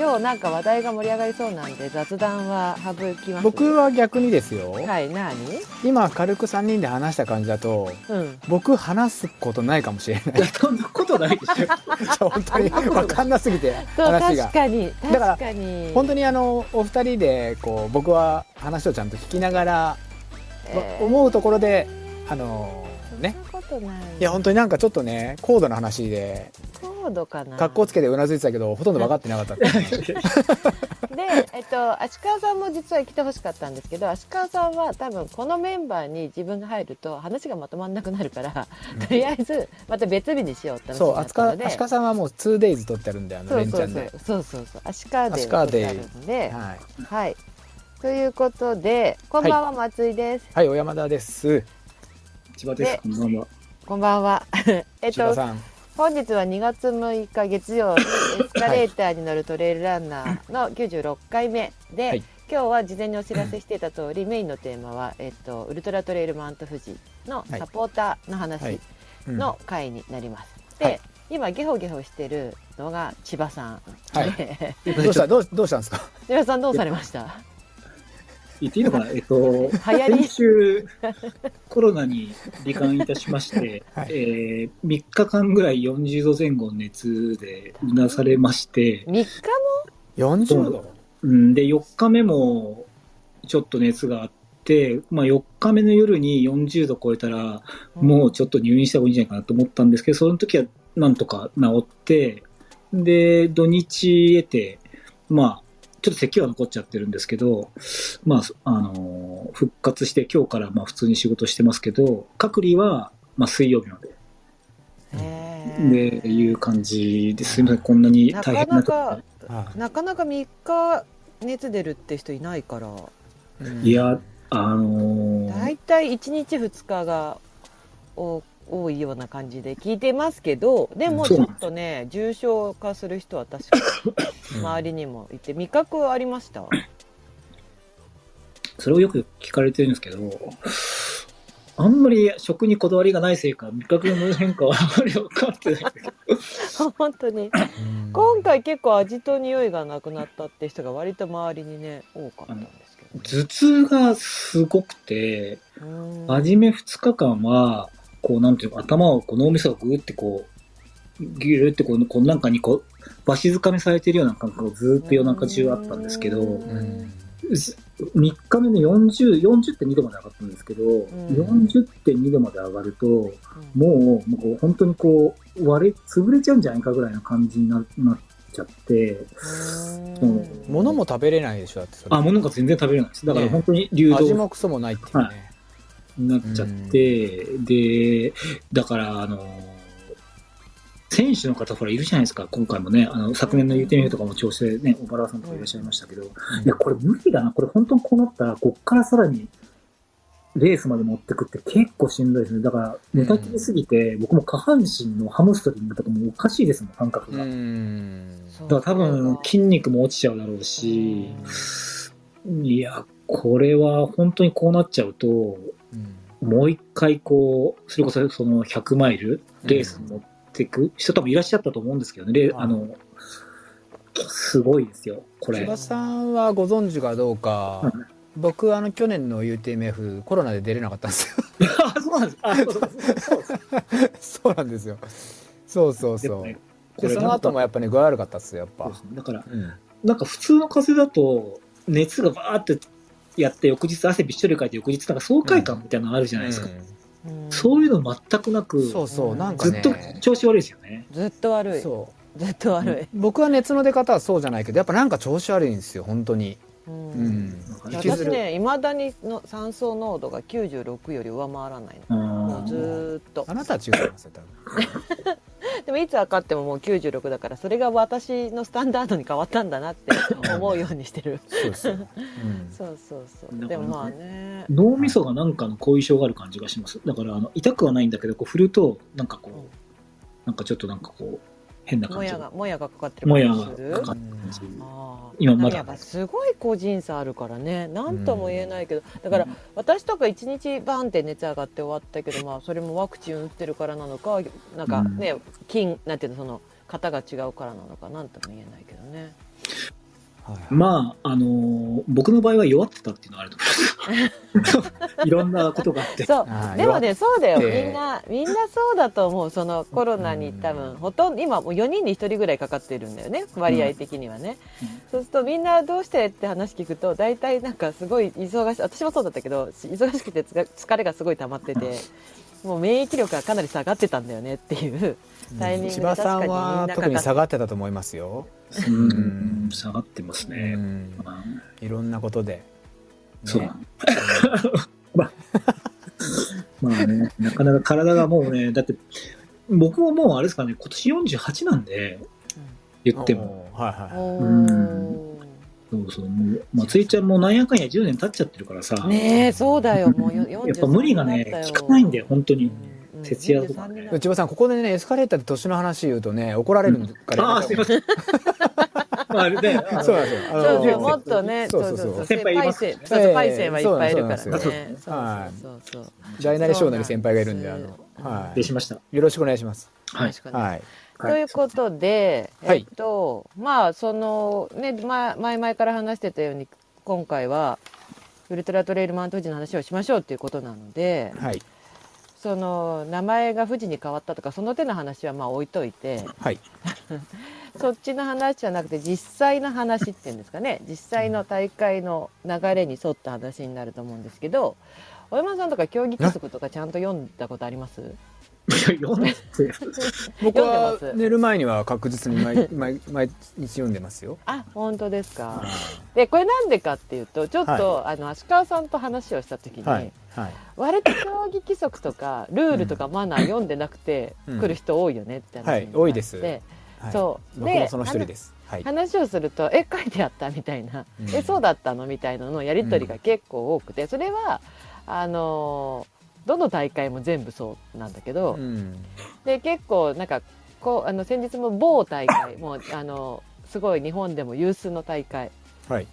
今日なんか話題が盛り上がりそうなんで雑談は省きます。僕は逆にですよ。はい、何？今軽く3人で話した感じだと、うん、僕話すことないかもしれない。そんなことないでしょ。本当に分かんなすぎて話が。確かに。本当にお二人でこう僕は話をちゃんと聞きながら、思うところでね。そんなことない。いや本当になんかちょっとね高度な話で。格好つけてうなずいてたけどほとんど分かってなかったで芦川さんも実は来てほしかったんですけど、芦川さんは多分このメンバーに自分が入ると話がまとまらなくなるから、うん、とりあえずまた別日にしようって話になったので、芦川さんはもう 2days 撮ってあるんで、レンチャンでそう芦川デー撮ってあるんで、はい、はい、ということでこんばんは、松井です。はい、小山田です。千葉です。こんばんは。こんばんは。千葉さん、本日は2月6日月曜日、エスカレーターに乗るトレイルランナーの96回目で、はい、今日は事前にお知らせしていた通り、メインのテーマは、ウルトラトレイルマウント富士のサポーターの話の回になります。はい、で、今ゲホゲホしてるのが千葉さん。はい、どうしたんですか？千葉さん、どうされました？言っていいのかな。先週コロナに罹患いたしまして、はい、3日間ぐらい40度前後の熱でうなされまして、3日も40度、うん、で4日目もちょっと熱があって、まあ、4日目の夜に40度超えたらもうちょっと入院した方がいいんじゃないかなと思ったんですけど、その時はなんとか治って、で土日得て、まあちょっと咳は残っちゃってるんですけど、まあ、復活して今日からまあ普通に仕事してますけど、隔離はまあ水曜日までっていう感じです。すみません、こんなに大変なことなかなか3日熱出るって人いないから、うん、いやだいたい1日2日が多いような感じで聞いてますけど、でもちょっとね重症化する人は確かに周りにもいて、味覚はありました？それをよく聞かれてるんですけど、あんまり食にこだわりがないせいか味覚の変化はあまり分かってない本当に今回結構味と匂いがなくなったって人が割と周りにね多かったんですけど、頭痛がすごくて、初め2日間はこうなんていうか、頭をこう脳みそがぐーってこうぎゅーってこうなんかにこうわしづかみされてるような感覚がずーっと夜中中あったんですけど、3日目の 40.2 度まで上がったんですけど、40.2 度まで上がるともう本当にこう潰れちゃうんじゃないかぐらいの感じになっちゃって、物も食べれないでしょ。だってそれ物が全然食べれないです。だから本当に流動、味もクソもないっていうね、はい、なっちゃって、で、だから、選手の方、ほら、いるじゃないですか、今回もね、昨年の UTMB とかも調整でね、小原さんとかいらっしゃいましたけど、いや、これ無理だな、これ本当にこうなったら、こっからさらに、レースまで持ってくって結構しんどいですね。だから、寝たきりすぎて、僕も下半身のハムストリングとかもおかしいですもん、感覚が。だから多分、筋肉も落ちちゃうだろうし、いや、これは本当にこうなっちゃうと、もう一回こうそれこそその100マイルレースに持っていく人多分いらっしゃったと思うんですけどね、すごいですよこれ。千葉さんはご存知かどうか、僕去年の UTMF コロナで出れなかったんですよそうなんですよ。そう、ね、でその後もやっぱり、ね、具合悪かったっすよやっぱ。だから、なんか普通の風邪だと熱がバーってやって翌日汗びっしょりかいて翌日なんか爽快感みたいなのあるじゃないですか、そういうの全くなく、なんかね、ずっと調子悪いですよね。ずっと悪い。僕は熱の出方はそうじゃないけどやっぱなんか調子悪いんですよ本当に、私ね未だにの酸素濃度が96より上回らないの、もうずっと。あなたは違いますよ多分でもいつ測ってももう96だから、それが私のスタンダードに変わったんだなって思うようにしてるそうそう。でもまあね、脳みそがなんかの後遺症がある感じがします。だから痛くはないんだけどこう振るとなんかこう、なんかちょっとなんかこう変な感じもやがかかってる感じする。今まだすごい個人差あるからね、なんとも言えないけど、だから私とか1日バーンって熱上がって終わったけど、まあそれもワクチン打ってるからなのか、なんかね、なんていうの、その型が違うからなのか、なんとも言えないけどね。まあ僕の場合は弱ってたっていうのはあると思います。いろんなことがあって。そうでもね、そうだよ、みんなそうだと思う。そのコロナに多分ほとんど今もう4人に1人ぐらいかかってるんだよね、割合的にはね。そうするとみんなどうしてって話聞くと、大体なんかすごい忙しい、私もそうだったけど忙しくて疲れがすごい溜まってて、もう免疫力がかなり下がってたんだよねっていうタイミングで、千葉さんは特に下がってたと思いますよ。うん、下がってますね、いろんなことで、ね、そうまあね、なかなか体がもうね、だって僕ももうあれですかね、今年48なんで、言っても、そうそう、もう松井ちゃんもなんやかんや10年経っちゃってるからさ、ね、そうだよ、もう43やっぱ無理がね効かないんだよ本当に、徹夜とかね。千葉さん、ここでね、エスカレーターで年の話言うとね、怒られるから、ああ、すいません。まあね、そうなんですよ。もっとね、そう先輩いますね。パイセンはいっぱいいるからね。そう大なり小なり先輩がいるんで、しました。よろしくお願いします。はい。ということで、まあそのね、前々から話してたように、今回はウルトラトレイルマウント富士の話をしましょうということなので。はい。その名前が富士に変わったとかその手の話はまあ置いといて、はい、そっちの話じゃなくて実際の話っていうんですかね、実際の大会の流れに沿った話になると思うんですけど、小山さんとか競技規則とかちゃんと読んだことあります？僕は寝る前には確実に 毎日読んでますよ。あ、本当ですか。でこれなんでかっていうと、ちょっと、芦川さんと話をした時に、割と競技規則とかルールとかマナー読んでなくて来る人多いよねって話になって、多いです。そう僕もその一人です。話をすると、書いてあったみたいな、そうだったのみたいなのやり取りが結構多くて、それはどの大会も全部そうなんだけど、で結構なんかこう先日も某大会もすごい日本でも有数の大会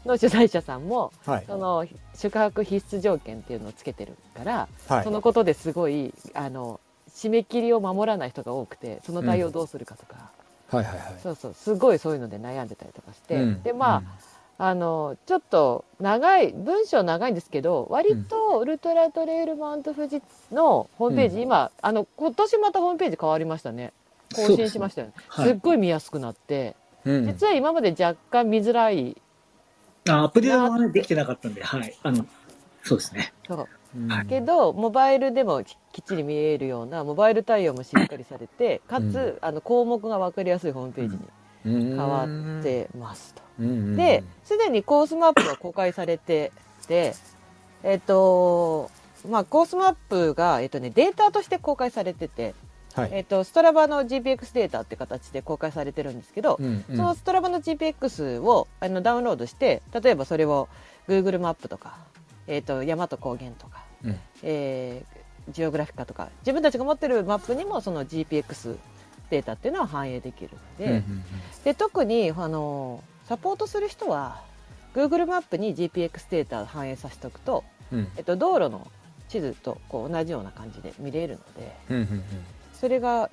の主催者さんも、その宿泊必須条件っていうのをつけてるから、そのことですごい締め切りを守らない人が多くて、その対応どうするかとか、すごいそういうので悩んでたりとかして、でまあ。ちょっと長い文章長いんですけど、割とウルトラトレイルマウント富士のホームページ、今今年またホームページ変わりましたね、更新しましたよね。すっごい見やすくなって、実は今まで若干見づらい、アプリはねできてなかったんで、そうですね。けどモバイルでもきっちり見えるようなモバイル対応もしっかりされて、かつ項目が分かりやすいホームページに変わってますと。で、すでにコースマップが公開されてて、コースマップが、データとして公開されてて、ストラバの GPX データって形で公開されてるんですけど、そのストラバの GPX をダウンロードして、例えばそれを Google マップとか、大和高原とか、ジオグラフィカとか、自分たちが持ってるマップにもその GPX データっていうのは反映できるので、で特にサポートする人は Google マップに GPX データを反映させておくと、道路の地図とこう同じような感じで見れるので、それが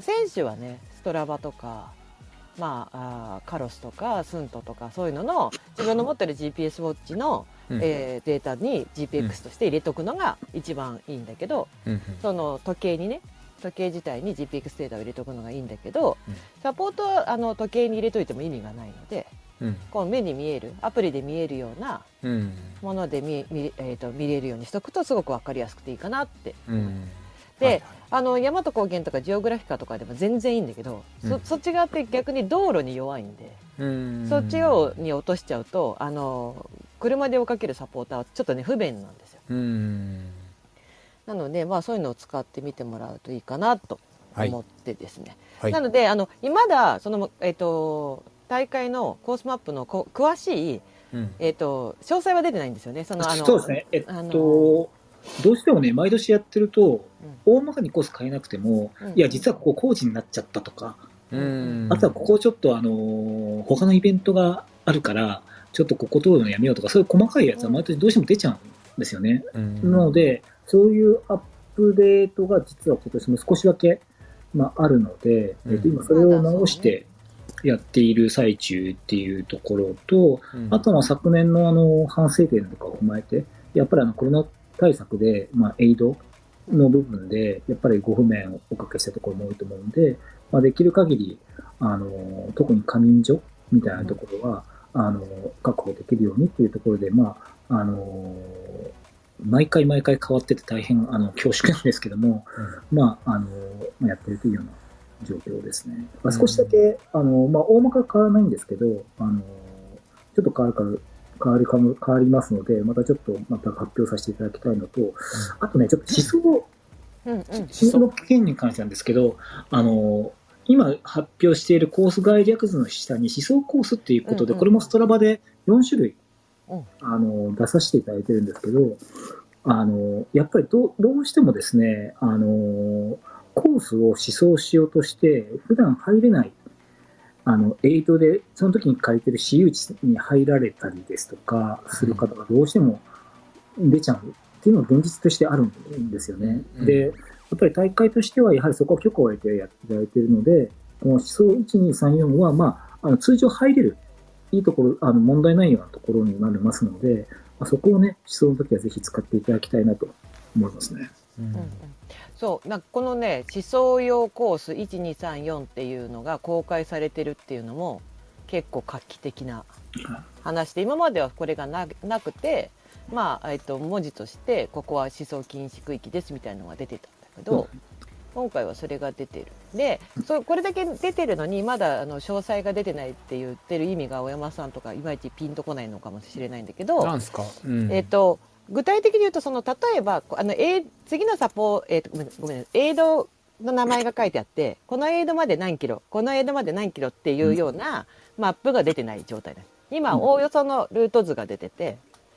選手はね、ストラバとか、カロスとかスントとかそういうのの自分の持ってる GPS ウォッチのデータに GPX として入れとくのが一番いいんだけど、その時計自体に GPX データを入れておくのがいいんだけど、サポートは時計に入れといても意味がないので、こう目に見えるアプリで見えるようなもので 見れるようにしておくとすごく分かりやすくていいかなって思います。で、大和高原とかジオグラフィカとかでも全然いいんだけど、そっち側って逆に道路に弱いんで、そっち側に落としちゃうと車で追いかけるサポーターはちょっとね不便なんですよ。なので、そういうのを使ってみてもらうといいかなと思ってですね。なので、まだその、大会のコースマップの詳しい、詳細は出てないんですよね。そうですね。どうしてもね、毎年やってると、大まかにコース変えなくても、いや、実はここ工事になっちゃったとか、うん、あとはここちょっと他のイベントがあるからちょっとここ通るのやめようとか、そういう細かいやつは毎年どうしても出ちゃうんですよね、うん、なのでそういうアップデートが実は今年も少しだけ、まあ、あるので、うん、今それを直してやっている最中っていうところと、うん、あとは昨年の反省点とかを踏まえて、やっぱりコロナ対策で、まあ、エイドの部分でやっぱりご不便をおかけしたところも多いと思うので、まあ、できる限り特に仮眠所みたいなところは、うん、確保できるようにっていうところで、まあ毎回毎回変わってて大変恐縮なんですけども、うん、まあやってるというような状況ですね。まあ、少しだけ、うん、まあ、大まか変わらないんですけど、ちょっと変わりますので、またちょっとまた発表させていただきたいのと、うん、あとね、ちょっと思想の件に関してなんですけど、今発表しているコース概略図の下に思想コースっていうことで、うんうん、これもストラバで4種類、うん、出させていただいてるんですけど、やっぱりどうしてもですね、コースを思想しようとして普段入れないエイトでその時に借りてる私有地に入られたりですとかする方がどうしても出ちゃうっていうのが現実としてあるんですよね、うん、でやっぱり大会としてはやはりそこは許可を得てやっていただいているので、この思想 1,2,3,4 は、まあ、通常入れるいいところ問題ないようなところになりますので、まあ、そこをね、思想の時はぜひ使っていただきたいなと思いますね、うんうん、そうなんかこのね、思想用コース 1,2,3,4 っていうのが公開されてるっていうのも結構画期的な話で、今まではこれが なくて、まあ文字としてここは思想禁止区域ですみたいなのが出てたんだけど、うん、今回はそれが出てる。でこれだけ出てるのにまだ詳細が出てないって言ってる意味が青山さんとかいまいちピンとこないのかもしれないんだけど、なんすか、うん、具体的に言うと、その例えば次のエイドの名前が書いてあって、このエイドまで何キロ、このエイドまで何キロっていうようなマップが出てない状態です。今おおよそのルート図が出てて、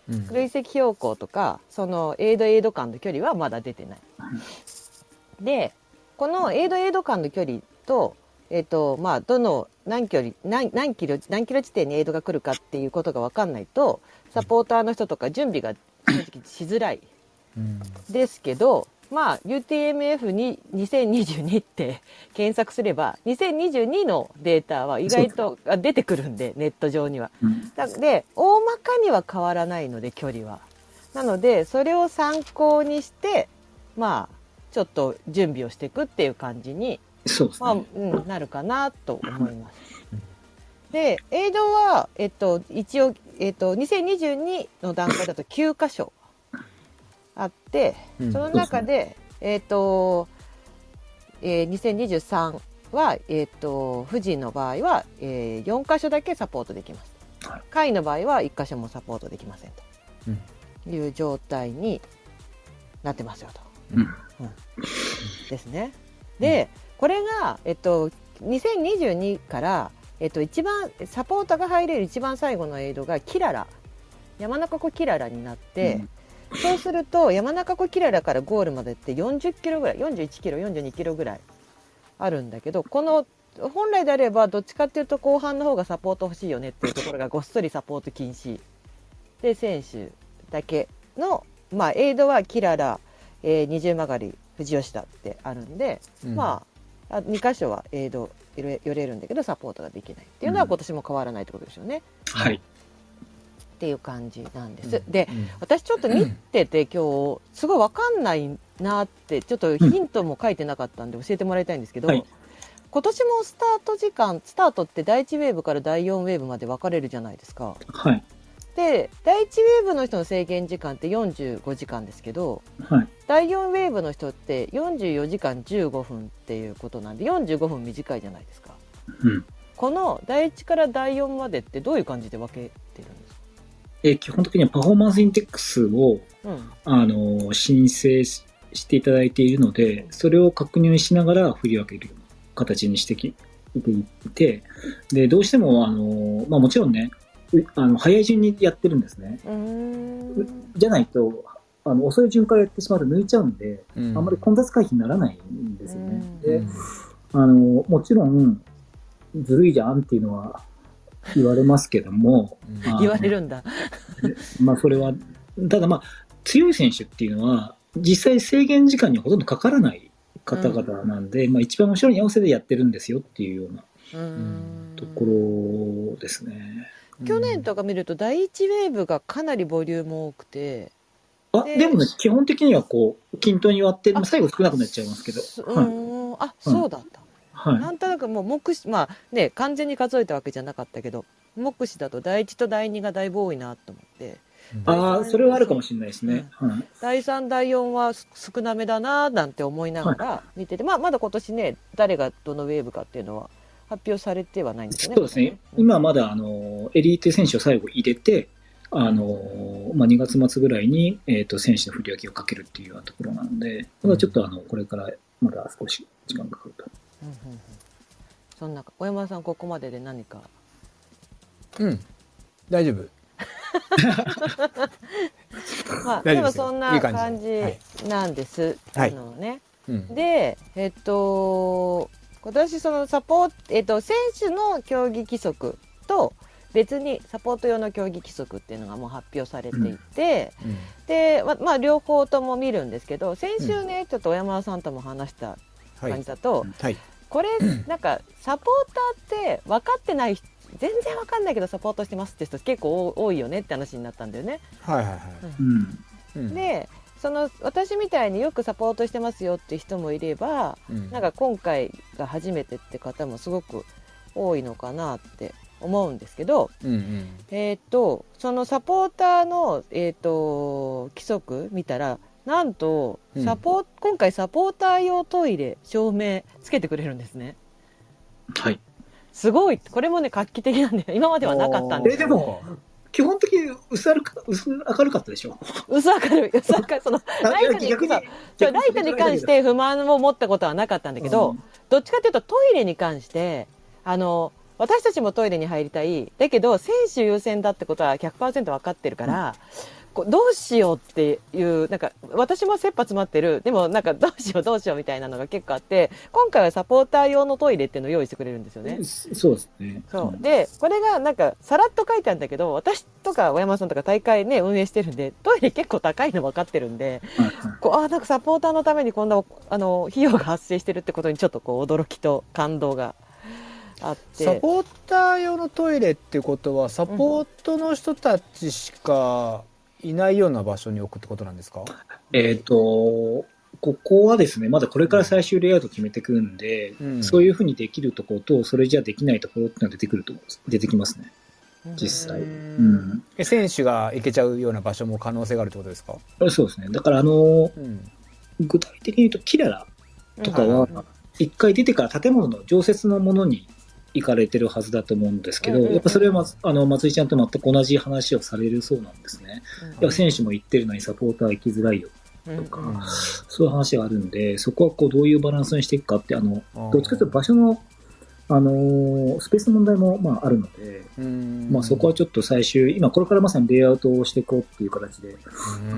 うん、累積標高とかそのエイド間の距離はまだ出てない。でこのエイド間の距離とまあ、どの何キロ地点にエイドが来るかっていうことが分かんないと、サポーターの人とか準備がしづらいですけど、まあ UTMF2022 って検索すれば2022のデータは意外と出てくるんで、ネット上には。で大まかには変わらないので、距離は。なのでそれを参考にしてまあちょっと準備をしていくっていう感じに、そうですね、まあうん、なるかなと思います。でエイドは一応2022の段階だと9カ所あって、うん、その中で、2023は、富士の場合は、4カ所だけサポートできます。海の場合は1カ所もサポートできませんという状態になってますよと、うんうん、ですね。でこれが、2022から、一番サポーターが入れる一番最後のエイドがキララ、山中湖キララになって、うん、そうすると山中湖キララからゴールまでって40キロぐらい、41キロ、42キロぐらいあるんだけど、この本来であればどっちかっていうと後半の方がサポート欲しいよねっていうところがごっそりサポート禁止で、選手だけの、まあ、エイドはキララ、二重曲がり富士吉田ってあるんで、うん、まあ2箇所はエイド寄れるんだけどサポートができないっていうのは今年も変わらないってことですよね、うん、はいっていう感じなんです、うん、で、うん、私ちょっと見てて今日すごい分かんないなって、ちょっとヒントも書いてなかったんで教えてもらいたいんですけど、うんはい、今年もスタートって第1ウェーブから第4ウェーブまで分かれるじゃないですか。はいで第1ウェーブの人の制限時間って45時間ですけど、はい、第4ウェーブの人って44時間15分っていうことなんで45分短いじゃないですか、うん、この第1から第4までってどういう感じで分けてるんですか？基本的にはパフォーマンスインデックスを、うん、申請していただいているので、それを確認しながら振り分ける形にしていて、でどうしてもまあ、もちろんね早い順にやってるんですね。じゃないと遅い順からやってしまうと抜いちゃうんで、うん、あんまり混雑回避にならないんですよね。でもちろんずるいじゃんっていうのは言われますけども、うん、言われるんだ、まあ、それはただ、まあ、強い選手っていうのは実際制限時間にほとんどかからない方々なんで、うんまあ、一番後ろに合わせてやってるんですよっていうようなところですね。去年とか見ると第1ウェーブがかなりボリューム多くて、あでもね基本的にはこう均等に割って、まあ、最後少なくなっちゃいますけど、はい、あそうだった、はい、なんとなくもう目視まあね完全に数えたわけじゃなかったけど目視だと第1と第2がだいぶ多いなと思って、うん、あそれはあるかもしれないですね、うんはい、第3第4は少なめだななんて思いながら見てて、はいまあ、まだ今年ね誰がどのウェーブかっていうのは発表されてはないんですよね。そうですね、うん、今まだエリート選手を最後入れてまあ、2月末ぐらいに、選手の振り分けをかけるっていうようなところなので、ただちょっとこれからまだ少し時間がかかると、うんうんうん、そんな小山さんここまでで何かうん大丈夫、まあ、でもそんな感じなんですはいの、ねはいうん、で今年そのサポート、選手の競技規則と別にサポート用の競技規則っていうのがもう発表されていて、うんうん、で、まあ、両方とも見るんですけど、先週ね、うん、ちょっと小山さんとも話した感じだと、はいはい、これなんかサポーターって分かってない、全然分かんないけどサポートしてますって人結構多いよねって話になったんだよね。はいはいはい。うんうん、で、その私みたいによくサポートしてますよって人もいれば、うん、なんか今回が初めてって方もすごく多いのかなって。思うんですけど、うんうんそのサポーターの、規則見たらなんと今回サポーター用トイレ照明つけてくれるんですね。はい。すごい。これもね画期的なんで今まではなかったんですよ、ね。でも基本的に薄明るかったでしょ。薄明るいそのライトに関して不満を持ったことはなかったんだけど、うん、どっちかというとトイレに関して私たちもトイレに入りたい。だけど選手優先だってことは 100% 分かってるから、うん、どうしようっていうなんか私も切羽詰まってる。でもなんかどうしようみたいなのが結構あって、今回はサポーター用のトイレっていうのを用意してくれるんですよね。そうですね。そうでこれがなんかさらっと書いてあるんだけど、私とか小山さんとか大会ね運営してるんでトイレ結構高いの分かってるんで、うん、なんかサポーターのためにこんな費用が発生してるってことにちょっとこう驚きと感動が。あってサポーター用のトイレってことはサポートの人たちしかいないような場所に置くってことなんですか？ここはですねまだこれから最終レイアウト決めてくるんで、うん、そういうふうにできるところとそれじゃできないところってのが出てきますね実際、うん、選手が行けちゃうような場所も可能性があるってことですか？そうですね。だから具体的に言うとキララとかは1回出てから建物の常設のものに行かれてるはずだと思うんですけど、やっぱそれは松井ちゃんと全く同じ話をされるそうなんですね、うんうん、いや選手も言ってるのにサポーター行きづらいよとか、うんうん、そういう話があるんで、そこはこうどういうバランスにしていくかってどっちかというと場所の、スペースの問題もまああるので、うんまあ、そこはちょっと最終今これからまさにレイアウトをしていこうっていう形で、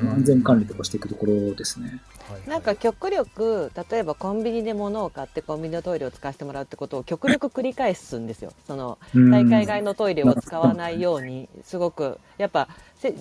うん、安全管理とかしていくところですね。なんか極力例えばコンビニで物を買ってコンビニのトイレを使わせてもらうってことを極力繰り返すんですよ。その大会外のトイレを使わないようにすごくやっぱ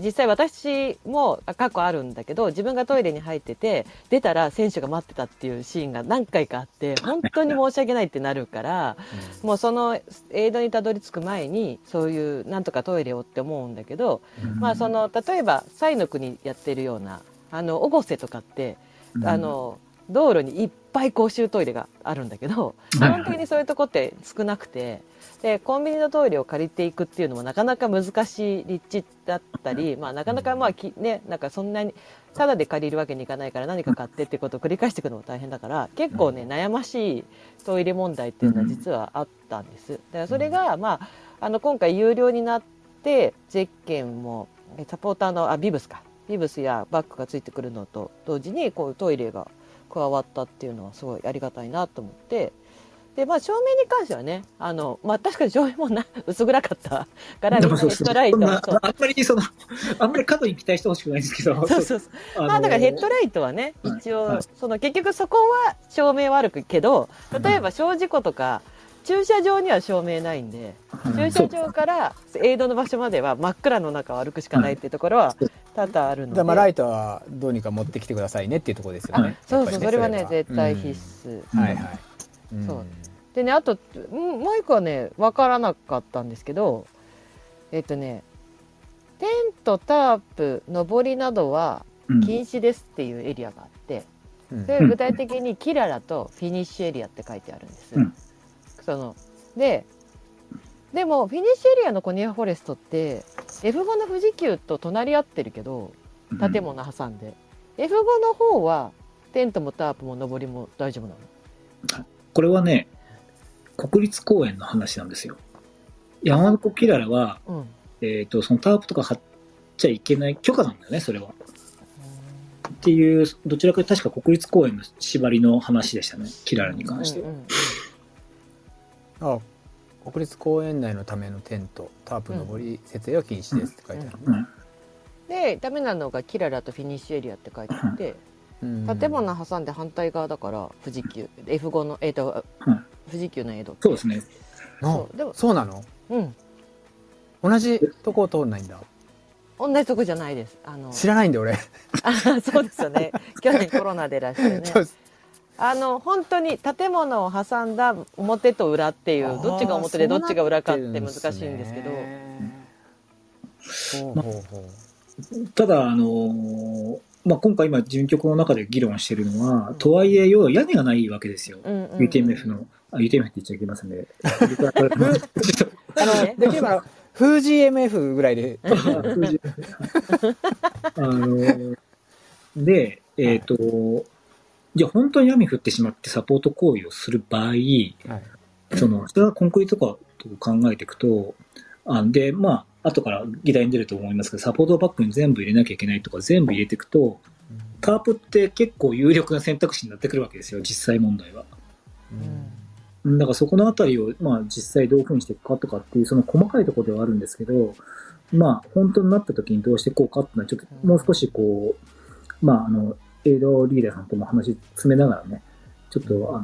実際私も過去あるんだけど自分がトイレに入ってて出たら選手が待ってたっていうシーンが何回かあって本当に申し訳ないってなるからもうそのエイドにたどり着く前にそういうなんとかトイレをって思うんだけど、まあ、その例えば西の国やってるようなオゴセとかって道路にいっぱい公衆トイレがあるんだけど基本的にそういうとこって少なくてでコンビニのトイレを借りていくっていうのもなかなか難しい立地だったり、まあ、なかなかまあねなんかそんなにただで借りるわけにいかないから何か買ってっていうことを繰り返していくのも大変だから結構ね悩ましいトイレ問題っていうのは実はあったんです。だからそれが、まあ、今回有料になってゼッケンもサポーターのビブスやバッグがついてくるのと同時にこういうトイレが加わったっていうのはすごいありがたいなと思ってで、まあ、照明に関してはねまあ、確かに照明も薄暗かったからみんなヘッドライトあんまり過度に期待してほしくないんですけどそう、まあ、だからヘッドライトはね一応、はいはい、結局そこは照明悪くけど例えば小事故とか駐車場には照明ないんで、駐車場からエイドの場所までは真っ暗の中を歩くしかないっていうところは多々あるので、ライトはどうにか持ってきてくださいねっていうところですよね。そうそう、ね、それはね絶対必須、うん、はいはい、うん、そうでね、あともう一個はね分からなかったんですけど、テントタープ上りなどは禁止ですっていうエリアがあって、うん、それ具体的にキララとフィニッシュエリアって書いてあるんです、うん、そのでもフィニッシュエリアのコニアフォレストって F5 の富士急と隣り合ってるけど建物挟んで、うん、F5 の方はテントもタープも上りも大丈夫なの？これはね国立公園の話なんですよ。山の子キララは、うん、そのタープとか張っちゃいけない許可なんだよね、それはっていう、どちらか確か国立公園の縛りの話でしたね、キララに関して、うんうんうん、ああ、国立公園内のためのテントタープ上り設営は禁止ですって書いてある、うんうんうん、でダメなのがキララとフィニッシュエリアって書いてあって、うんうん、建物挟んで反対側だから富士急 F5 のうん、富士急のエイドって、そうですね、そうでもそうなの、うん、同じとこを通んないんだ。同じとこじゃないです、知らないんで俺あ、そうですよね、去年コロナでらしてね、本当に建物を挟んだ表と裏っていう、どっちが表でどっちが裏かって難しいんですけど、ほうほうほう、ただ今回今準局の中で議論しているのは、うん、とはいえ要は屋根がないわけですよ、うんうんうん、UTMF の、あ、UTMF って言っちゃいけませんねできればフージ MF ぐらいでで、じゃあ本当に雨降ってしまってサポート行為をする場合、はい、それはコンクリートとかを考えていくと、で、まあ後から議題に出ると思いますけど、サポートバッグに全部入れなきゃいけないとか全部入れていくと、タープって結構有力な選択肢になってくるわけですよ、実際問題は。うん、だからそこのあたりを、まあ、実際どういうふうにしていくかとかっていう、その細かいところではあるんですけど、まあ本当になった時にどうしていこうかっていうのはちょっともう少しこう、まあエイドリーダーさんとも話詰めながらね、ちょっと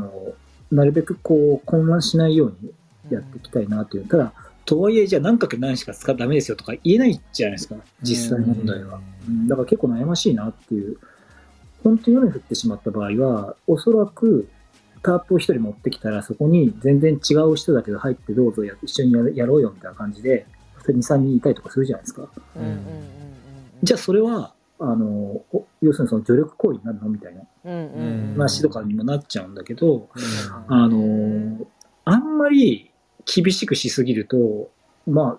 なるべくこう混乱しないようにやっていきたいなという、ただとはいえじゃあ何かけ何しか使うダメですよとか言えないじゃないですか、実際問題は。だから結構悩ましいなっていう。本当に夜に降ってしまった場合は、おそらくタープを一人持ってきたら、そこに全然違う人だけど入ってどうぞ一緒にやろうよみたいな感じで 2,3 人いたりとかするじゃないですか、うんうんうんうん、じゃあそれは要するにその助力行為になるのみたいな、うんうんうん、話とかにもなっちゃうんだけど、うん、あんまり厳しくしすぎると、まあ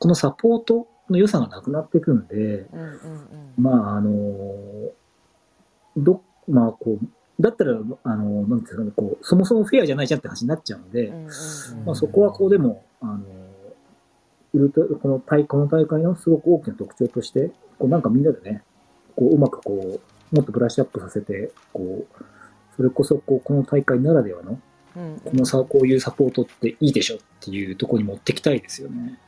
このサポートの良さがなくなっていくんで、うんうんうん、まあまあこうだったらなんていうかこうそもそもフェアじゃないじゃんって話になっちゃうので、うんうんうん、まあ、そこはこうでもこの大会のすごく大きな特徴として、こうなんかみんなでね、こううまくこうもっとブラッシュアップさせて、こうそれこそこの大会ならではの、うん、こういうサポートっていいでしょっていうところに持ってきたいですよね。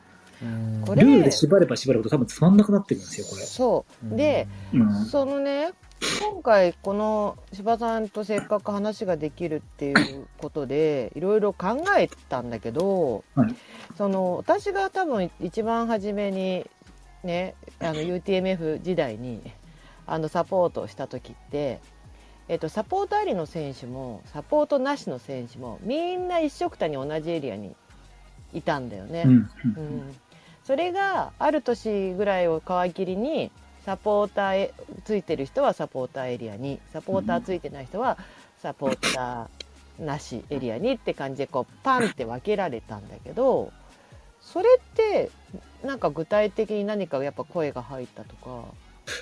これルールで縛れば縛るほど多分つまんなくなってるんですよこれ。そうで、うん、そのね今回この柴さんとせっかく話ができるっていうことでいろいろ考えたんだけど、はい、私が多分一番初めにねUTMF 時代にサポートした時って、サポートありの選手もサポートなしの選手もみんな一緒くたに同じエリアにいたんだよね、うんうん、それがある年ぐらいを皮切りにサポーターついてる人はサポーターエリアに、サポーターついてない人はサポーターなしエリアにって感じでこうパンって分けられたんだけど、それってなんか具体的に何かやっぱ声が入ったとか。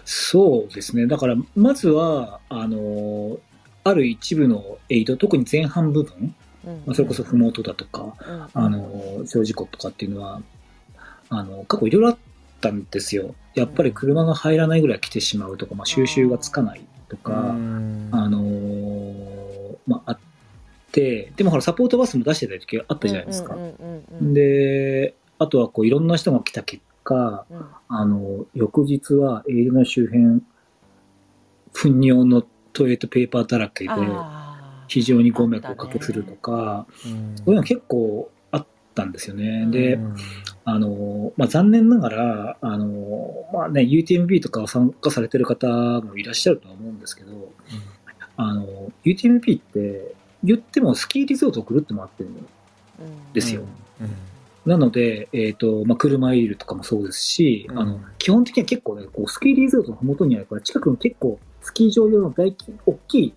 そうですね、だからまずはある一部のエイド、特に前半部分、うんうん、それこそふもとだとか、うんうん、小事故とかっていうのは過去いろいろあったんですよ。やっぱり車が入らないぐらい来てしまうとか、まあ、収集がつかないとか、まあ、あって、でもほらサポートバスも出してた時あったじゃないですか。で、あとはこういろんな人が来た結果、うん、翌日はエイドの周辺、糞尿のトイレットペーパーだらけで、非常にご迷惑をおかけするとか、うん、そういうの結構あったんですよね。で、まあ、残念ながらまあね、UTMB とかを参加されてる方もいらっしゃるとは思うんですけど、うん、UTMB って言ってもスキーリゾートをぐるっと回ってるんですよ。うんうんうん、なので、まあ、車いるとかもそうですし、うん、基本的には結構ね、こうスキーリゾートの麓にあるから、近くに結構スキー場用の大きい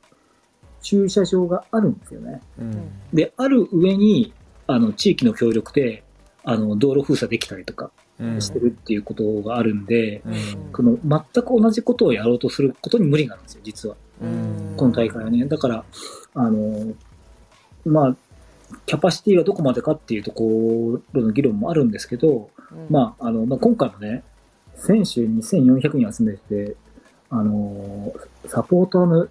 駐車場があるんですよね。うん、で、ある上に、地域の協力で、道路封鎖できたりとかしてるっていうことがあるんで、うん、この全く同じことをやろうとすることに無理なんですよ、実は。うん、この大会はね。だから、まあ、キャパシティがどこまでかっていうところの議論もあるんですけど、うん、まあ、まあ、今回もね、選手2400人集めて、サポーターの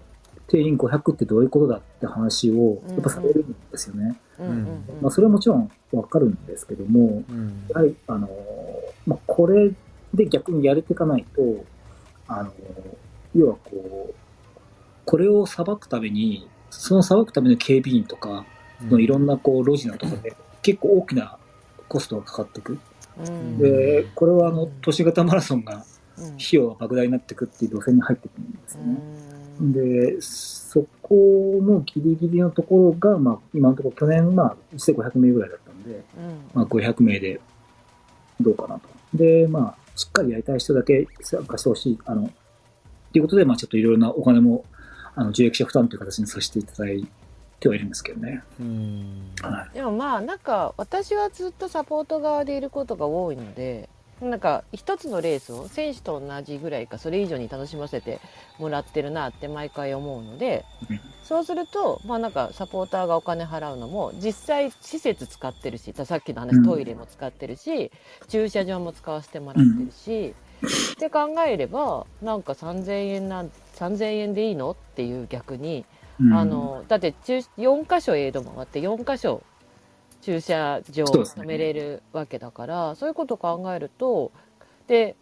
定員500ってどういうことだって話を、やっぱされるんですよね。うんうん、まあ、それはもちろんわかるんですけども、うん、やはり、まあ、これで逆にやれていかないと、要はこう、これを裁くために、その裁くための警備員とか、のいろんなこうロジナとかで結構大きなコストがかかってく、うん、でこれは都市型マラソンが費用が莫大になってくっていう路線に入ってくるんですね、うん、でそこのギリギリのところが、まあ、今のところ去年まあ1500名ぐらいだったんで、まあ、500名でどうかなと。で、まあ、しっかりやりたい人だけ参加してほしいっていうことで、まあ、ちょっといろいろなお金も受益者負担という形にさせていただいてってはいるんですけどね。うん、はい、でもまあなんか私はずっとサポート側でいることが多いので、なんか一つのレースを選手と同じぐらいかそれ以上に楽しませてもらってるなって毎回思うので、うん、そうするとまあなんかサポーターがお金払うのも実際施設使ってるし、さっきの話トイレも使ってるし、うん、駐車場も使わせてもらってるし、うん、って考えればなんか3000円でいいのっていう逆に。だって4カ所エイド回って4カ所駐車場を止めれるわけだから、そういうことを考えると、で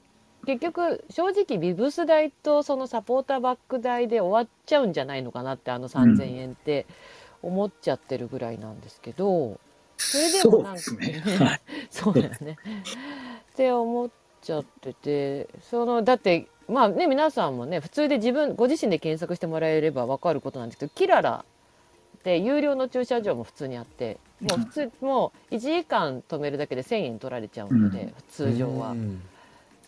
結局正直ビブス代とそのサポーターバック代で終わっちゃうんじゃないのかなって、3000円って思っちゃってるぐらいなんですけど、それでもなんかね、そうですねって思っちゃってて、だってまあね、皆さんもね普通でご自身で検索してもらえれば分かることなんですけど、キララって有料の駐車場も普通にあって、もう1時間止めるだけで1000円取られちゃうので、うん、通常は、うん、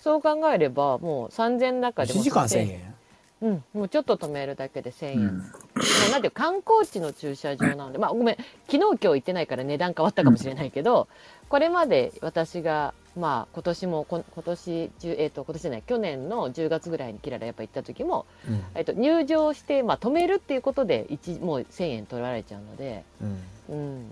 そう考えればもう3000の中でも1時間1000円、うん、もうちょっと止めるだけで1000円、うん、なんていう観光地の駐車場なので、まあ、ごめん昨日今日行ってないから値段変わったかもしれないけど、これまで私がまあ、今年も今年、今年じゃない去年の10月ぐらいにキララやっぱ行った時も、うん入場して、まあ、止めるっていうことでもう1000円取られちゃうので、うんうん、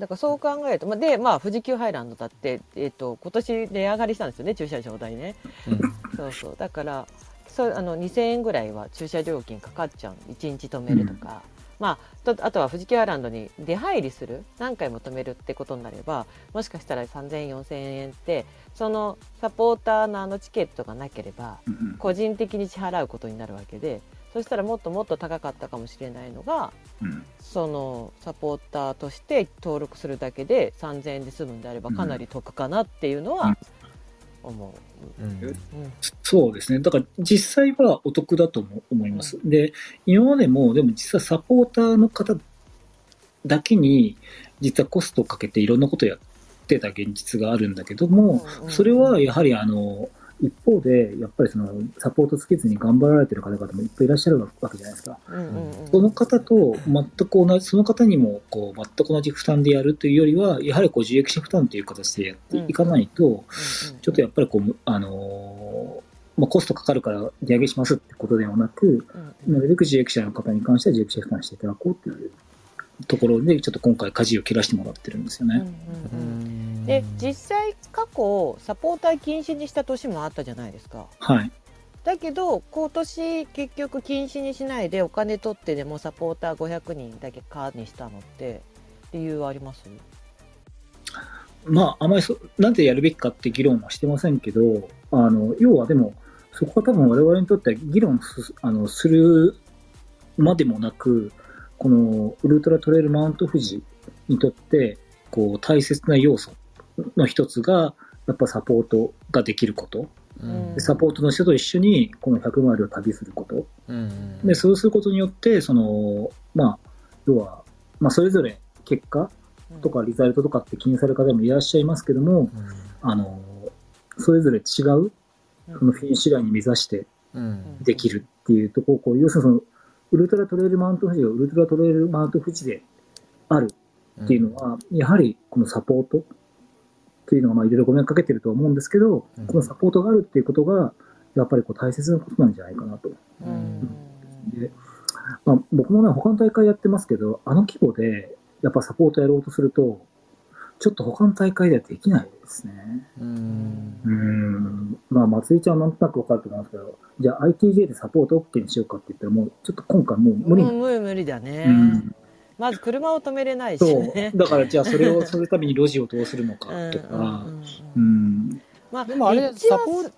だからそう考えると、まあ、で、まあ、富士急ハイランドだって、今年値上がりしたんですよね、駐車場代ね、うん、そうそうだから2000円ぐらいは駐車料金かかっちゃう、1日止めるとか、うんまあ、あとは富士急ハイランドに出入りする何回も止めるってことになれば、もしかしたら3000円 4000円ってそのサポーターのチケットがなければ個人的に支払うことになるわけで、そしたらもっともっと高かったかもしれないのが、そのサポーターとして登録するだけで3000円で済むんであればかなり得かなっていうのは思う。うんうん、そうですね。だから実際はお得だと思います。で、今までもでも実はサポーターの方だけに実はコストをかけていろんなことをやってた現実があるんだけども、それはやはり一方でやっぱりサポートつけずに頑張られてる方々もいっぱいいらっしゃるわけじゃないですか。その方と全く同じ、その方にもこう全く同じ負担でやるというよりは、やはりこう受益者負担という形でやっていかないと、ちょっとやっぱりこうまあ、コストかかるから値上げしますってことではなく、なるべく受益者の方に関しては受益者負担していただこうというところで、ちょっと今回舵を切らしてもらってるんですよね。うんうんうんで実際過去サポーター禁止にした年もあったじゃないですか、はい、だけど今年結局禁止にしないでお金取ってでもサポーター500人だけかにしたのって理由はあります？まああまりなんでやるべきかって議論はしてませんけど、要はでもそこは多分我々にとっては議論するまでもなく、このウルトラトレイルマウント富士にとってこう大切な要素の一つがやっぱサポートができること、うん、でサポートの人と一緒にこの100マイルを旅すること、うん、でそうすることによってその、まあ、要は、まあ、それぞれ結果とかリザルトとかって気にされる方もいらっしゃいますけども、うん、それぞれ違うそのフィニッシュラインに目指してできるっていうところをこう要するにそのウルトラトレイルマウント富士がウルトラトレイルマウント富士であるっていうのは、うん、やはりこのサポートっていうのがまあいろいろご迷惑かけてると思うんですけど、うん、このサポートがあるっていうことがやっぱりこう大切なことなんじゃないかなと、うんでまあ、僕もね他の大会やってますけどあの規模でやっぱサポートやろうとするとちょっと他の大会ではできないですね。まあ松井ちゃんはなんとなく分かると思うんですけど、じゃあ ITJ でサポート OK にしようかって言ったらもうちょっと今回もう無理。もう無理だね、うん。まず車を止めれないしね。そうだからじゃあそれをするために路地をどうするのかとか。まあでもあれサポー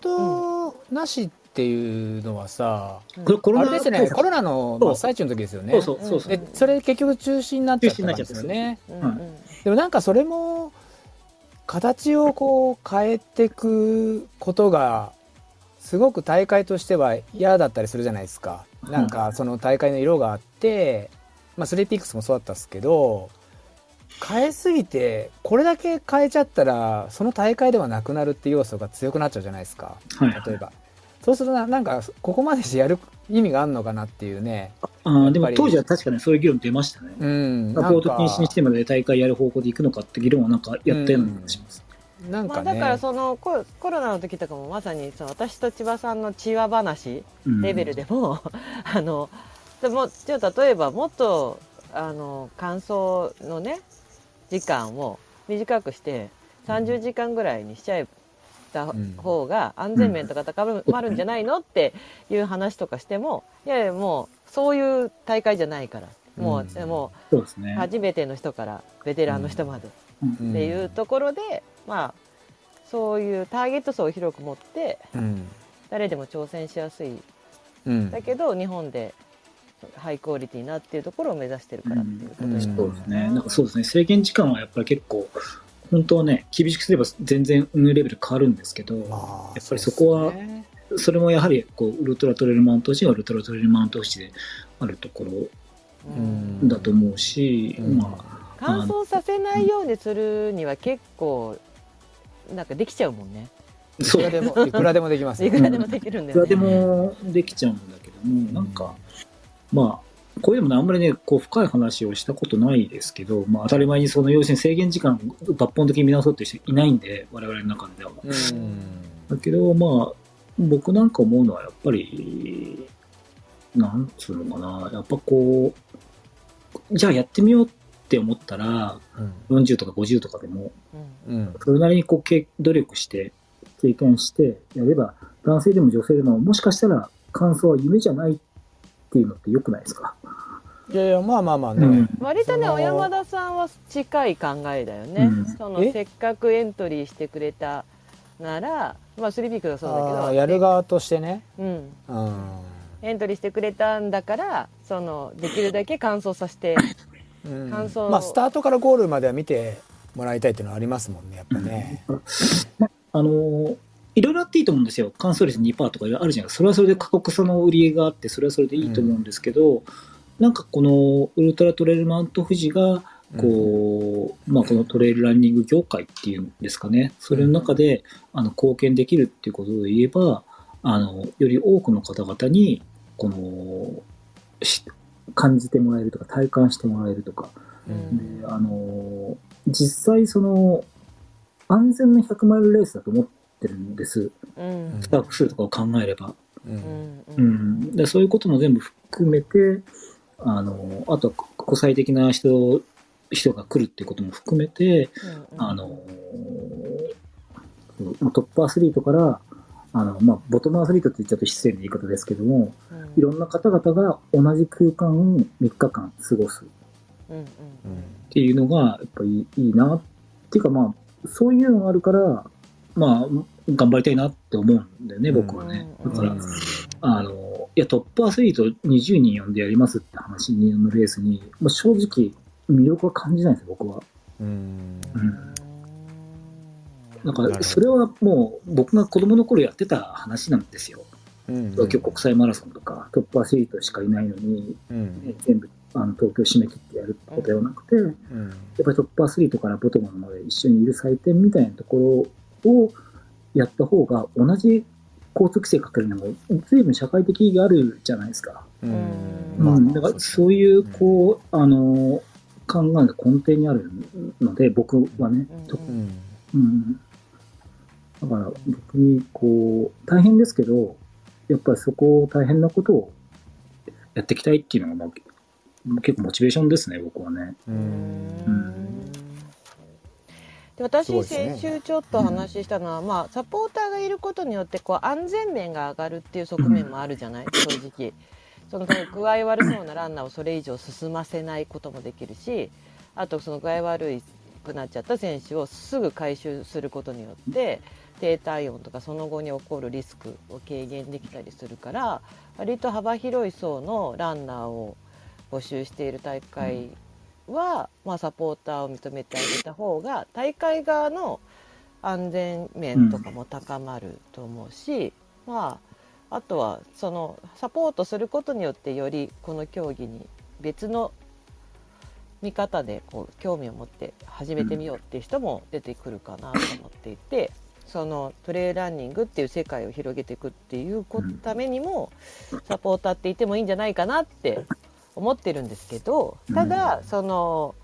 トなしっていうのはさ、うん、コロナですね。コロナの真っ最中の時ですよね。そうそう。でそれ結局中止になっちゃったんですよね。でもなんかそれも形をこう変えていくことがすごく大会としては嫌だったりするじゃないですか。なんかその大会の色があって、まあスリーピックスもそうだったんですけど、変えすぎてこれだけ変えちゃったらその大会ではなくなるっていう要素が強くなっちゃうじゃないですか。例えば、そうするとなんかここまでしてやる意味があるのかなっていうね。あでも当時は確かにそういう議論出ましたね、うん、サポート禁止にしてまで大会やる方向でいくのかって議論はなんかやったような気がします、うんなんかねまあ、だからそのコロナの時とかもまさにその私と千葉さんのチワ話レベルでも、うん、でもちょっと例えばもっと完走のね時間を短くして30時間ぐらいにしちゃえばた方が安全面とか高まるんじゃないのっていう話とかしてもいやいやもうそういう大会じゃないからもう初めての人からベテランの人までっていうところでまあそういうターゲット層を広く持って誰でも挑戦しやすいだけど日本でハイクオリティなっていうところを目指してるからっていうことですね。そうですね。なんかそうですね。制限時間はやっぱり結構本当はね厳しくすれば全然運営レベル変わるんですけど、やっぱりそこは それもやはりこうウルトラトレイルマウント富士はウルトラトレイルマウント富士であるところだと思うし、まあ、乾燥させないようにするには結構なんかできちゃうもんね。そうでもいくらでもできます、ね、いくらでもできるんだよね。いくらでもできちゃうんだけども、なんかまあこういうのも、ね、あんまりねこう深い話をしたことないですけど、まあ、当たり前にその要するに制限時間を抜本的に見直そうっていう人いないんで我々の中では。だけどまあ僕なんか思うのはやっぱりなんつうのかなやっぱこうじゃあやってみようって思ったら、うん、40とか50とかでも、うん、それなりにこう努力して経験してやれば男性でも女性でももしかしたら感想は夢じゃないっていうのって良くないですか。いやいやまあまあまあね、うん、割とね小山田さんは近い考えだよね、うん、そのせっかくエントリーしてくれたならまあスリーピークだそうだけどやる側としてね、うんうん、エントリーしてくれたんだからそのできるだけ完走させて、うんまあ、スタートからゴールまでは見てもらいたいっていうのはありますもんねやっぱね、うん、いろいろあっていいと思うんですよ。完走率 2% とかあるじゃないですか。それはそれで過酷さの売りがあってそれはそれでいいと思うんですけど、うん、なんかこのウルトラトレイルマウント富士がこう、うんまあ、このトレイルランニング業界っていうんですかねそれの中で貢献できるっていうことで言えばより多くの方々にこの感じてもらえるとか体感してもらえるとか、うん、で実際その安全な100マイルレースだと思ってるんです、うん、スタッフ数とかを考えれば、うんうん、でそういうことも全部含めてあと国際的な人が来るっていうことも含めて、うんうん、トップアスリートからまあ、ボトムアスリートって言っちゃうと失礼な言い方ですけども、うん、いろんな方々が同じ空間を3日間過ごすっていうのがやっぱりいいなっていうかまあそういうのがあるからまあ、頑張りたいなって思うんだよね、僕はね。だから、いやトップアスリート20人呼んでやりますって話のレースに、まあ、正直魅力は感じないんですよ僕は。うん、なんかそれはもう僕が子供の頃やってた話なんですよ。東京国際マラソンとかトップアスリートしかいないのに、うん、全部東京締め切ってやるってことではなくて、うん、やっぱりトップアスリートからボトムまで一緒にいる祭典みたいなところをやった方が同じ交通規制かけるのも随分社会的意義があるじゃないですか。だからそういうこう、考えが根底にあるので僕はね、だから僕にこう大変ですけどやっぱりそこを大変なことをやっていきたいっていうのが、まあ、結構モチベーションですね僕はね。で私先週ちょっと話したのは、まあ、サポーターがいることによってこう安全面が上がるっていう側面もあるじゃない正直その具合悪そうなランナーをそれ以上進ませないこともできるし、あとその具合悪くなっちゃった選手をすぐ回収することによって低体温とかその後に起こるリスクを軽減できたりするから、割と幅広い層のランナーを募集している大会は、まあ、サポーターを認めてあげた方が大会側の安全面とかも高まると思うし、まああとはそのサポートすることによってよりこの競技に別の見方でこう興味を持って始めてみようっていう人も出てくるかなと思っていて、そのトレイルランニングっていう世界を広げていくっていうためにもサポーターっていてもいいんじゃないかなって思ってるんですけど、ただその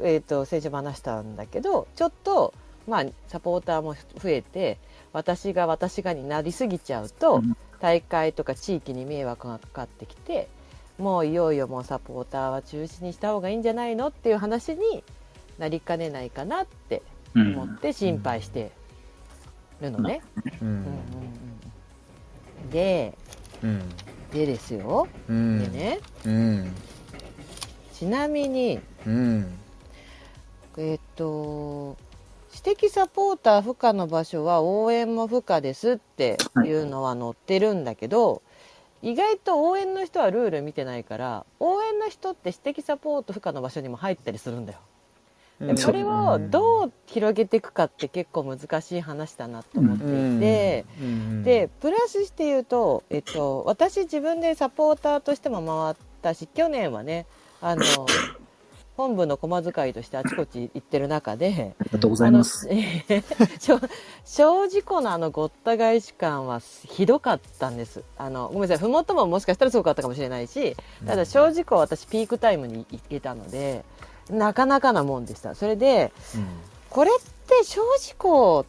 先週も話したんだけどちょっとまあサポーターも増えて私がになりすぎちゃうと大会とか地域に迷惑がかかってきて、もういよいよもうサポーターは中止にした方がいいんじゃないのっていう話になりかねないかなって思って心配してるのね。でですよ、でね、ちなみに、私的サポーター不可の場所は応援も不可ですっていうのは載ってるんだけど、意外と応援の人はルール見てないから、応援の人って私的サポート不可の場所にも入ったりするんだよ。それをどう広げていくかって結構難しい話だなと思っていて、でプラスして言うと、私自分でサポーターとしても回ったし、去年はね本部の駒遣いとしてあちこち行ってる中で、ありがとうございます。小事故のごった返し感はひどかったんです。ごめんなさい、ふもとももしかしたらすごかったかもしれないし、ただ小事故は私ピークタイムに行けたので、なかなかなもんでした。それで、これって小事故、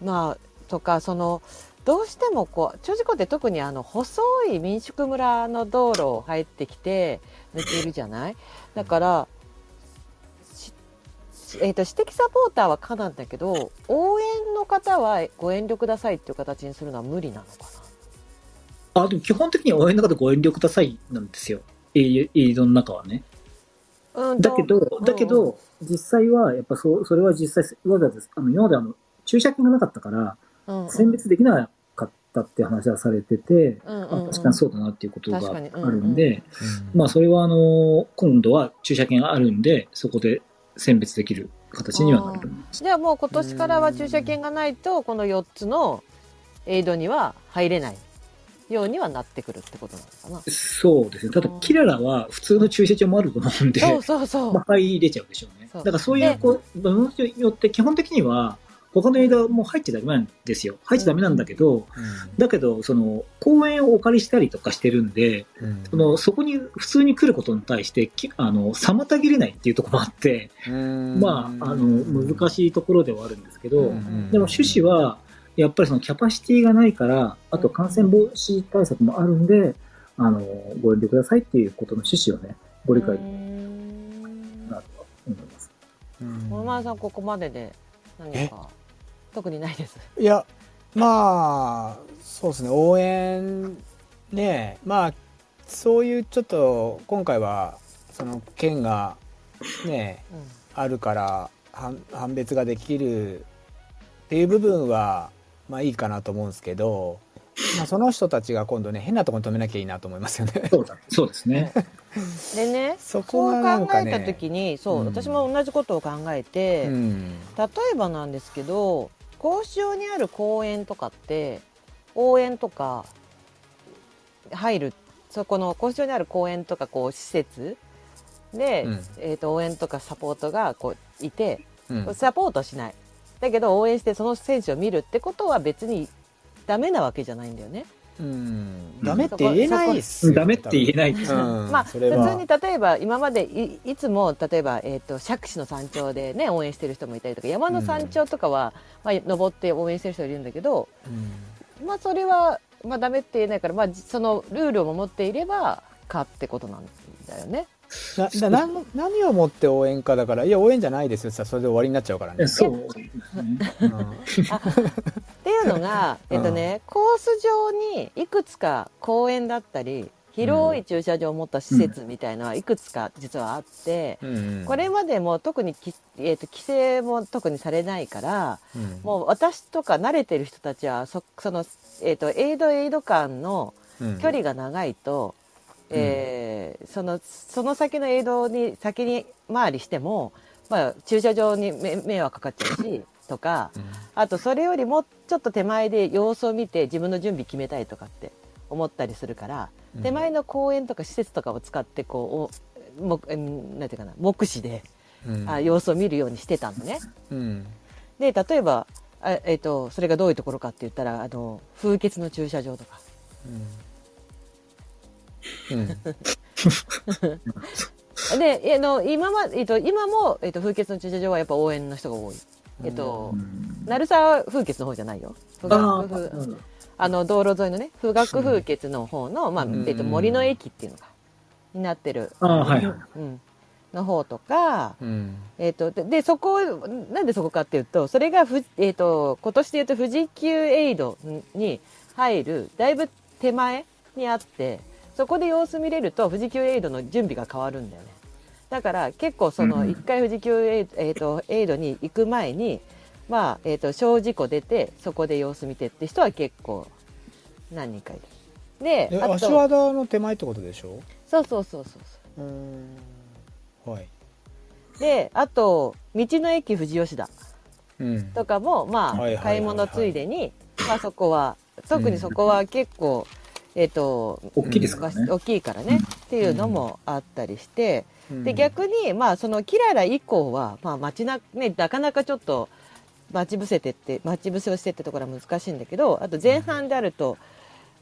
まあ、とか、どうしてもこう小事故って特に細い民宿村の道路を入ってきて抜けるじゃない。だから、私的サポーターは可なんだけど、応援の方はご遠慮くださいっていう形にするのは無理なのかな。でも基本的に応援の方ご遠慮くださいなんですよ、映像の中はね。だけど実際はやっぱそれは実際わざわざ今まで駐車券がなかったから、選別できなかったって話はされてて、確かにそうだなっていうことがあるんで、まあそれは今度は駐車券があるんでそこで選別できる形にはなると思います。じゃあもう今年からは駐車券がないとこの4つのエイドには入れないようにはなってくるってことなのかな。そうですね。ただキララは普通の駐車場もあると思うんで、入れちゃうでしょうね。だからそういう部分によって基本的には他のエイドはもう入っちゃダメなんですよ。入っちゃダメなんだけど、だけどその公園をお借りしたりとかしてるんで、そこに普通に来ることに対して妨げれないっていうところもあって、まあ難しいところではあるんですけど、でも趣旨はやっぱりそのキャパシティがないから、あと感染防止対策もあるんで、ご遠慮くださいっていうことの趣旨をね、ご理解なとは思います。小山さんここまでで何か。特にないです。いや、まあそうですね、応援ね、まあそういうちょっと今回はその件がね、あるから判別ができるっていう部分はまあいいかなと思うんですけど、まあ、その人たちが今度ね変なところに止めなきゃいいなと思いますよね。そうですね。でね、そこがなんかね、そう考えた時にそう、うん、私も同じことを考えて、うん、例えばなんですけど甲子園にある公園とかって応援とか入る、そこの甲子園にある公園とかこう施設で、うん応援とかサポートがこういて、うん、サポートしないだけど応援してその選手を見るってことは別にダメなわけじゃないんだよね。うん、ダメって言えないです。ダメって言えない。うん、まあ普通に例えば今まで いつも例えば釈子の山頂でね応援してる人もいたりとか山の山頂とかは、うんまあ、登って応援してる人いるんだけど、うん、まあそれはまあダメって言えないから、まあそのルールを守っていればかってことなんだよね。何をもって応援かだからいや応援じゃないですよそれで終わりになっちゃうからね。そう、うん、っていうのがコース上にいくつか公園だったり広い駐車場を持った施設みたいなのはいくつか実はあって、うん、これまでも特に、規制も特にされないから、うん、もう私とか慣れてる人たちはその、エイド間の距離が長いと、うんその先の映像に先に回りしても、まあ、駐車場に迷惑かかっちゃうしとか、うん、あとそれよりもちょっと手前で様子を見て自分の準備決めたいとかって思ったりするから、うん、手前の公園とか施設とかを使ってこうなんていうかな目視で、うん、様子を見るようにしてたのね、うん、で例えばそれがどういうところかって言ったら風穴の駐車場とか、うんうん、で今も、風穴の駐車場はやっぱ応援の人が多い、鳴沢風穴の方じゃないよ道路沿いのね富岳風穴の方の、まあ森の駅っていうのがになってるの方とか、うんでそこなんでそこかっていうとそれが、今年でいうと富士急エイドに入るだいぶ手前にあってそこで様子見れると富士急エイドの準備が変わるんだよね。だから結構その一回富士急エイドに行く前にまあ小事故出てそこで様子見てって人は結構何人かいる。で、あと足和田の手前ってことでしょ？そうそうそうそう。はい。で、あと道の駅富士吉田とかもまあ買い物ついでにまあそこは特にそこは結構。大きいですからね。大きいからねっていうのもあったりして、うん、で逆にまあそのキララ以降はまあなかなかちょっと待ち伏せをしてってところは難しいんだけど、あと前半であると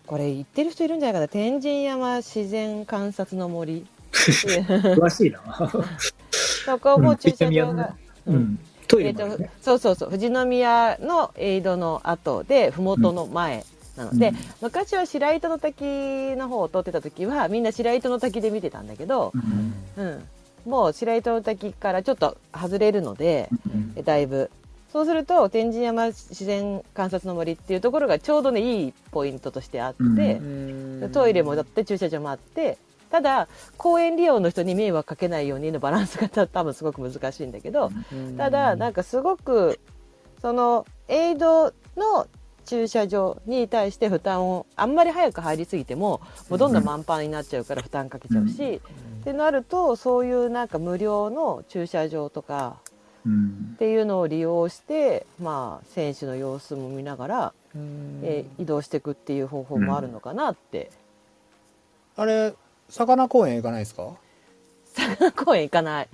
これ行ってる人いるんじゃないかな、天神山自然観察の森詳しいなそこも駐車場が、うんうん、トイレもあるね、そうそうそう、富士宮のエイドの後で麓の前、うんなので、うん、昔は白糸の滝の方を通ってた時はみんな白糸の滝で見てたんだけど、うんうん、もう白糸の滝からちょっと外れるので、うん、だいぶそうすると天神山自然観察の森っていうところがちょうどねいいポイントとしてあって、うん、トイレもあって駐車場もあって、ただ公園利用の人に迷惑かけないようにのバランスが多分すごく難しいんだけど、うん、ただなんかすごくそのエイドの駐車場に対して負担をあんまり早く入りすぎてもうどんどん満帆になっちゃうから負担かけちゃうし、うん、ってなるとそういうなんか無料の駐車場とかっていうのを利用して、まあ、選手の様子も見ながら、うん、移動していくっていう方法もあるのかなって、うん、あれ魚公園行かないですか？魚公園行かない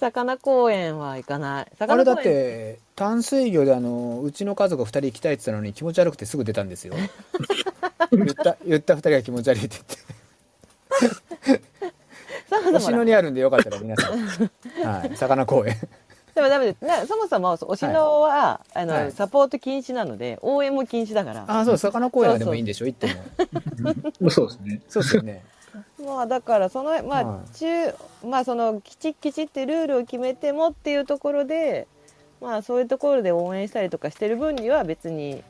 魚公園は行かない。あれだって淡水魚でうちの家族2人行きたいって言ったのに気持ち悪くてすぐ出たんですよ言った2人が気持ち悪いって言っておしのにあるんでよかったら皆さん、はい、魚公園でもダメです。そもそもおしのは、はいはい、サポート禁止なので応援も禁止だから。あ、そう、魚公園はでもいいんでしょ、行ってもそうですね、そうですよねまあ、だからその、まあまあ、そのきちってルールを決めてもっていうところで、まあ、そういうところで応援したりとかしてる分には別に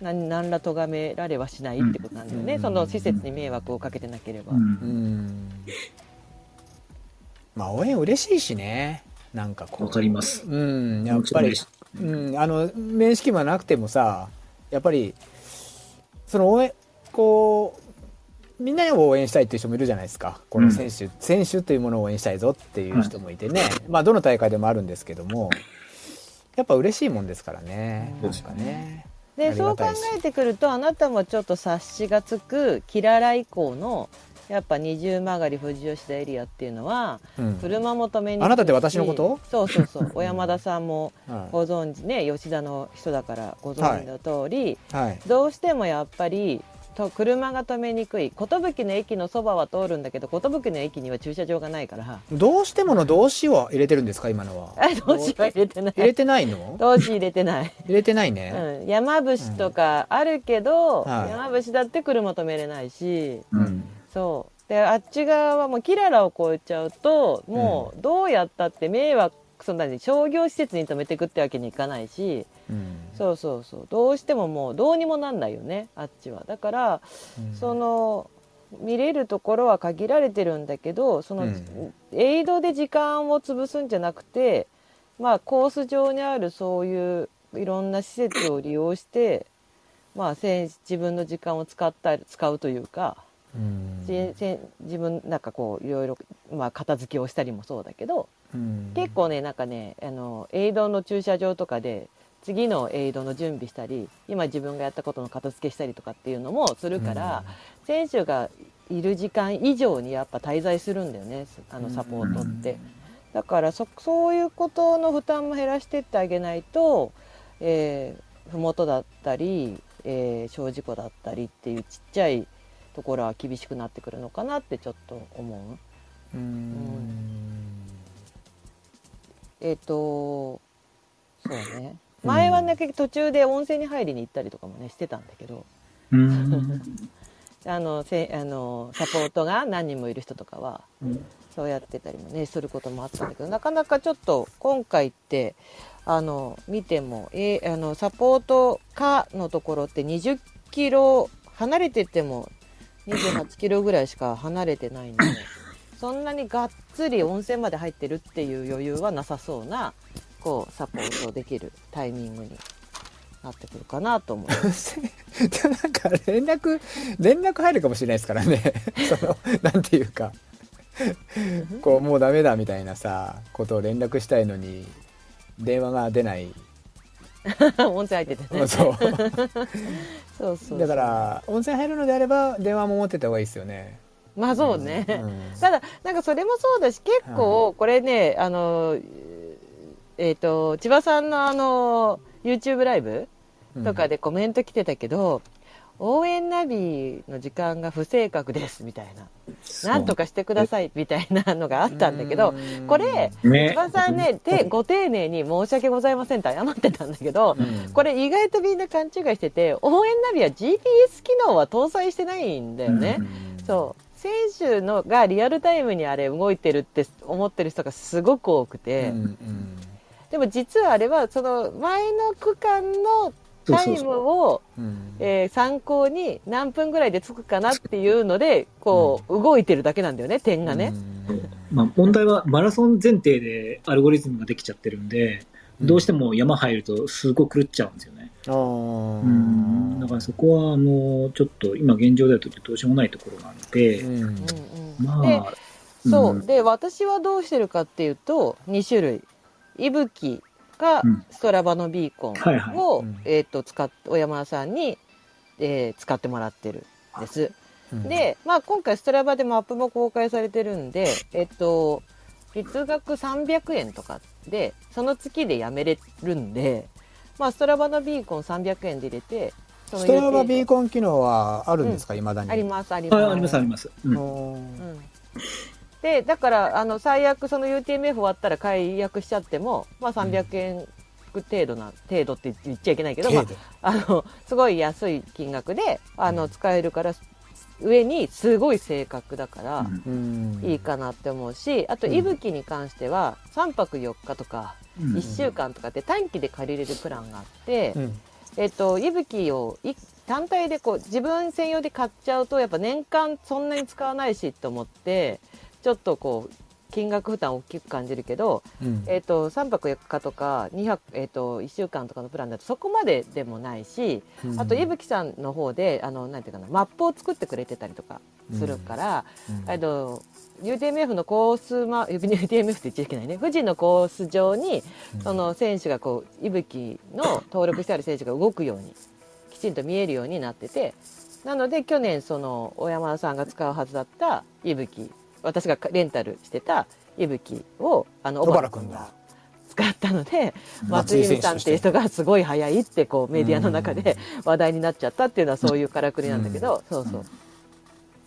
何ら咎められはしないってことなんだよね、うん、その施設に迷惑をかけてなければ、うんうん、まあ応援嬉しいしね、なんかこう分かります、うん、やっぱり、うん、面識もなくてもさやっぱりその応援こうみんなを応援したいっていう人もいるじゃないですか。この選手、うん、選手というものを応援したいぞっていう人もいてね、うん、まあどの大会でもあるんですけども、やっぱ嬉しいもんですからね。うん、なんかね。でそう考えてくると、あなたもちょっと察しがつくキララ以降のやっぱ二重曲がり富士吉田エリアっていうのは、うん、車も止めにくいし、あなたって私のこと？そうそうそう。小山田さんもご存知ね、吉田の人だからご存知の通り、はいはい、どうしてもやっぱりと車が止めにくい。寿の駅のそばは通るんだけど、寿の駅には駐車場がないから。どうしてもの動詞は入れてるんですか今のは？動詞は入れてない。入れてないの？動詞入れてない入れてないね、うん、山伏とかあるけど、うん、山伏だって車止めれないし、うん、そうで、あっち側はもうキララを越えちゃうと、もうどうやったって迷惑、そんなに商業施設に止めていくってわけにいかないし、うん、そうそうそう、どうしてももうどうにもなんないよねあっちは。だから、うん、その見れるところは限られてるんだけど、その、うん、エイドで時間を潰すんじゃなくて、まあコース上にあるそういういろんな施設を利用して、まあ自分の時間を使うというか、うん、自分なんかこういろいろ、まあ、片付けをしたりもそうだけど、うん、結構ねなんかね、あのエイドの駐車場とかで次のエイドの準備したり、今自分がやったことの片付けしたりとかっていうのもするから、うん、選手がいる時間以上にやっぱ滞在するんだよね、あのサポートって、うん、だからそういうことの負担も減らしてってあげないと、麓だったり、小事故だったりっていうちっちゃいところは厳しくなってくるのかなってちょっと思う。そうね、前はね途中で温泉に入りに行ったりとかもねしてたんだけど、うんあのサポートが何人もいる人とかは、うん、そうやってたりもねすることもあったんだけど、なかなかちょっと今回って見ても、サポート課のところって20キロ離れてても28キロぐらいしか離れてないので、そんなにがっつり温泉まで入ってるっていう余裕はなさそうな、こうサポートできるタイミングになってくるかなと思う。なんか連絡入るかもしれないですからね。そのなんていうかこうもうダメだみたいなさことを連絡したいのに電話が出ない。温泉入っててね。そう。そうだから温泉入るのであれば電話も持ってた方がいいですよね。まあそうね。うん、ただなんかそれもそうだし、結構これね、はい、千葉さんのYouTube ライブとかでコメント来てたけど、うん、応援ナビの時間が不正確ですみたいな、なんとかしてくださいみたいなのがあったんだけど、これ、ね、千葉さんねご丁寧に申し訳ございませんと謝ってたんだけど、うん、これ意外とみんな勘違いしてて、応援ナビは GPS 機能は搭載してないんだよね、うん、そう選手のがリアルタイムにあれ動いてるって思ってる人がすごく多くて、うんうん、でも実はあれはその前の区間のタイムを参考に何分ぐらいで着くかなっていうのでこう動いてるだけなんだよね、点がね、まあ、問題はマラソン前提でアルゴリズムができちゃってるんで、どうしても山入るとすごく狂っちゃうんですよね、うん、だからそこはもうちょっと今現状だとどうしようもないところがあって、うん、まあ、でそうで私はどうしてるかっていうと2種類、いぶきがストラバのビーコンを、はいはい、小山さんに、使ってもらってるんです、うん、で、まあ、今回ストラバでマップも公開されてるんで、月額300円とかでその月でやめれるんで、まあ、ストラバのビーコン300円で入れて、そのストラバビーコン機能はあるんですか、うん、未だに？ありますあります、ありますあります、うんうんで、だから最悪その UTMF 終わったら解約しちゃっても、まあ、300円程度な、程度って言っちゃいけないけど、まあ、すごい安い金額で使えるから、上にすごい正確だからいいかなって思うし、あといぶきに関しては3泊4日とか1週間とかって短期で借りれるプランがあって、いぶきを単体でこう自分専用で買っちゃうとやっぱ年間そんなに使わないしと思って、ちょっとこう金額負担大きく感じるけど、うん3泊4日とか200、1週間とかのプランだとそこまででもないし、うん、あと伊吹さんの方でなんていうかなマップを作ってくれてたりとかするから、うんUTMF のコース、ま、UTMF って言っちゃいけないね富士のコース上にその選手がこういぶきの登録してある選手が動くようにきちんと見えるようになってて、なので去年その大山さんが使うはずだったいぶき、私がレンタルしてたいぶきを小原君が使ったので、松井さんっていう人がすごい速いってこうメディアの中で話題になっちゃったっていうのはそういうからくりなんだけど、そうそう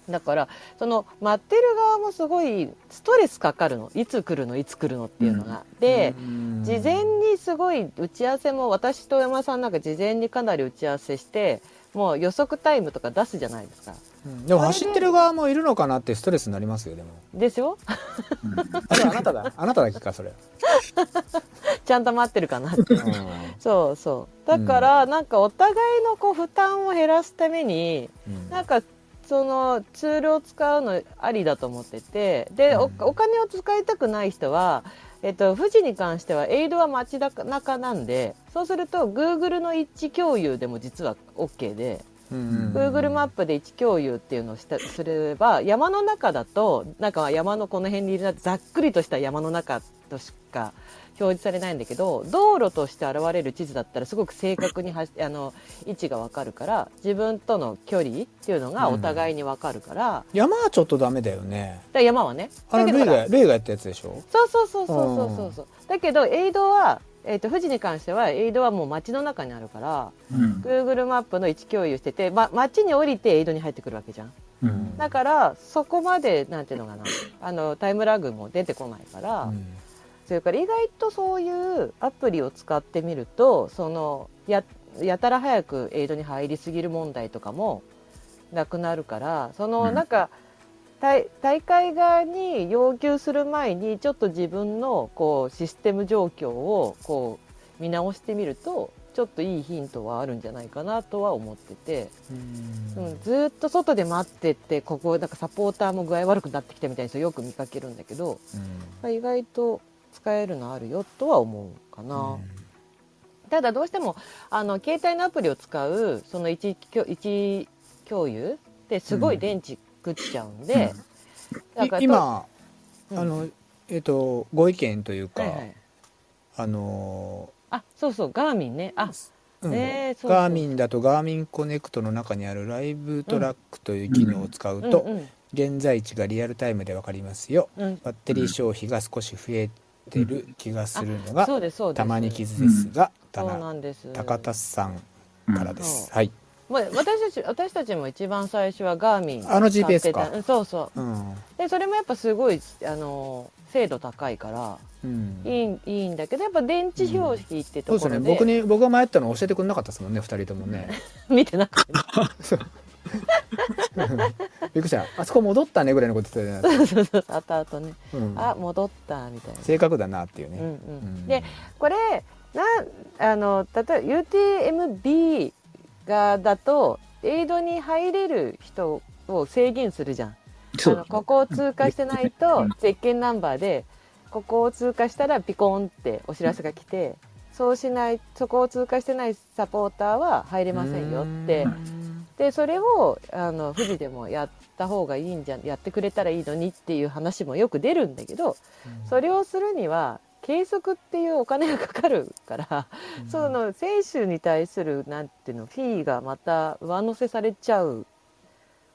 だからその待ってる側もすごいストレスかかるの、いつ来るのっていうのが、うん、で事前にすごい打ち合わせも私と山さんなんか事前にかなり打ち合わせしてもう予測タイムとか出すじゃないですか、うん、でも走ってる側もいるのかなってストレスになりますよ。でもでしょ、うん、あれあなただけかそれちゃんと待ってるかなってそうそうだからなんかお互いのこう負担を減らすために、うん、なんかそのツールを使うのありだと思ってて、で お金を使いたくない人は、富士に関してはエイドは街中なんで、そうすると Google の位置共有でも実は OK で、うん、Google マップで位置共有っていうのをすれば山の中だとなんか山のこの辺にいるなってざっくりとした山の中としか表示されないんだけど、道路として現れる地図だったらすごく正確に位置が分かるから、自分との距離っていうのがお互いに分かるから、うん、山はちょっとダメだよね。だ山はねあれルイがやったやつでしょ。そうそうそうそうそうそう、うん、だけどエイドは、富士に関してはエイドはもう街の中にあるから、うん、Google マップの位置共有してて、街に降りてエイドに入ってくるわけじゃん、うん、だからそこまでなんていうのかなタイムラグも出てこないから、うん、それから意外とそういうアプリを使ってみるとその やたら早くエイドに入りすぎる問題とかもなくなるから、そのなんか、うん、大会側に要求する前にちょっと自分のこうシステム状況をこう見直してみるとちょっといいヒントはあるんじゃないかなとは思ってて、うん、ずっと外で待っててここなんかサポーターも具合悪くなってきたみたいな人よく見かけるんだけど、うん、意外と使えるのあるよとは思うかな、うん、ただどうしても携帯のアプリを使うその位置共有ってすごい電池食っちゃうんで、うん、だから今、うん、ご意見というか、はいはい、あそうそうガーミンねあ、うんそうガーミンだとガーミンコネクトの中にあるライブトラックという機能を使うと、うんうんうん、現在地がリアルタイムで分かりますよ、うん、バッテリー消費が少し増えてる気がするのが、うん、たまに傷ですが、うん、です高田さんからです、うんはい、私たちも一番最初はガーミン使ってたGPX かそうそう、うん、でそれもやっぱすごい精度高いから、うん、いいんだけどやっぱ電池標識ってところで、うん、そうですね、僕が迷ったの教えてくれなかったですもんね2人ともね見てなかったびっくりした。あそこ戻ったねぐらいのこと言ってたじゃないですか。そうそうそう。あとあとね、うん、あ戻ったみたいな。正確だなっていうね。うんうんうん、でこれ例えば UTMB がだとエイドに入れる人を制限するじゃん。ここを通過してないとゼッケンナンバーでここを通過したらピコンってお知らせが来て、そうしないそこを通過してないサポーターは入れませんよって。でそれを富士でもやった方がいいんじゃやってくれたらいいのにっていう話もよく出るんだけど、それをするには計測っていうお金がかかるから、うん、その選手に対するなんていうのフィーがまた上乗せされちゃう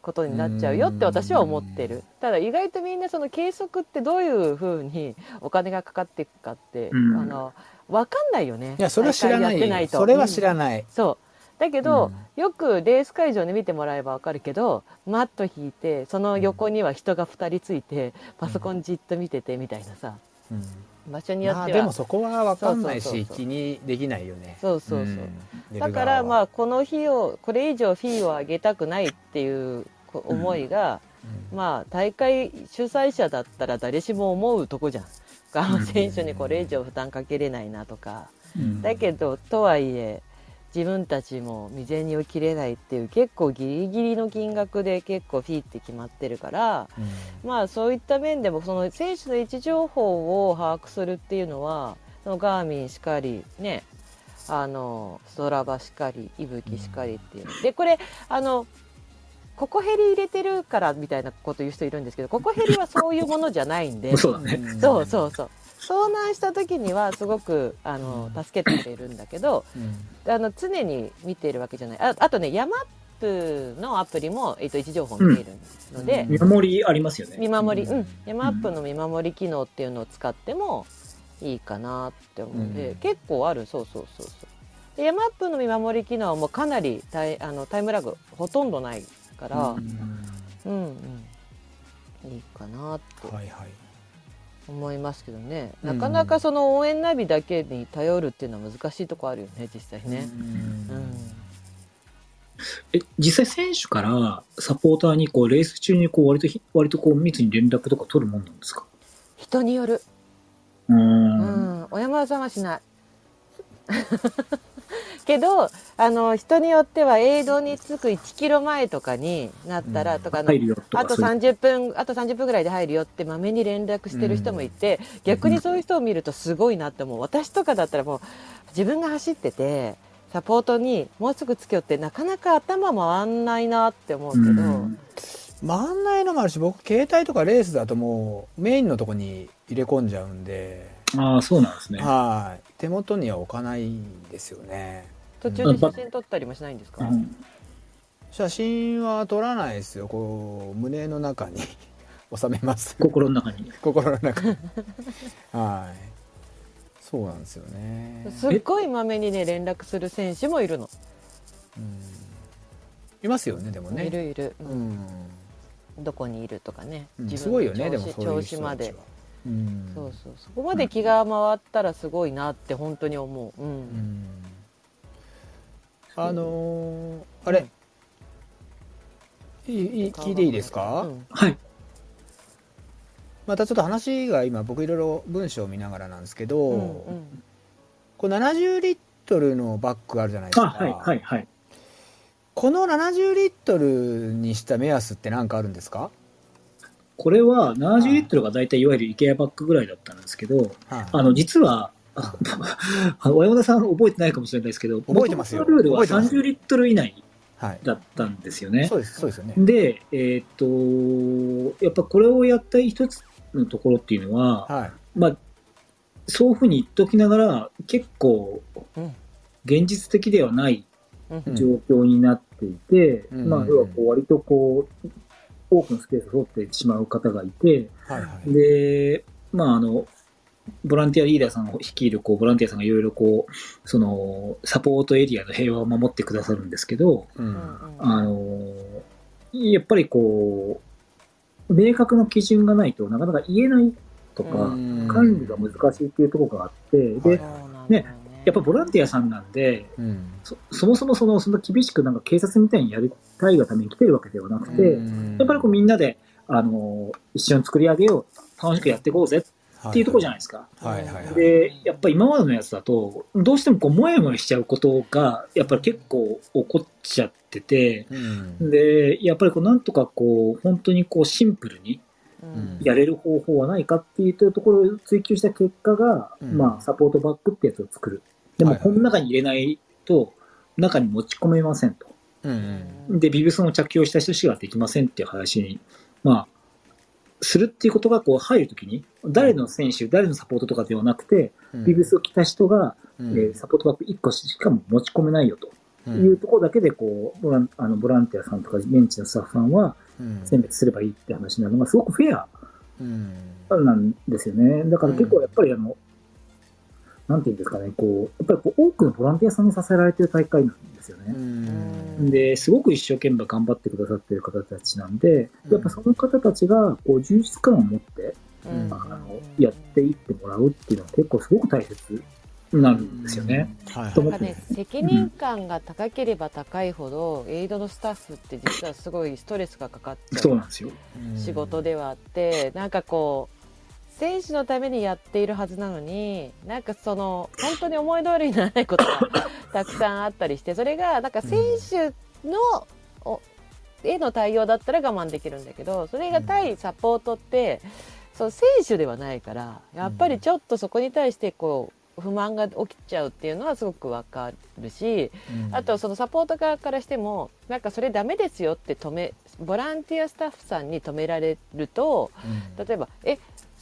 ことになっちゃうよって私は思ってる。ただ意外とみんなその計測ってどういうふうにお金がかかっていくかって、うん、分かんないよね。いやそれは知らない。それは知らない。うん、そう。だけど、うん、よくレース会場で見てもらえば分かるけどマット引いてその横には人が2人ついて、うん、パソコンじっと見ててみたいなさ、うん、場所によっては、まあ、でもそこは分かんないしそうそうそう気にできないよね。そうそうそう、うん、だからまあこの費用これ以上フィーを上げたくないっていう思いが、うん、まあ大会主催者だったら誰しも思うとこじゃん。選手にこれ以上負担かけれないなとか、うん、だけどとはいえ自分たちも未然に起きれないっていう結構ギリギリの金額で結構フィーって決まってるから、うん、まあそういった面でもその選手の位置情報を把握するっていうのはガーミンしかりね、ストラバしかりイブキしかりっていう、うん、でこれココヘリ入れてるからみたいなこと言う人いるんですけど、ココヘリはそういうものじゃないんでそうだね、そうそうそう、遭難した時にはすごく助けてくれるんだけど、うん、常に見ているわけじゃない。 あとねYAMAPのアプリも、位置情報を見れるので、うん、見守りありますよね。見守り、うん、YAMAPの見守り機能っていうのを使ってもいいかなって思うんで、うん、結構ある。そうそうそうそうでYAMAPの見守り機能はもうかなりタイムラグほとんどないから、うんうん、いいかなって、はいはい、思いますけどね。なかなかその応援ナビだけに頼るっていうのは難しいとこあるよね、実際ね。うん、うん、実際選手からサポーターにレース中に割と密に連絡とか取るもんなんですか？人による。うん、小山田さんはしないけど人によっては映像に着く1キロ前とかになったらとか、あと30分ぐらいで入るよってまめに連絡してる人もいて、逆にそういう人を見るとすごいなって思う。私とかだったらもう自分が走っててサポートにもうすぐ着きよってなかなか頭回んないなって思うけど、回んないのもあるし、僕携帯とかレースだともうメインのとこに入れ込んじゃうんで。ああ、そうなんですね。はい、手元には置かないんですよね。途中で写真撮ったりもしないんですか？うん、写真は撮らないですよ。胸の中に収めます。心の中にはい、そうなんですよね。すっごいまめにね連絡する選手もいるの。いますよね。でもね、いるいる、どこにいるとかね、自分の調子まで、そうそう、そこまで気が回ったらすごいなって本当に思う。あれ、聞いていいですか？はい。またちょっと話が今僕いろいろ文章を見ながらなんですけど、この70リットルのバッグあるじゃないですか。はいはいはい。この70リットルにした目安って何かあるんですか？これは70リットルがだいたいいわゆるイケアバッグぐらいだったんですけど、実は小山田さん覚えてないかもしれないですけど、覚えてますよ。ルールは30リットル以内だったんですよね。そうですよね。で、やっぱこれをやった一つのところっていうのは、まあそういうふうに言っときながら結構現実的ではない状況になっていて、まあ要は割と多くのスペースを取ってしまう方がいて、で、まあボランティアリーダーさんを率いるボランティアさんがいろいろそのサポートエリアの平和を守ってくださるんですけど、やっぱり明確な基準がないとなかなか言えないとか、管理が難しいっていうところがあって、で、ね、やっぱボランティアさんなんで、そもそもそんな厳しくなんか警察みたいにやりたいがために来てるわけではなくて、やっぱりみんなで一緒に作り上げよう、楽しくやっていこうぜっていうところじゃないですか。で、やっぱり今までのやつだとどうしてももやもやしちゃうことがやっぱり結構起こっちゃってて、でやっぱりなんとか本当にシンプルにやれる方法はないかっていうところを追求した結果が、まあサポートバッグってやつを作る。でもこの中に入れないと中に持ち込めませんと、でビブスの着用した人しかできませんっていう話に、するっていうことが入るときに誰の選手、誰のサポートとかではなくて、ビブスを着た人が、サポートバッグ1個しかも持ち込めないよというところだけでボランティアさんとか現地のスタッフさんは選別すればいいって話になるのがすごくフェアなんですよね。だから結構やっぱりなんていうんですかね、やっぱり多くのボランティアさんに支えられている大会なんですよね。ですごく一生懸命頑張ってくださっている方たちなんで、やっぱその方たちが充実感を持って、やっていってもらうっていうのは結構すごく大切なんですよね。責任感が高ければ高いほど、エイドのスタッフって実はすごいストレスがかかって、そうなんですよ。仕事ではあって、なんか選手のためにやっているはずなのに、なんかその本当に思い通りにならないことがたくさんあったりして、それがなんか選手の、への対応だったら我慢できるんだけど、それが対サポートってその選手ではないから、やっぱりちょっとそこに対してこう不満が起きちゃうっていうのはすごくわかるし、あとそのサポート側からしてもなんかそれダメですよってボランティアスタッフさんに止められると、例えば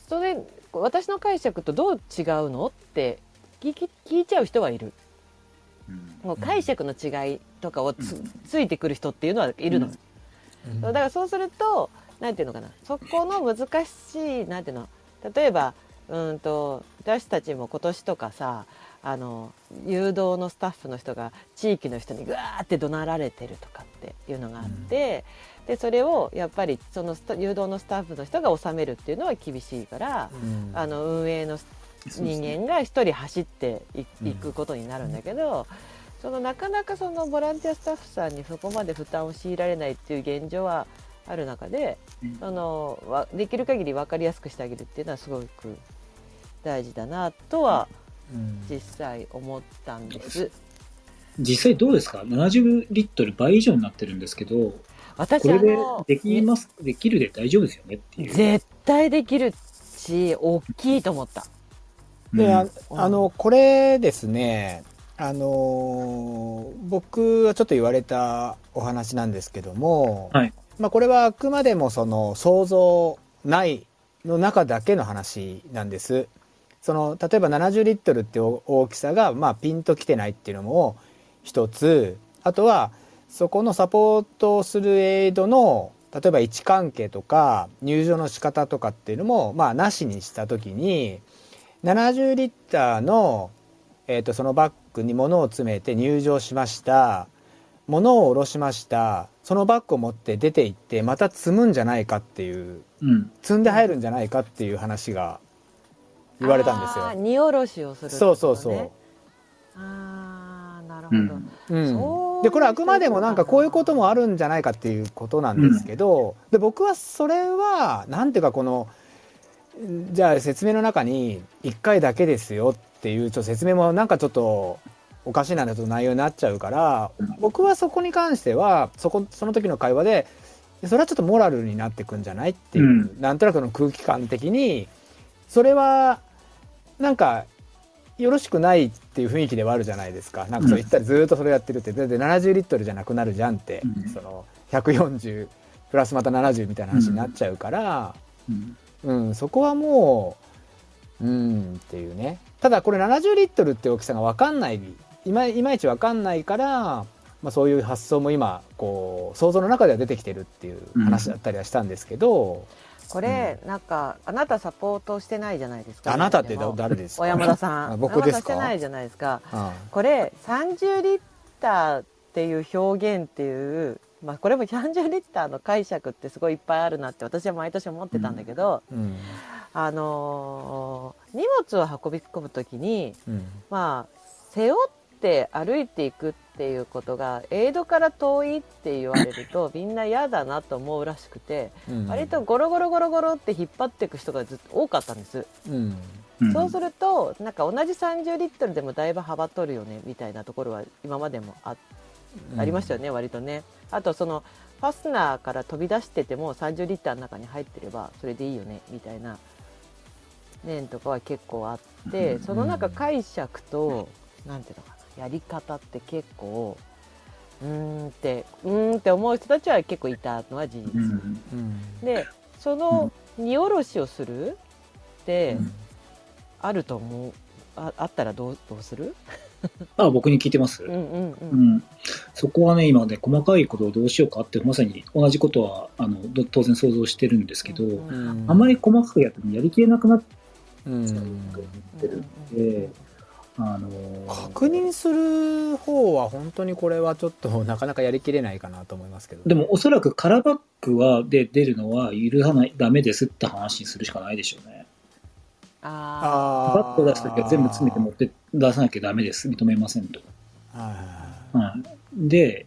それ私の解釈とどう違うのって聞いちゃう人はいる。もう解釈の違いとかをついてくる人っていうのはいるの。だからそうするとなんていうのかな、そこの難しいなんていうの、例えば私たちも今年とかさ、誘導のスタッフの人が地域の人にグワーって怒鳴られてるとかっていうのがあって、でそれをやっぱりその誘導のスタッフの人が収めるっていうのは厳しいから、運営の人間が一人走っていくことになるんだけど、そのなかなかそのボランティアスタッフさんにそこまで負担を強いられないっていう現状はある中で、できる限り分かりやすくしてあげるっていうのはすごく大事だなとは実際思ったんです。実際どうですか？70リットル倍以上になってるんですけど、私これでできるで大丈夫ですよねっていう。絶対できるし大きいと思った。で、これですね、僕はちょっと言われたお話なんですけども、これはあくまでもその想像内の中だけの話なんです。その例えば70リットルって大きさが、ピンときてないっていうのも一つ、あとはそこのサポートをするエイドの例えば位置関係とか入場の仕方とかっていうのもなしにした時に、70リッターの、そのバッグに物を詰めて入場しました、物を下ろしました、そのバッグを持って出て行ってまた積むんじゃないかっていう、積んで入るんじゃないかっていう話が言われたんですよ。荷下ろしをする、ね、そうあ、なるほど、でこれあくまでもなんかこういうこともあるんじゃないかっていうことなんですけど、で僕はそれはなんていうか、このじゃあ説明の中に1回だけですよっていうちょっと説明もなんかちょっとおかしな内容になっちゃうから、僕はそこに関してはその時の会話でそれはちょっとモラルになってくんじゃないっていう、なんとなくの空気感的にそれはなんかよろしくないっていう雰囲気ではあるじゃないですか。なんかそう言ったらずっとそれやってるって、だって70リットルじゃなくなるじゃんって、その140プラスまた70みたいな話になっちゃうから、そこはもうっていうね。ただこれ70リットルって大きさが分かんない、いまいち分かんないから、そういう発想も今こう想像の中では出てきてるっていう話だったりはしたんですけど、これ、なんかあなたサポートしてないじゃないですか。あなたって誰ですか？小山田さん。僕ですか？してないじゃないですか。これ30リッターっていう表現っていう、これも30リッターの解釈ってすごいいっぱいあるなって私は毎年思ってたんだけど、荷物を運び込むときに、背負って歩いていくっていうことがエイドから遠いって言われるとみんな嫌だなと思うらしくて、割とゴロゴロゴロゴロって引っ張っていく人がずっと多かったんです、そうするとなんか同じ30リットルでもだいぶ幅取るよねみたいなところは今までもありましたよね、割とね。あとそのファスナーから飛び出してても30リッターの中に入ってればそれでいいよねみたいな面とかは結構あって、その中解釈となんていうのかな、やり方って結構うーんって思う人たちは結構いたのは事実、でその荷下ろしをするってあると思う。あったらどうする？僕に聞いてます。そこはね、今ね、細かいことをどうしようかってまさに同じことは当然想像してるんですけど、あまり細かくやってもやりきれなくなっちゃうと思ってるんで、確認する方は本当にこれはちょっとなかなかやりきれないかなと思いますけど、でもおそらく空バックはで出るのは許さないダメですって話にするしかないでしょうね。バッグを出すときは全部詰めて持って出さなきゃダメです、認めませんと。で、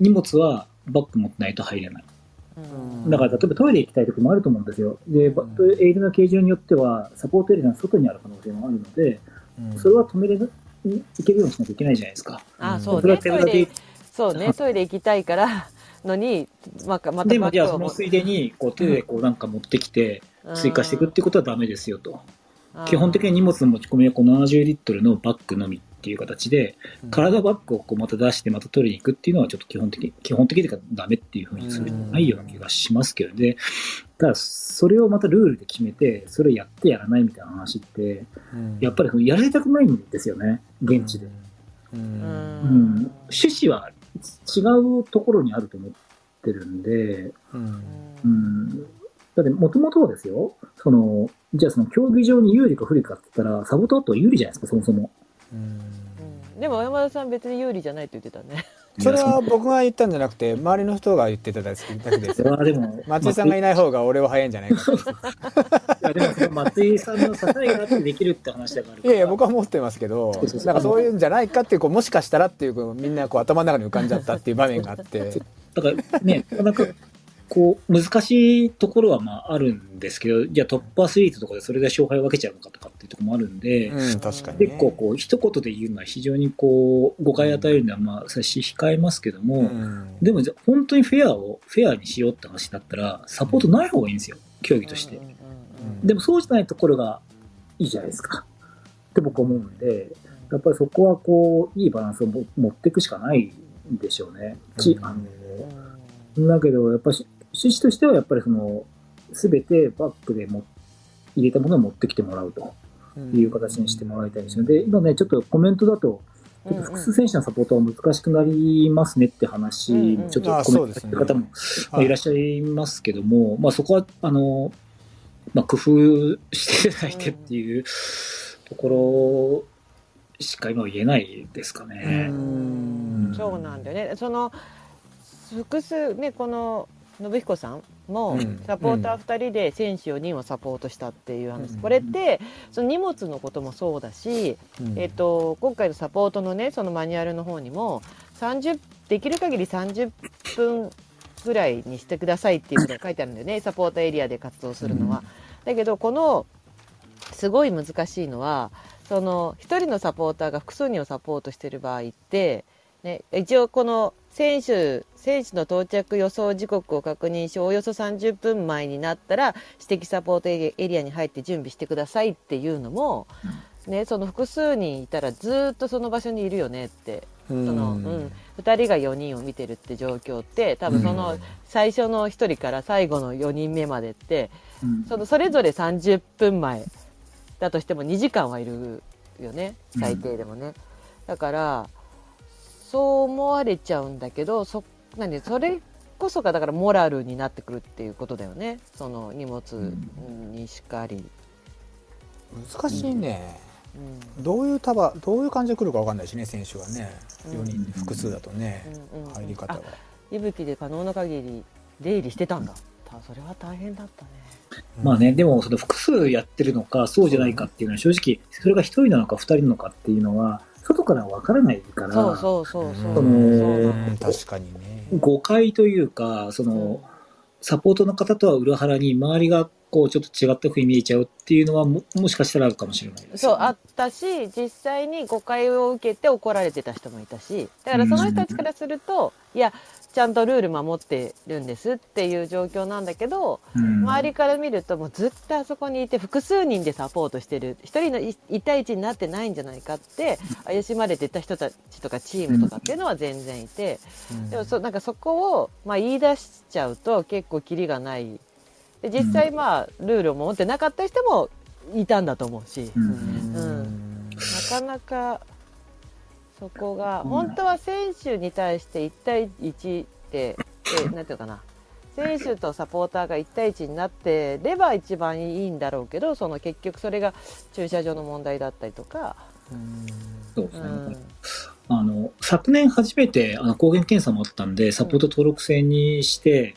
荷物はバッグ持ってないと入れない。だから例えばトイレ行きたい時もあると思うんですよ。で、エイドの形状によってはサポートエリアの外にある可能性もあるので、それは止めれる行けるようにしなきゃいけないじゃないですか。あ、そうね。トイレ行きたいからのに、またでもじゃあそのついでにこう手でこうなんか持ってきて追加していくってことはダメですよと。基本的に荷物の持ち込みはこう70リットルのバッグのみっていう形で、体バッグをこうまた出してまた取りに行くっていうのはちょっと基本的にはダメっていうふうにするないような気がしますけどね。だからそれをまたルールで決めて、それをやってやらないみたいな話って、やっぱりやられたくないんですよね、現地で。趣旨は違うところにあると思ってるんで、だってもともとはですよ、そのじゃあその競技場に有利か不利かって言ったらサボタートは有利じゃないですか、そもそも。でも山田さん別に有利じゃないって言ってたね。それは僕が言ったんじゃなくて周りの人が言ってただけですよ。でも松井さんがいない方が俺は早いんじゃないかいやでもその松井さんの支えがあってできるって話だから。いやいや僕は思ってますけど、なんかそういうんじゃないかっていう、こうもしかしたらっていう、こうみんなこう頭の中に浮かんじゃったっていう場面があって、だからね、なんかこう難しいところはまああるんですけど、じゃあトップアスリートとかでそれで勝敗を分けちゃうのかとかっていうところもあるんで、確かにね、結構こう一言で言うのは非常にこう誤解を与えるのはまあ差し控えますけども、でもじゃ本当にフェアにしようって話だったらサポートない方がいいんですよ、競技として。でもそうじゃないところがいいじゃないですかって僕思うんで、やっぱりそこはこういいバランスを持っていくしかないんでしょうね。だけどやっぱり趣旨としてはやっぱりその全てバッグでも入れたものを持ってきてもらうという形にしてもらいたいですので、今ねちょっとコメントだとちょっと複数選手のサポートは難しくなりますねって話、ちょっとコメントする方もいらっしゃいますけども、まあ、そこは工夫していただいてっていうところしか今は言えないですかね。そうなんだよね。その複数ね、この信彦さんもサポーター2人で選手4人をサポートしたっていう話、これってその荷物のこともそうだし、今回のサポートのねそのマニュアルの方にもできる限り30分ぐらいにしてくださいっていうことが書いてあるんだよね、サポーターエリアで活動するのは。だけどこのすごい難しいのは、その1人のサポーターが複数人をサポートしてる場合ってね、一応この選手の到着予想時刻を確認し、およそ30分前になったら指摘サポートエリアに入って準備してくださいっていうのも、ね、その複数人いたらずっとその場所にいるよねって、2人が4人を見てるって状況って多分その最初の1人から最後の4人目までって、それぞれ30分前だとしても2時間はいるよね、最低でもね。だからそう思われちゃうんだけど、それこそがだからモラルになってくるっていうことだよね、その荷物にしかり。難しいね、どういう感じで来るか分かんないしね、選手はね、4人複数だとね、入り方は息吹で可能な限り出入りしてたんだ。それは大変だったね。まあね、でもその複数やってるのかそうじゃないかっていうのは、正直それが1人なのか2人なのかっていうのは外から分からないから、確かにね、誤解というか、そのサポートの方とは裏腹に周りがこうちょっと違ったふうに見えちゃうっていうのは もしかしたらあるかもしれないです、ね、そうあったし、実際に誤解を受けて怒られてた人もいたし、だからその人たちからすると、いやちゃんとルール守ってるんですっていう状況なんだけど、周りから見るともうずっとあそこにいて複数人でサポートしてる、一人の1対1になってないんじゃないかって怪しまれてた人たちとかチームとかっていうのは全然いて、でもなんかそこを言い出しちゃうと結構キリがない。で実際ルールを守ってなかった人もいたんだと思うし、なかなかそこが本当は選手に対して1対1で、なんていうかな、選手とサポーターが1対1になってれば一番いいんだろうけど、結局それが駐車場の問題だったりとか。そうですね、昨年初めて抗原検査もあったんでサポート登録制にして、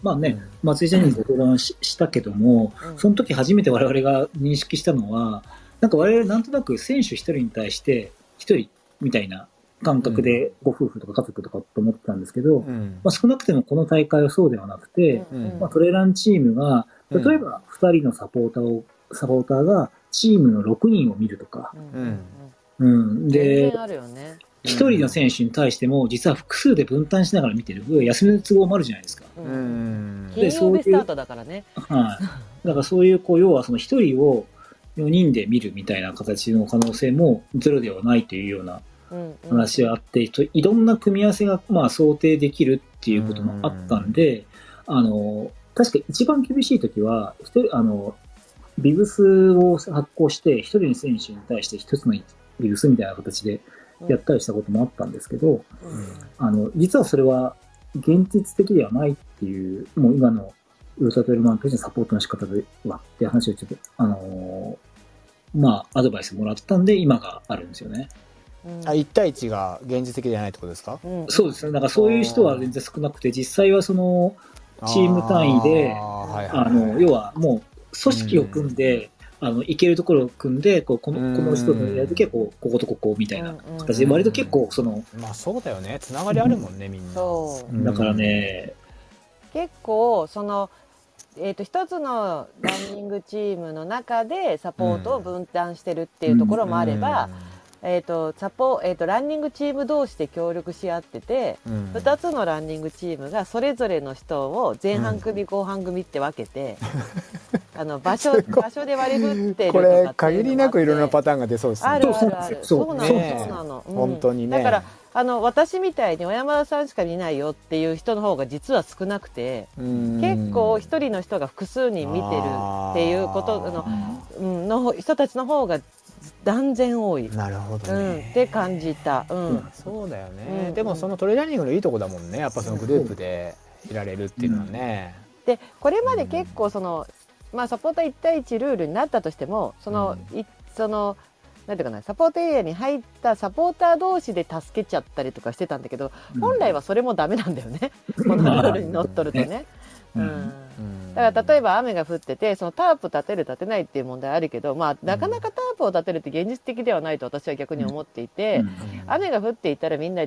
松井さんにご相談したけども、その時初めて我々が認識したのは、なんか我々なんとなく選手1人に対して1人みたいな感覚でご夫婦とか家族とかと思ってたんですけど、うんまあ、少なくてもこの大会はそうではなくて、うんまあ、トレランチームが例えば2人のサポーターがチームの6人を見るとか、うんうん、であるよ、ね、1人の選手に対しても実は複数で分担しながら見てる、休みの都合もあるじゃないですか、うん、で金曜日スタートだからね、はい、だからそういうこう要はその1人を4人で見るみたいな形の可能性もゼロではないというような話があって、いろんな組み合わせがまあ想定できるっていうこともあったんで、あの確か一番厳しい時はあのビブスを発行して一人の選手に対して一つのビブスみたいな形でやったりしたこともあったんですけど、あの実はそれは現実的ではないっていう、もう今のウルトラトレイルマウントのサポートの仕方ではって話をちょっとまあアドバイスもらったんで今があるんですよね。あ、1対1が現実的ではないってことですか？そうですね。だからそういう人は全然少なくて、実際はそのチーム単位で、はいはい、あの要はもう組織を組んで、あの行けるところを組んで、この人のやるときはこことここみたいな形で、割と結構その、まあそうだよね、つながりあるもんね、みんな。そうだからね、結構その一つのランニングチームの中でサポートを分担してるっていうところもあれば、ランニングチーム同士で協力し合ってて、うん、2つのランニングチームがそれぞれの人を前半組、うん、後半組って分けて、あの場所で割り振ってるとかっていうのがあって、これ限りなくいろんなパターンが出そうですね。あるあるある。そうなの、そうなの。本当にね。だからあの私みたいに小山田さんしか見ないよっていう人の方が実は少なくて、結構一人の人が複数人見てるっていうことの人たちの方が断然多い。なるほどね、って感じた、うん、そうだよね、うん、でもそのトレーラーニングのいいとこだもんね、やっぱそのグループでいられるっていうのはね、うん、でこれまで結構その、まあ、サポーター1対1ルールになったとしてもそのなんていうかな、サポートエリアに入ったサポーター同士で助けちゃったりとかしてたんだけど、本来はそれもダメなんだよね、うん、このルールにのっとるとね、うん、だから例えば雨が降っててそのタープ立てる立てないっていう問題あるけど、まあ、なかなかタープを立てるって現実的ではないと私は逆に思っていて、雨が降っていたらみんな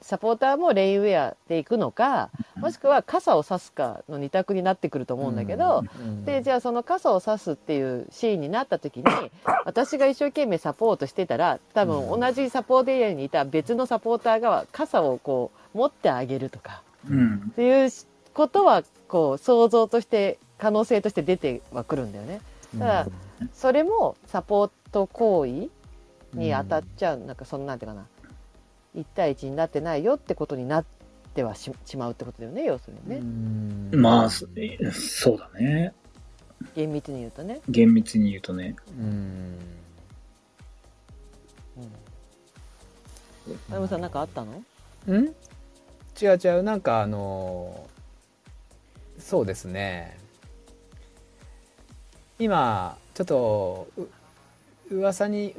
サポーターもレインウェアで行くのか、もしくは傘を差すかの2択になってくると思うんだけど、でじゃあその傘を差すっていうシーンになった時に私が一生懸命サポートしてたら、多分同じサポートエリアにいた別のサポーターが傘をこう持ってあげるとかっていうことはこう想像として可能性として出てはくるんだよね。ただそれもサポート行為に当たっちゃう、なんかそんなんていうかな、1対1になってないよってことになってはしまうってことだよね、要するにね。まあそうだね、厳密に言うとね、あやまさんなんかあったの？違う、なんかそうですね、今ちょっと噂に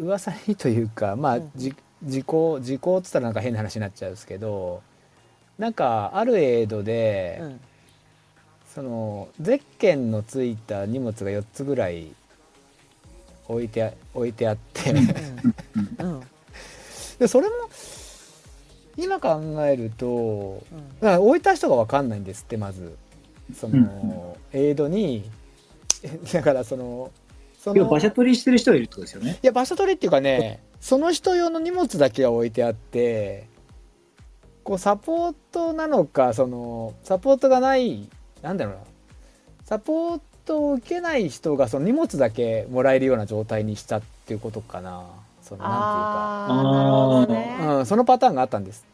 というか、まあ時効って言ったらなんか変な話になっちゃうんですけど、なんかあるエイドで、そのゼッケンのついた荷物が4つぐらい置いてあって、でそれも今考えると、置いた人が分かんないんですって、まず。そのエイドにだからその場所取りしてる人がいるってことですよね。いや場所取りっていうかね、その人用の荷物だけが置いてあって、こうサポートなのか、そのサポートがない、なんだろうな、サポートを受けない人がその荷物だけもらえるような状態にしたっていうことかな。そのなんていうか、そのパターンがあったんです。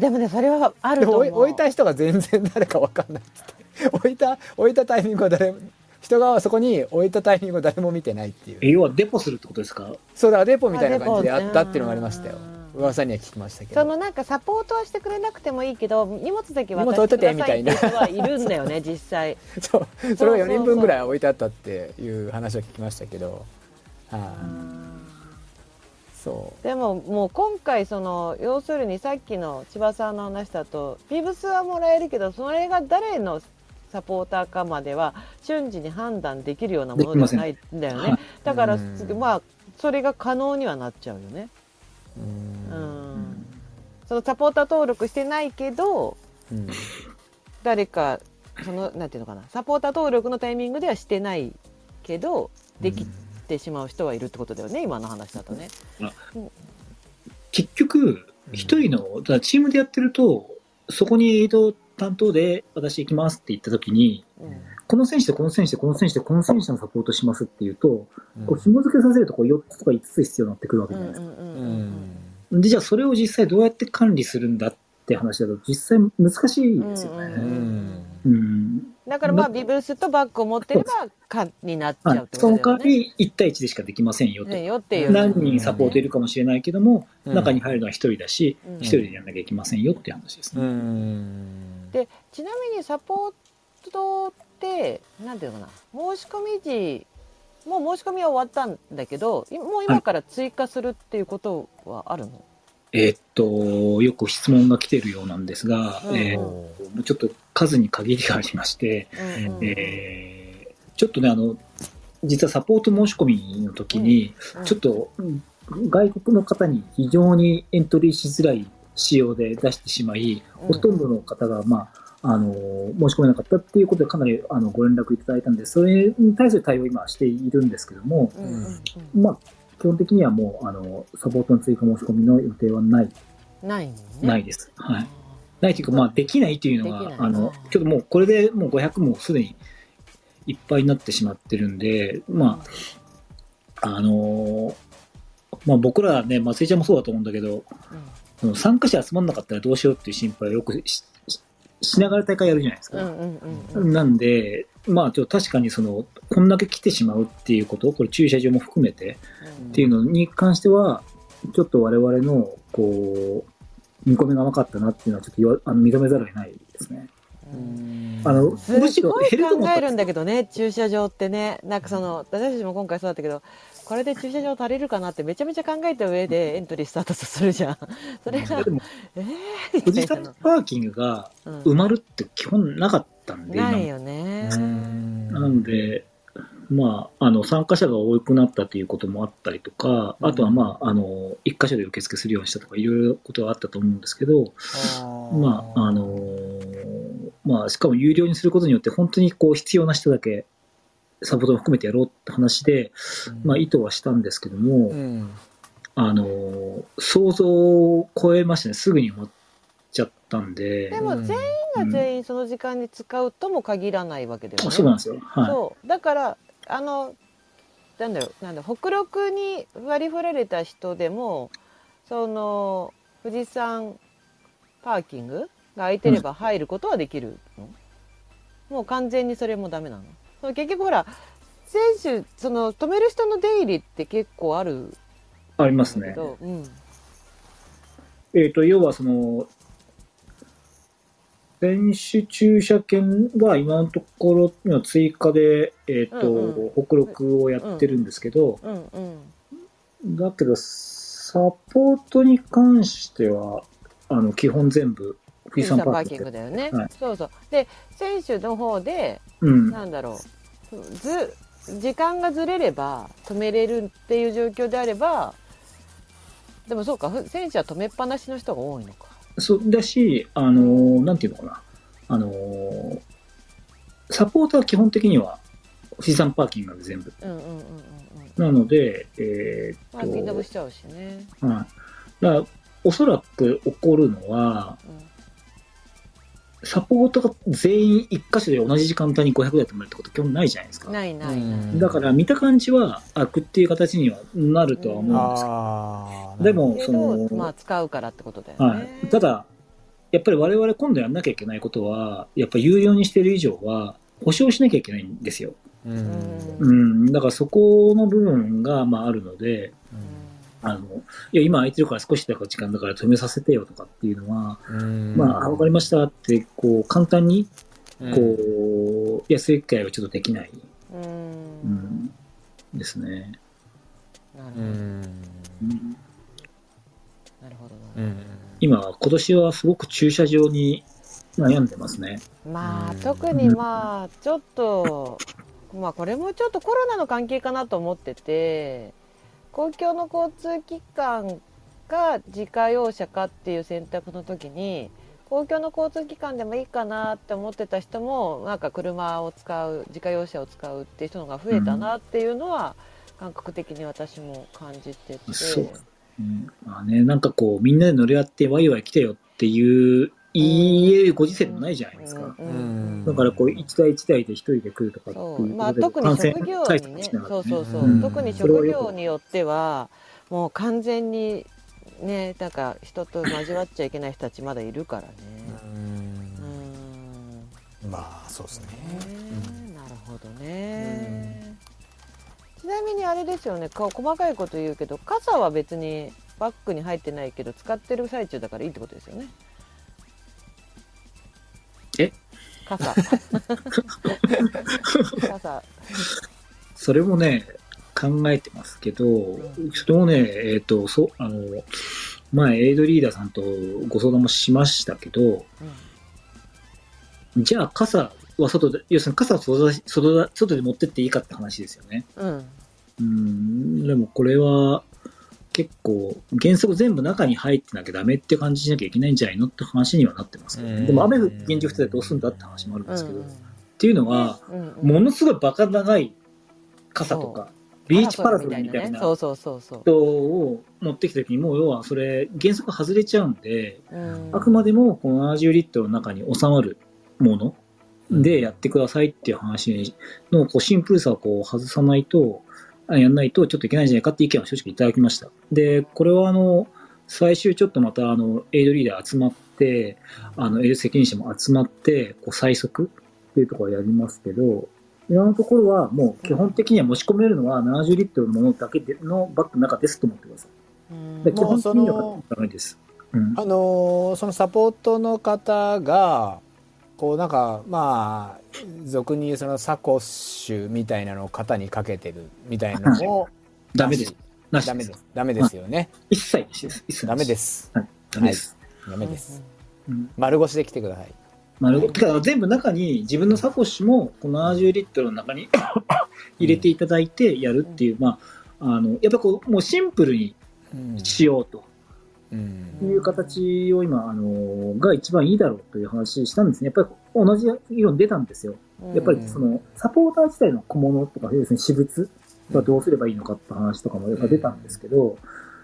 でもねそれはあると思う。置いた人が全然誰か分かんないって。置いたタイミングは人がそこに置いたタイミングを誰も見てないっていう。要はデポするってことですか？そうだ、デポみたいな感じであったっていうのがありましたよ。噂には聞きましたけど、そのなんかサポートはしてくれなくてもいいけど荷物だけ渡してくださいっていう人はいるんだよね。実際そう、それが4人分ぐらい置いてあったっていう話を聞きましたけど、そうでももう今回その要するにさっきの千葉さんの話だとビブスはもらえるけど、それが誰のサポーターかまでは瞬時に判断できるようなものじゃないんだよね。だから、まあそれが可能にはなっちゃうよね。そのサポーター登録してないけど、うん、誰かそのなんていうのかな、サポーター登録のタイミングではしてないけどできてしまう人はいるってことだよね、うん、今の話だとね。うん、結局一人のだチームでやってると、そこにエイド担当で私行きますって言った時に、うん、この選手とこの選手とこの選手とこの選手のサポートしますっていうと、うん、こう紐付けさせるとこう4つとか5つ必要になってくるわけじゃないですか。うんうんうん、でじゃあそれを実際どうやって管理するんだって話だと実際難しいですよね。うんうんうん、だからまあビブスとバッグを持ってれば管になっちゃうってことだよね。その代わり1対1でしかできませんよと、ね、よっていう、何人サポートいるかもしれないけども、うん、中に入るのは1人だし、うん、1人でやんなきゃいけませんよって話ですね。うんうん、でちなみにサポートって何ていうのかな、申し込み時もう申し込みは終わったんだけど、もう今から追加するっていうことはあるの？よく質問が来てるようなんですが、うんうん、ちょっと数に限りがありまして、うんうん、ちょっとね、実はサポート申し込みの時に、うんうん、ちょっと外国の方に非常にエントリーしづらい仕様で出してしまい、ほとんどの方が、まあ、申し込めなかったっていうことでかなりご連絡いただいたので、それに対する対応を今しているんですけども、うんうん、まあ基本的にはもうサポートの追加申し込みの予定はない、ね、ないです、はい、ないというか、まあ、できないというのが、ね、ちょっともうこれでもう500もすでにいっぱいになってしまってるんで、まあまあ、僕らはね、松井ちゃんもそうだと思うんだけど、うん、参加者集まんなかったらどうしようっていう心配をよくしながら大会やるじゃないですか、うんうんうんうん、なんでまあちょっと確かにこんだけ来てしまうっていうこと、これ駐車場も含めてっていうのに関してはちょっと我々のこう見込みが甘かったなっていうのはちょっと認めざるを得ないですね。すごい考えるんだけどね、駐車場ってね、なんか私たちも今回そうだったけど、これで駐車場足りるかなってめちゃめちゃ考えた上でエントリースタートするじゃん。それが富士山パーキングが埋まるって基本なかったんで、ないよね。なので、まあ、参加者が多くなったということもあったりとか、あとは、まあ、1箇所で受付するようにしたとかいろいろことはあったと思うんですけど、まあまあ、しかも有料にすることによって本当にこう必要な人だけサポートも含めてやろうって話で、まあ、意図はしたんですけども、うん、想像を超えましたね。すぐに終わっちゃったんで。でも全員が全員その時間に使うとも限らないわけですよね。そうなんですよ、はい、そうだからなんだろう、北陸に割り振られた人でも富士山パーキングが空いてれば入ることはできるの？もう完全にそれもダメなの？結局ほら選手止める人の出入りって結構ありますね、うん、要は選手駐車券は今のところの追加で、うんうん、北陸をやってるんですけど、うんうんうん、だけどサポートに関しては基本全部富士山パーキングだよね、はい、そうそう。で選手の方で、うん、なんだろう、時間がずれれば止めれるっていう状況であれば、でもそうか、選手は止めっぱなしの人が多いのか。そうだし、なんていうのかな、サポーターは基本的には富士山パーキングなんで全部、うんうんうんうん、なのでパーキングしちゃうしね、うん、だからおそらく起こるのは、うん、サポートが全員1箇所で同じ時間帯に500台止めるってこと基本ないじゃないですか。ないだから見た感じは開くっていう形にはなるとは思うんですけど、あでもまあ、使うからってことだよね、はい、ただやっぱり我々今度やんなきゃいけないことはやっぱり有料にしてる以上は保証しなきゃいけないんですよ。うんだからそこの部分が、まあ、あるので、いや今空いてるから少しだから時間だから止めさせてよとかっていうのは、まあ分かりましたってこう簡単にこう安い機会はちょっとできない、ですね。なるほど、今年はすごく駐車場に悩んでますね。まあ特にまあちょっとまあこれもちょっとコロナの関係かなと思ってて。公共の交通機関か自家用車かっていう選択の時に、公共の交通機関でもいいかなって思ってた人も、なんか車を使う、自家用車を使うっていう人のが増えたなっていうのは、感覚的に私も感じてて、そう、まあね、なんかこうみんなで乗り合ってワイワイ来てよっていういいご時世でもないじゃないですか、うんうんうん、だからこう一台一台で一人で来るとかっていうことで、まあ、特に職業にね、そうそうそう、うん、特に職業によってはもう完全にね、なんか人と交わっちゃいけない人たちまだいるからね、うん、まあそうですね、なるほどね、うん、ちなみにあれですよね、細かいこと言うけど傘は別にバッグに入ってないけど使ってる最中だからいいってことですよね。傘傘それもね考えてますけど、それもね、前エイドリーダーさんとご相談もしましたけど、うん、じゃあ傘は外で、要するに傘を外で持ってっていいかって話ですよね、うん、でもこれは結構原則全部中に入ってなきゃダメって感じしなきゃいけないんじゃないのって話にはなってますけど、でも雨降って現状降ってたらどうするんだって話もあるんですけど、うん、っていうのは、うんうん、ものすごいバカ長い傘とかビーチパラソルみたいな人を持ってきた時にもう要はそれ原則外れちゃうんで、うん、あくまでもこの70リットルの中に収まるものでやってくださいっていう話のこうシンプルさをこう外さないとやんないとちょっといけないんじゃないかって意見を正直いただきました。で、これは最終ちょっとまたエイドリーダー集まって、エイド責任者も集まって、こう最速っていうところをやりますけど、今のところはもう基本的には持ち込めるのは70リットルのものだけでのバッグの中ですと思ってください。で、基本的にはダメです。うん、そのサポートの方が、こうなんかまあ俗にそのサコッシュみたいなのを肩にかけてるみたいなのもダメです。ダメですよね。一切です。ダメです。ダメです。ダメです。丸腰で来てください。てか全部中に自分のサコッシュもこの70リットルの中に入れていただいてやるっていう、まあやっぱこうもうシンプルにしようと。いう形を今が一番いいだろうという話したんですね。やっぱり同じ議論出たんですよ。やっぱりそのサポーター自体の小物とかですね、私物はどうすればいいのかって話とかもやっぱ出たんですけど、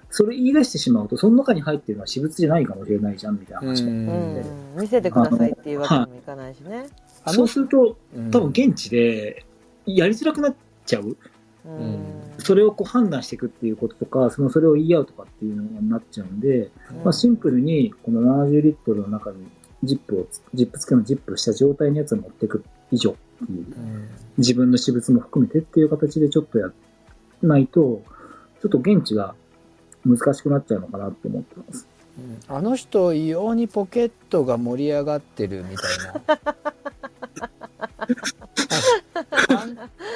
それ言い出してしまうとその中に入ってるのは私物じゃないかもしれないじゃんみたいな話もあって、見せてくださいっていうわけにもいかないしね。そうすると多分現地でやりづらくなっちゃう。それをこう判断していくっていうこととか、それを言い合うとかっていうのになっちゃうんで、まあ、シンプルにこの70リットルの中にジップ付けのジップした状態のやつを持っていく以上っていう、自分の私物も含めてっていう形でちょっとやないと、ちょっと現地が難しくなっちゃうのかなって思ってます。あの人異様にポケットが盛り上がってるみたいな。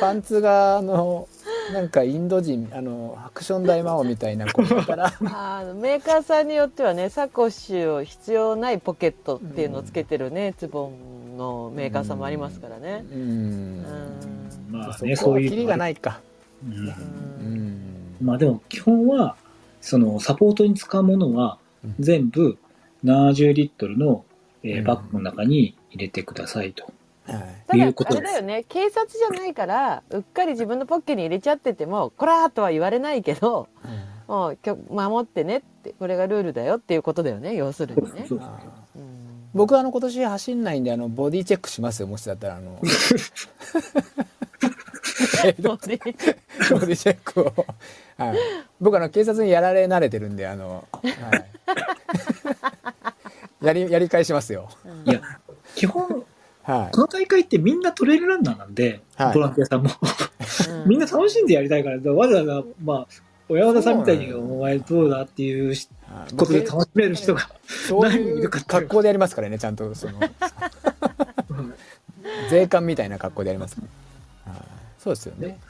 パンツがなんかインド人アクション大魔王みたいな子からメーカーさんによってはね、サコッシュを必要ないポケットっていうのをつけてるね、ズボンのメーカーさんもありますからね。まあね、そういうキリがないか。まあでも基本はそのサポートに使うものは全部70リットルのバッグの中に入れてくださいと。ただあれだよね、警察じゃないからうっかり自分のポッケに入れちゃっててもこらーとは言われないけど、もう守ってねって、これがルールだよっていうことだよね、要するにね。そうそうそう、僕は今年走んないんでボディチェックしますよ、もしだったらボディチェックを、はい、僕警察にやられ慣れてるんではい、やり返しますよ。いや基本はい、この大会ってみんなトレイルランナーなんで、はい、ボランティアさんもみんな楽しんでやりたいから、わざわざ小山田さんみたいにお前どうだっていうことで楽しめる人が何人いるかっていう格好でやりますからね、ちゃんと税関みたいな格好でやりますから、はい、そうですよね。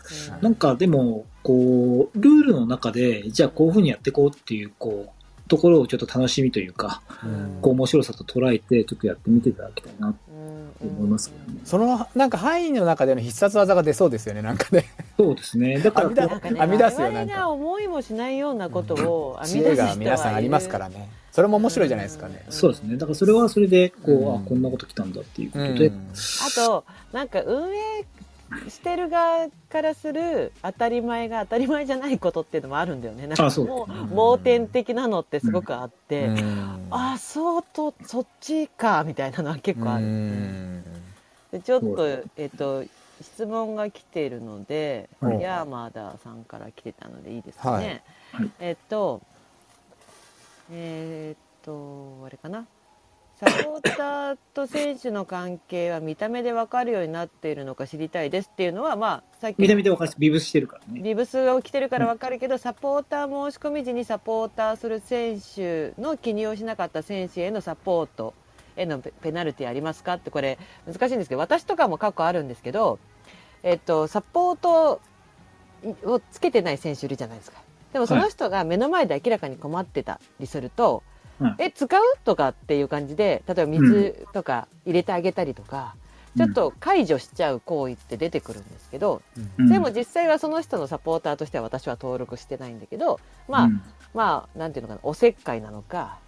なんかでもこうルールの中でじゃあこういうふうにやっていこうっていうところをちょっと楽しみというか、面白さと捉えてちょっとやってみていただきたいなと思いますけどね。そのなんか範囲の中での必殺技が出そうですよね、なんかねそうですね。だから編み出すような、我々が思いもしないようなことを編み出す人は皆さんありますからね。それも面白いじゃないですかね。そうですね。だからそれはそれでこう、あ、こんなこと来たんだっていうことで、あとなんか運営してる側からする当たり前が当たり前じゃないことっていうのもあるんだよね。なんかもう盲点的なのってすごくあって、あ、そうとそっちかみたいなのは結構ある。でちょっと質問が来ているので、ヤーマダさんから来てたのでいいですかね。はい、あれかな。サポーターと選手の関係は見た目で分かるようになっているのか知りたいですっていうのは、まあさっき見た目で分かるし、ビブスしてるからね。ビブスを着てるから分かるけど、サポーター申し込み時にサポーターする選手の記入をしなかった選手へのサポートへのペナルティありますかって、これ難しいんですけど、私とかも過去あるんですけど、サポートをつけてない選手いるじゃないですか。でもその人が目の前で明らかに困ってたりすると、使うとかっていう感じで、例えば水とか入れてあげたりとか、ちょっと解除しちゃう行為って出てくるんですけど、でも実際はその人のサポーターとしては私は登録してないんだけど、まあなんていうのかな、おせっかいなのか、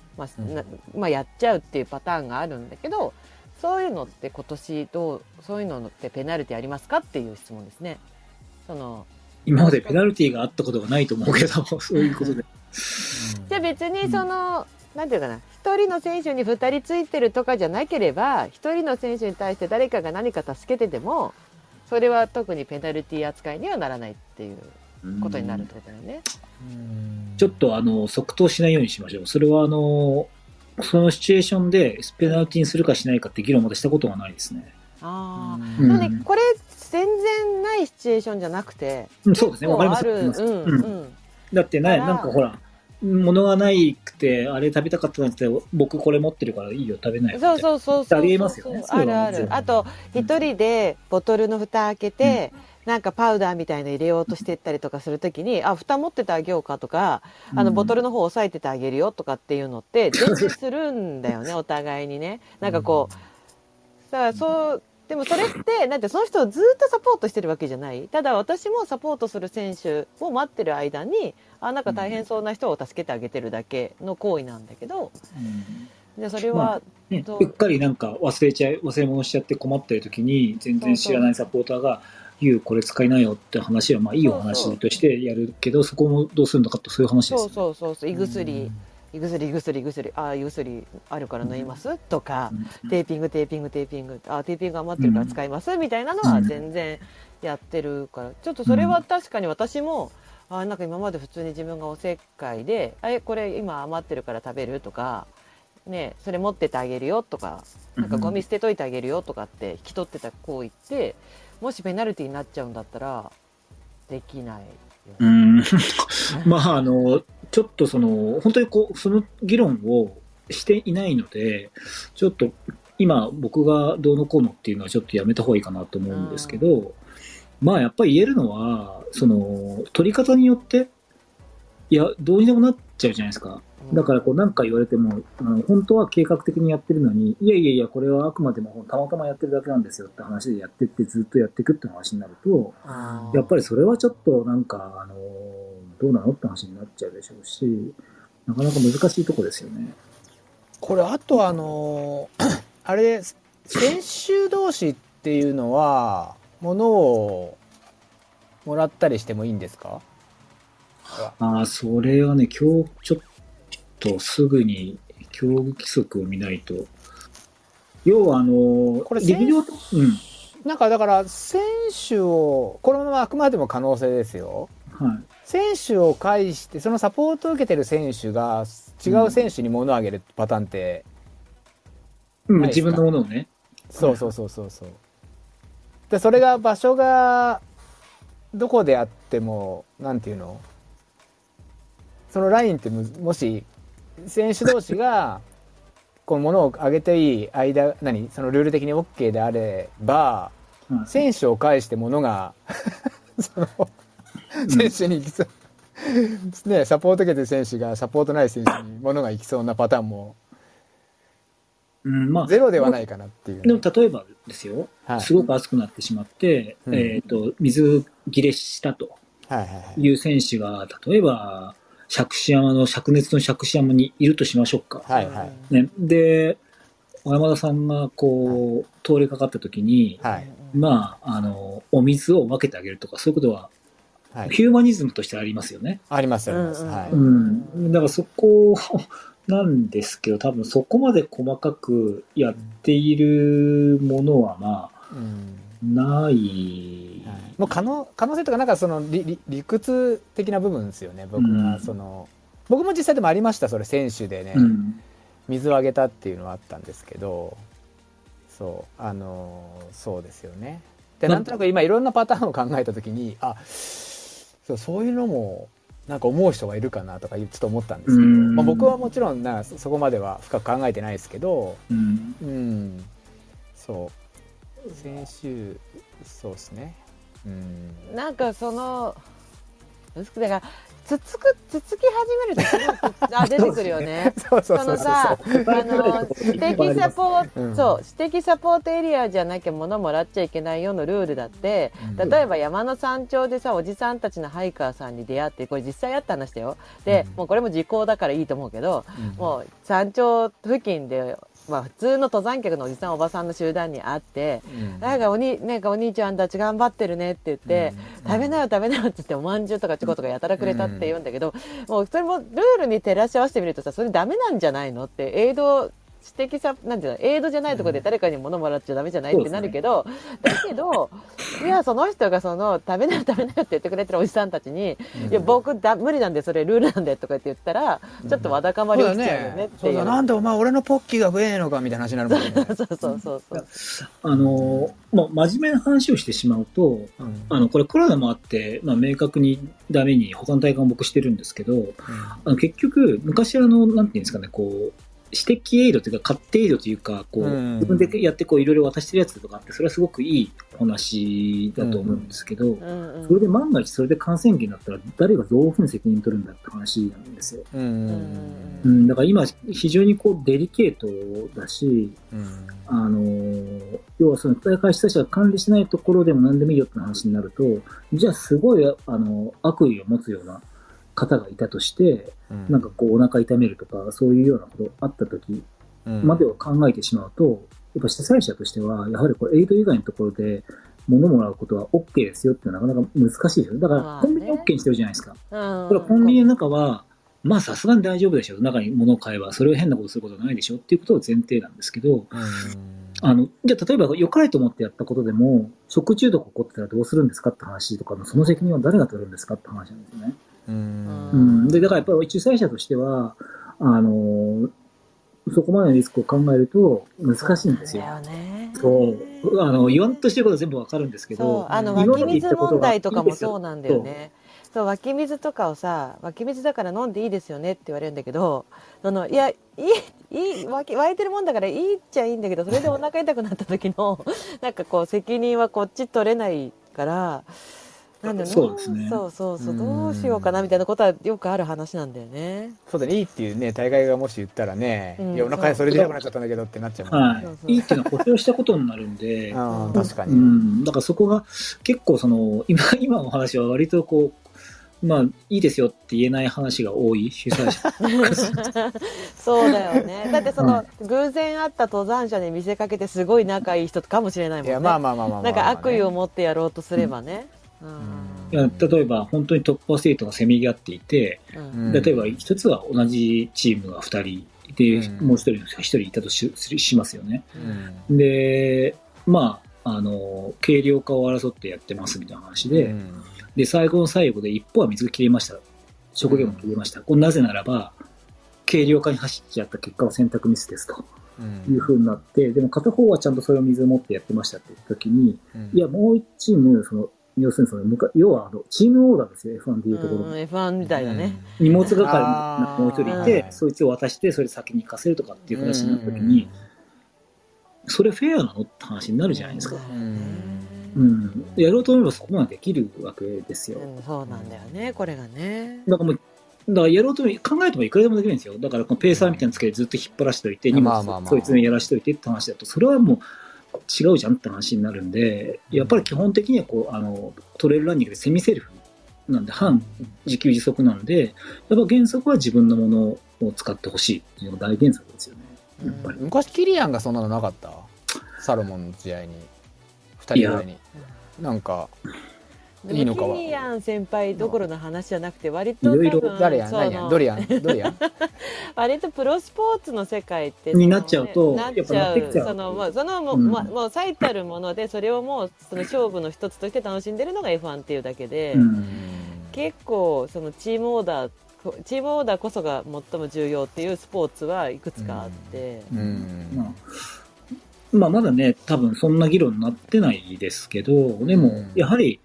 まあやっちゃうっていうパターンがあるんだけど、そういうのって今年どう、そういうのってペナルティありますかっていう質問ですね。その今までペナルティがあったことがないと思うけど、そういうことでじゃあ別にその、なんていうかな、1人の選手に2人ついてるとかじゃなければ、1人の選手に対して誰かが何か助けてても、それは特にペナルティ扱いにはならないっていうことになるってことだよね。ちょっと即答しないようにしましょう。それはそのシチュエーションでペナルティにするかしないかって議論までしたことはないですね。あ、なのでこれ全然ないシチュエーションじゃなくて、そうですね、わかります。だってなんかほら、物がないくてあれ食べたかったなんて、僕これ持ってるからいいよ食べないよ、そうありえますよね。あるある。あと一人でボトルの蓋開けて、なんかパウダーみたいの入れようとしてったりとかするときに、蓋持っててあげようかとか、ボトルの方押さえててあげるよとかっていうのって全然するんだよねお互いにね。なんかこうさあ、そうでもそれってなんて、その人をずっとサポートしてるわけじゃない。ただ私もサポートする選手を待ってる間に、なんか大変そうな人を助けてあげてるだけの行為なんだけど、でそれはうっかりなんか忘れ物しちゃって困ってる時に、全然知らないサポーターが言うこれ使いなよって話は、まあいいお話としてやるけど、そこもどうするのかと、そういう話です、ね、そう、胃薬、胃薬あるから飲みますとか、テーピング、テーピング余ってるから使いますみたいなのは全然やってるから、ちょっとそれは確かに私も、なんか今まで普通に自分がおせっかいで、これ今余ってるから食べるとか、ね、それ持っててあげるよとか、なんかゴミ捨てといてあげるよとかって引き取ってた行為って、もしペナルティになっちゃうんだったらできない。まあちょっとその本当にこうその議論をしていないので、ちょっと今僕がどうのこうのっていうのはちょっとやめた方がいいかなと思うんですけど、まあやっぱり言えるのは、その取り方によって、いやどうにでもなっちゃうじゃないですか。だからこうなんか言われても、本当は計画的にやってるのに、いやこれはあくまでもたまたまやってるだけなんですよって話でやってって、ずっとやっていくって話になると、やっぱりそれはちょっとなんかどうなのって話になっちゃうでしょうし、なかなか難しいとこですよね。これあとあれ、選手同士っていうのは物をもらったりしてもいいんですか？それはね、今日ちょっとすぐに競技規則を見ないと。要はこれ力量と、なんかだから選手をこのままあくまでも可能性ですよ。はい、選手を介してそのサポートを受けてる選手が違う選手に物をあげるパターンって、自分のものをね。そう。でそれが場所がどこであっても、なんていうの、そのラインってもし選手同士がこのものをあげていい間、そのルール的に OK であれば、選手を介してものがその選手に行きそうね、サポート受けてる選手がサポートない選手に物が行きそうなパターンもうんまあ、ゼロではないかなっていう、ね、でも例えばですよ、はい、すごく暑くなってしまって、うん水切れしたという選手が、はいはいはい、例えば杓子山の灼熱の杓子山にいるとしましょうか、はいはいね、で小山田さんがこう、はい、通りかかった時に、はい、まあお水を分けてあげるとかそういうことは、はい、ヒューマニズムとしてありますよね。ありますあります、はいうん、だからそこなんですけど多分そこまで細かくやっているものはまあ、うん、ない、はい、もう可能性とかなんかその理屈的な部分ですよね。僕がその、うん、僕も実際でもありましたそれ選手でね、うん、水をあげたっていうのはあったんですけどそうそうですよね。でなんとなく今いろんなパターンを考えた時にあそういうのもなんか思う人がいるかなとかちょっと思ったんですけど、まあ、僕はもちろんなんかそこまでは深く考えてないですけど、うんうん、そう先週そうですね、うん、なんかそのだからつつき始めると出てくるよね。そうそうそうそうそうその私的サポートエリアじゃなきゃ物もらっちゃいけないようなルールだって、うん、例えば山の山頂でさおじさんたちのハイカーさんに出会ってこれ実際あった話だよ。で、うん、もうこれも時効だからいいと思うけど、うん、もう山頂付近でまあ、普通の登山客のおじさんおばさんの集団に会って、うん、なんかお兄ちゃんたち頑張ってるねって言って、うん、食べなよって言っておまんじゅうとかチョコとかやたらくれたって言うんだけど、うん、もうそれもルールに照らし合わせてみるとさそれダメなんじゃないのってエイドじゃないところで誰かに物もらっちゃダメじゃないってなるけど、うんね、だけどいやその人がその食べなよって言ってくれてるおじさんたちに、うん、いや僕無理なんでそれルールなんでとかって言ったらちょっとわだかまり起きちゃうよねっていう、うん、そうだね、そうだなんでお前俺のポッキーが増えねえのかみたいな話になるもんね。そうまあ、真面目な話をしてしまうと、うん、これコロナもあって、まあ、明確にダメに他の大会も僕してるんですけど、うん、結局昔なんていうんですかねこう私的エイドというか勝手エイドというかこう自分でやっていろいろ渡してるやつとかあってそれはすごくいい話だと思うんですけどそれで万が一それで感染源になったら誰がどういうふうに責任取るんだって話なんですよ。だから今非常にこうデリケートだし要はその大会主催者が管理しないところでも何でもいいよって話になるとじゃあすごい悪意を持つような方がいたとして、なんかこうお腹痛めるとかそういうようなことあった時までを考えてしまうと、やっぱ主催者としてはやはりこれエイド以外のところで物もらうことは OK ですよってなかなか難しいですよ。だからコンビニ OK にしてるじゃないですか。これコンビニの中はまあさすがに大丈夫でしょ。中に物を買えばそれを変なことすることはないでしょっていうことを前提なんですけど、じゃあ例えば良かれと思ってやったことでも食中毒起こってたらどうするんですかって話とかのその責任は誰が取るんですかって話なんですよね。でだからやっぱり主催者としてはそこまでのリスクを考えると難しいんですよ。そう言わんとしてることは全部わかるんですけど湧き水問題とかもそうなんだよね。そう湧き水とかをさ湧き水だから飲んでいいですよねって言われるんだけどいや湧いてるもんだからいいっちゃいいんだけどそれでお腹痛くなった時のなんかこう責任はこっち取れないからなんそうですね。そうそうそうどうしようかなみたいなことはよくある話なんだよね。そうだねいいっていうね大会がもし言ったらね、うん、いやお腹それで痛くなっちゃったんだけどってなっちゃうもんね。はい、いいっていうのは補償したことになるんであ確かに、うん、だからそこが結構その今の話は割とこうまあいいですよって言えない話が多い主催者そうだよね。だってその、うん、偶然会った登山者に見せかけてすごい仲いい人かもしれないもんね。いやまあまあまあまあなんか悪意を持ってやろうとすればね、うんうん、例えば本当にトップアスリートがせめぎ合っていて、うん、例えば一つは同じチームが2人で、うん、もう一人いたと しますよね、うん、でまあ軽量化を争ってやってますみたいな話 うん、で最後の最後で一歩は水が切れました食料も切れました、うん、これなぜならば軽量化に走っちゃった結果は選択ミスですという風になってでも片方はちゃんとそれを水を持ってやってましたって時に、うん、いやもう1チーム要するに要はチームオーダーですよ F1 でいうところ、うん、F1 みたいなね荷物係がもう一人いてそいつを渡してそれ先に行かせるとかっていう話になった時に、うん、それフェアなのって話になるじゃないですか、うん、やろうと思えばそこまでできるわけですよ、うん、そうなんだよねこれがねだからもうだからやろうと考えてもいくらでもできるんですよ。だからこのペーサーみたいなのつけてずっと引っ張らしといて、荷物をそいつにやらしといてって話だと、それはもう違うじゃんって話になるんで、やっぱり基本的にはこうトレイルランニングでセミセルフなんで、半自給自足なので、やっぱ原則は自分のものを使ってほしいっていうのが大原則ですよね。やっぱり昔キリアンがそんなのなかった、サロモンの試合に2人ぐらいになんかいいのかは。キリアン先輩どころの話じゃなくて、割と多分いろいろ誰やん、何やん、ドリアン、ドリアン割とプロスポーツの世界ってになっちゃうと、なっちゃう、もう最たるもので、それをもうその勝負の一つとして楽しんでるのが F1 っていうだけで、結構そのチームオーダーこそが最も重要っていうスポーツはいくつかあって、まだね多分そんな議論になってないですけど、でもやはり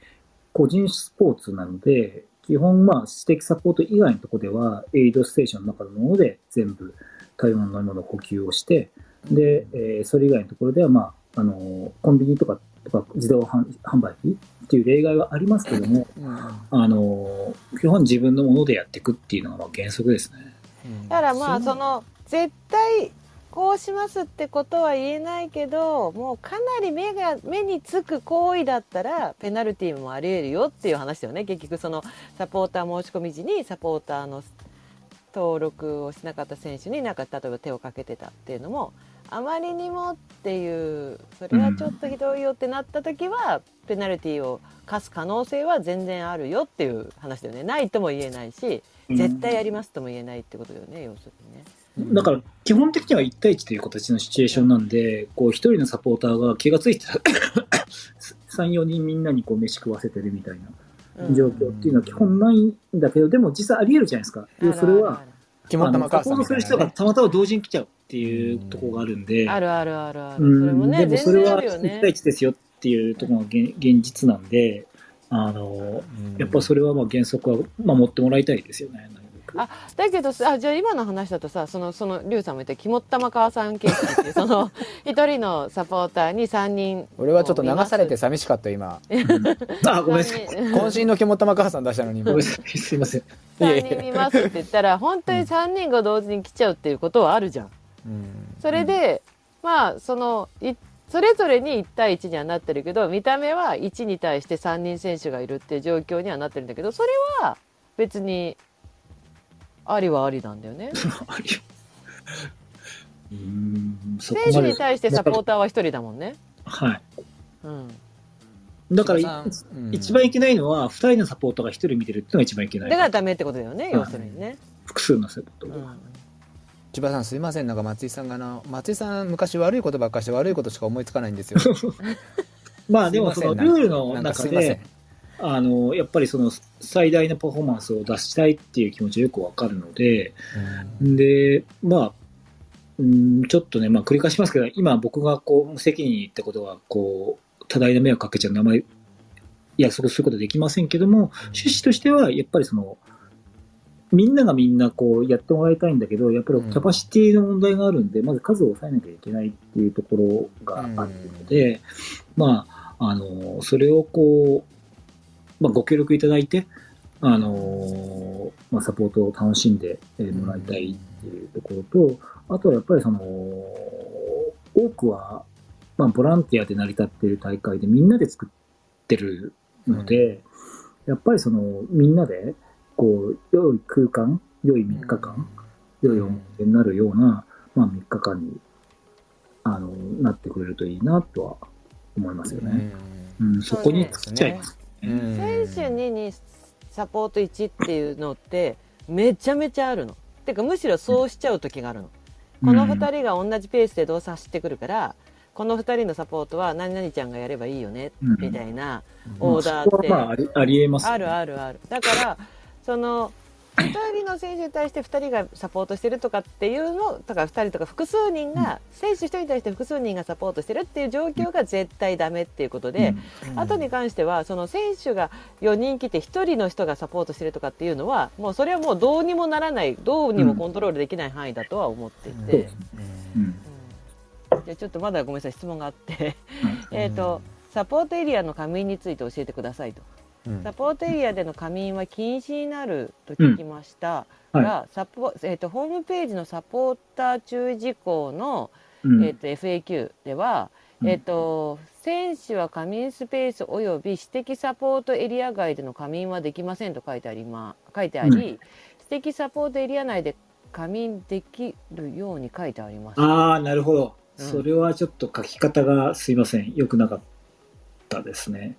個人スポーツなので、基本私的サポート以外のところではエイドステーションの中のもので全部体温のものの補給をして、で、それ以外のところでは、コンビニとか自動販売機っていう例外はありますけども、基本自分のものでやっていくっていうのが原則ですね。だからその絶対こうしますってことは言えないけど、もうかなり目につく行為だったらペナルティーもあり得るよっていう話だよね。結局そのサポーター申し込み時にサポーターの登録をしなかった選手になんか例えば手をかけてたっていうのも、あまりにもっていう、それはちょっとひどいよってなった時は、ペナルティーを課す可能性は全然あるよっていう話だよね。ないとも言えないし、絶対やりますとも言えないってことだよね、要するにね。だから基本的には1対1という形のシチュエーションなんで、こう一人のサポーターが気がついて3、4人みんなにこう飯食わせてるみたいな状況っていうのは基本ないんだけど、でも実際ありえるじゃないですか。それは決まったまかサポートする人がたまたま同時に来ちゃうっていうところがあるんで、あるあるあるある、それもね、でもそれは1対1ですよっていうところが現実なんで、やっぱそれは原則は守ってもらいたいですよね。だけどじゃあ今の話だとさ、そのリュウさんも言った肝っ玉母さん形式ってその1人のサポーターに3人、俺はちょっと流されて寂しかった今あ、ごめんなさい、渾身の肝っ玉母さん出したのにごめんなさい、すいません。3人見ますって言ったら本当に3人が同時に来ちゃうっていうことはあるじゃん、それでそれぞれに1対1にはなってるけど、見た目は1に対して3人選手がいるっていう状況にはなってるんだけど、それは別にありはありなんだよね選手に対してサポーターは一人だもんね。はい、だから一番いけないのは、2人のサポーターが一人見てるっていうのが一番いけない。だからダメってことだよね、要するにね、複数のサポーター。千葉さんすいません、なんか松井さんが松井さん昔悪いことばっかりして悪いことしか思いつかないんですよでもそのルールの中でやっぱりその最大のパフォーマンスを出したいっていう気持ちがよくわかるので、でちょっとね、繰り返しますけど、今僕がこう無責任に言ったことはこう多大な迷惑かけちゃう名前約束することはできませんけども、趣旨としてはやっぱりそのみんながみんなこうやってもらいたいんだけど、やっぱりキャパシティの問題があるんで、まず数を抑えなきゃいけないっていうところがあるので、それをこうご協力いただいて、サポートを楽しんでもらいたいっていうところと、あとはやっぱりその多くは、ボランティアで成り立っている大会でみんなで作ってるので、やっぱりそのみんなでこう良い空間、良い3日間、良い思い出になるような、3日間になってくれるといいなとは思いますよね。そこに尽きちゃいます。選手2にサポート1っていうのってめちゃめちゃあるの。てかむしろそうしちゃう時があるの。この2人が同じペースでどうせ走ってくるから、この2人のサポートは何々ちゃんがやればいいよねみたいなオーダーって、ありえます、ね。あるあるある。だからその2人の選手に対して2人がサポートしてるとかっていうのとか、2人とか複数人が選手1人に対して複数人がサポートしてるっていう状況が絶対ダメっていうことで、後に関してはその選手が4人来て1人の人がサポートしてるとかっていうのは、もうそれはもうどうにもならない、どうにもコントロールできない範囲だとは思っていて、じゃあちょっとまだごめんなさい、質問があってサポートエリアの仮眠について教えてくださいと。サポートエリアでの仮眠は禁止になると聞きましたが、ホームページのサポーター注意事項の、FAQ では、選手は仮眠スペースおよび私的サポートエリア外での仮眠はできませんと書いてあり、私的サポートエリア内で仮眠できるように書いてあります。ああ、なるほど、うん。それはちょっと書き方がすいません、良くなかったですね。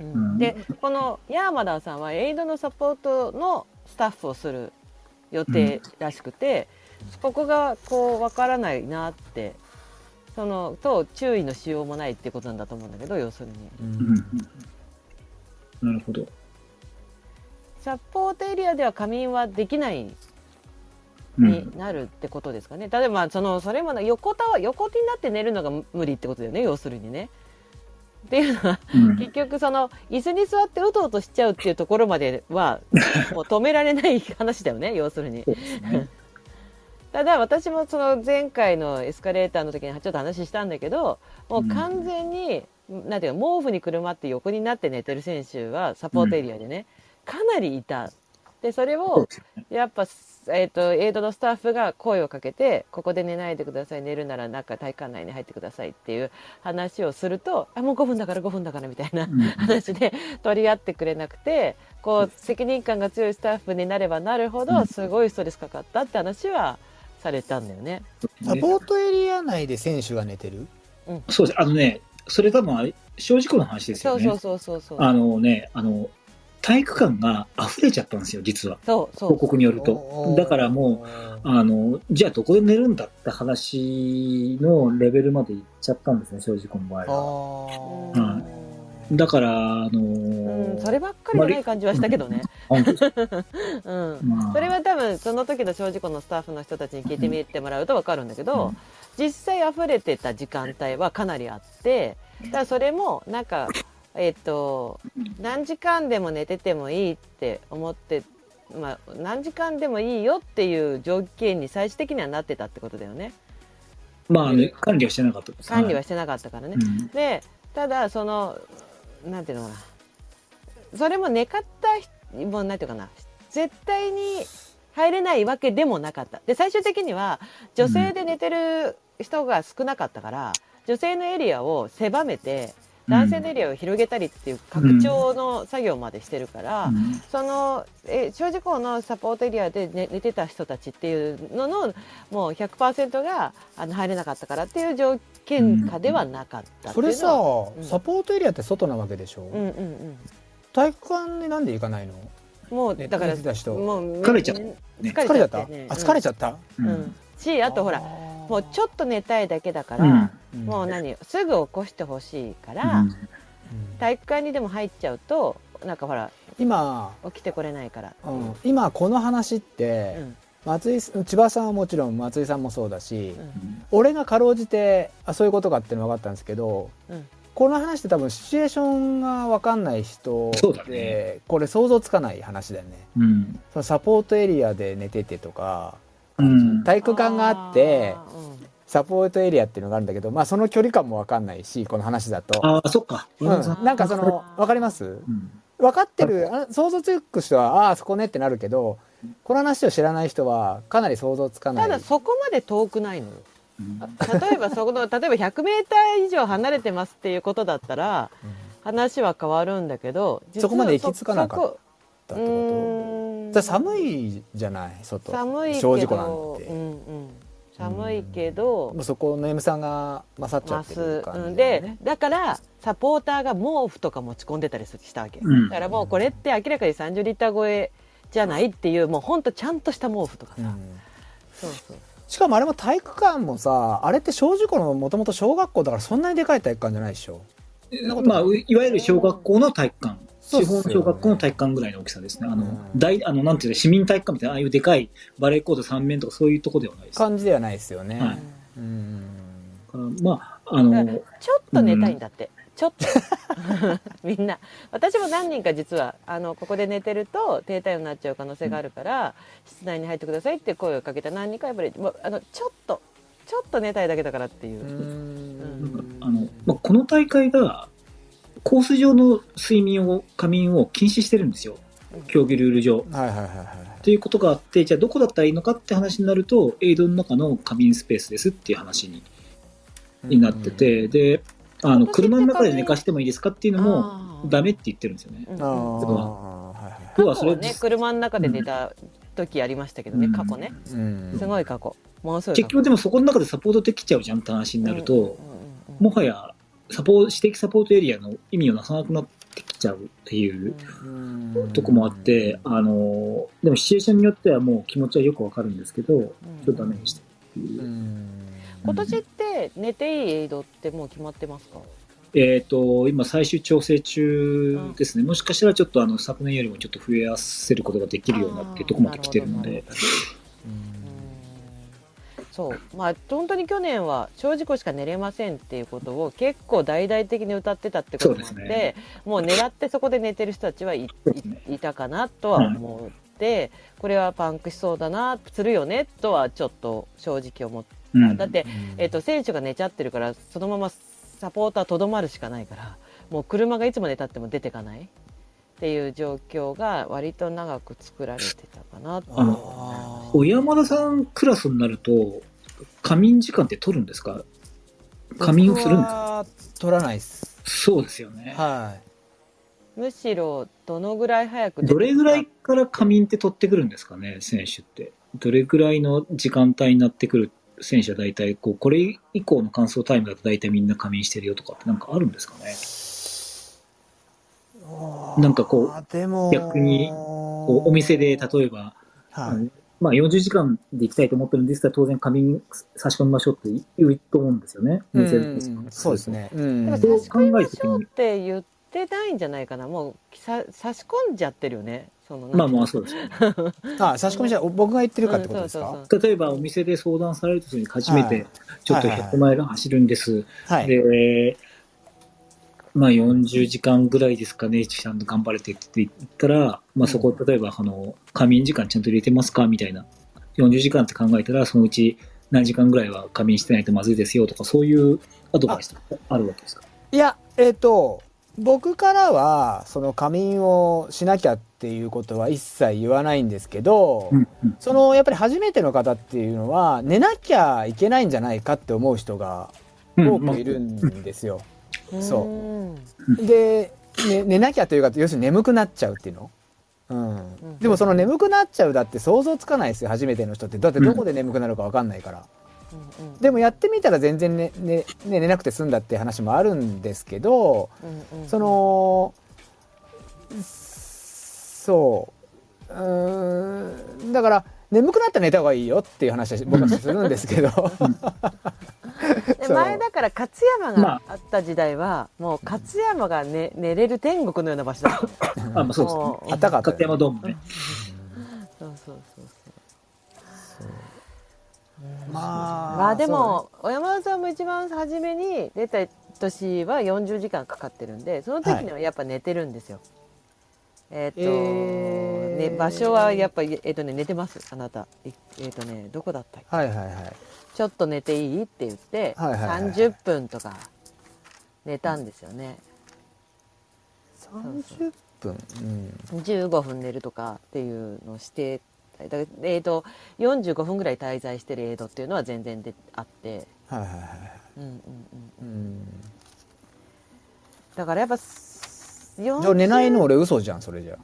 うん、で、このヤーマダーさんはエイドのサポートのスタッフをする予定らしくて、ここがこう分からないなって。そのと注意のしようもないってことなんだと思うんだけど、要するに、なるほど。サポートエリアでは仮眠はできないになるってことですかね。例えばそれも横手になって寝るのが無理ってことだよね、要するにね。っていうのは、結局椅子に座ってうとうとしちゃうっていうところまではもう止められない話だよね、要するに。そうですね。ただ私も前回のエスカレーターの時にちょっと話したんだけど、もう完全に、なんていうか、毛布にくるまって横になって寝てる選手はサポートエリアでね、かなりいた。でそれをやっぱ、エイドのスタッフが声をかけて、ここで寝ないでください、寝るなら中体育館内に入ってくださいっていう話をすると、あ、もう5分だからみたいな話で取り合ってくれなくて、こう責任感が強いスタッフになればなるほどすごいストレスかかったって話はされたんだよね。サポートエリア内で選手が寝てる、そうです。それ多分小事故の話ですよね。そう。体育館が溢れちゃったんですよ、実は。そう報告によると。だからもうじゃあどこで寝るんだって話のレベルまで行っちゃったんですね、小事故の場合は。だからそればっかりじゃない感じはしたけどね。それは多分その時の小事故のスタッフの人たちに聞いてみてもらうと分かるんだけど、実際溢れてた時間帯はかなりあって、だからそれもなんか何時間でも寝ててもいいって思って、まあ、何時間でもいいよっていう条件に最終的にはなってたってことだよね。まあ管理はしてなかったですね。管理はしてなかったからね、でただなんていうのかな、それも寝方もなんていうかな、絶対に入れないわけでもなかった。で最終的には女性で寝てる人が少なかったから、女性のエリアを狭めて男性のエリアを広げたりっていう拡張の作業までしてるから、小事故のサポートエリアで寝てた人たちっていうののもう 100% が入れなかったからっていう状況下ではなかったっていうのは、それさ、サポートエリアって外なわけでしょ、体育館になんで行かないの？もうだからもう疲れちゃった、疲れちゃった、し、あとほらもうちょっと寝たいだけだから、もうすぐ起こしてほしいから、体育館にでも入っちゃうとなんかほら今起きてこれないから、今この話って、千葉さんはもちろん松井さんもそうだし、俺がかろうじてそういうことかっていうの分かったんですけど、この話って多分シチュエーションが分かんない人って、これ想像つかない話だよね、そのサポートエリアで寝ててとか、体育館があってサポートエリアっていうのがあるんだけど、まあ、その距離感も分かんないし、この話だと。ああ、そっか、なんか分かります？分かってる、想像つく人はあそこねってなるけど、この話を知らない人はかなり想像つかない。ただそこまで遠くないのよ。例えば 100m 以上離れてますっていうことだったら話は変わるんだけど、そこまで行き着かなかったってこと。寒いじゃない、外。寒いけど小事故なんて、寒いけど、そこの M さんが勝っちゃってる感じ、でだからサポーターが毛布とか持ち込んでたりしたわけ、だからもうこれって明らかに30リッター超えじゃないっていう、もうほんとちゃんとした毛布とかさ、そうしかもあれも体育館もさ、あれって小事故のもともと小学校だから、そんなにでかい体育館じゃないでしょ。いわゆる小学校の体育館、地方の小学校の体育館ぐらいの大きさですね。なんていうの、市民体育館みたいな、ああいうでかいバレーコート3面とかそういうとこではないです。感じではないですよね。ちょっと寝たいんだって。ちょっとみんな、私も何人か実はここで寝てると低体温になっちゃう可能性があるから、室内に入ってくださいって声をかけた何人かやっぱりちょっと寝たいだけだからっていう。この大会がコース上の睡眠を仮眠を禁止してるんですよ、競技ルール上、はいはいはいはい、ということがあって、じゃあどこだったらいいのかって話になるとエイドの中の仮眠スペースですっていう話になってて、うんうん、で車の中で寝かしてもいいですかっていうのもダメって言ってるんですよね。過去はね、車の中で寝た時ありましたけどね、うん、過去ね、うん、すごい過去、ものすごい過去。結局でもそこの中でサポートできちゃうじゃんって話になると、うんうんうんうん、もはや私的サポートエリアの意味をなさなくなってきちゃうっていうとこもあって、でもシチュエーションによってはもう気持ちはよくわかるんですけど、ちょっとダメにしてるっていう。今年って寝ていいエイドってもう決まってますか？今最終調整中ですね。もしかしたらちょっと昨年よりもちょっと増やせることができるようなっていうとこまで来てるので。そう、まあ、本当に去年は小事故しか寝れませんっていうことを結構大々的に歌ってたってこともあって、ね、もう狙ってそこで寝てる人たちはいたかなとは思って、うん、これはパンクしそうだな、するよねとはちょっと正直思った、うん、だって、選手が寝ちゃってるからそのままサポーターとどまるしかないから、もう車がいつまでたっても出てかないっていう状況が割と長く作られてたかなと。小山田さんクラスになると仮眠時間って取るんですか？仮眠をするんですか？取らないです。そうですよね、はい、むしろどのぐらい早くどれぐらいから仮眠って取ってくるんですかね？選手ってどれぐらいの時間帯になってくる？選手は大体これ以降の完走タイムだと大体みんな仮眠してるよとかってなんかあるんですかね？なんか逆にお店で例えば、はいまあ、40時間で行きたいと思ってるんですが当然仮眠差し込みましょうって言うと思うんですよね。そうですね、うん、差し込みましょうって言ってないんじゃないかな。もう差し込んじゃってるよね。そのまあまあそうですよね。あ、差し込みじゃ僕が言ってるかってことですか、うん、そうそうそう。例えばお店で相談されるときに初めてちょっと100マイル走るんです、はい、でまあ、40時間ぐらいですかね、ちゃんと頑張れてって言ったら、まあ、そこ、例えば仮眠時間ちゃんと入れてますかみたいな、40時間って考えたら、そのうち何時間ぐらいは仮眠してないとまずいですよとか、そういうアドバイスってあるわけですか？いや、僕からはその仮眠をしなきゃっていうことは一切言わないんですけど、うんうん、そのやっぱり初めての方っていうのは、寝なきゃいけないんじゃないかって思う人が多くいるんですよ。うんうんそうで、ね、寝なきゃというか要するに眠くなっちゃうっていうの、うん、でもその眠くなっちゃうだって想像つかないですよ初めての人って。だってどこで眠くなるか分かんないから、うん、でもやってみたら全然、寝なくて済んだって話もあるんですけど、うんうん、だから眠くなったら寝た方がいいよっていう話は僕はするんですけど前だから勝山があった時代は、まあ、もう勝山が、ね、寝れる天国のような場所だったあ、まあ、そうですね。あったかった、ね、勝山ドームね。まあでも小山田さんも一番初めに出た年は40時間かかってるんで、その時にはやっぱ寝てるんですよ、はい。ね、場所はやっぱり、寝てますあなた。どこだったっけ、はいはいはい、ちょっと寝ていいって言って、はいはいはい、30分とか寝たんですよね。30分、うん、15分寝るとかっていうのをしてだから、45分ぐらい滞在してるエイドっていうのは全然であって、はいはいはい、うんうんうんうん、だからやっぱ寝ないの俺嘘じゃんそれじゃ。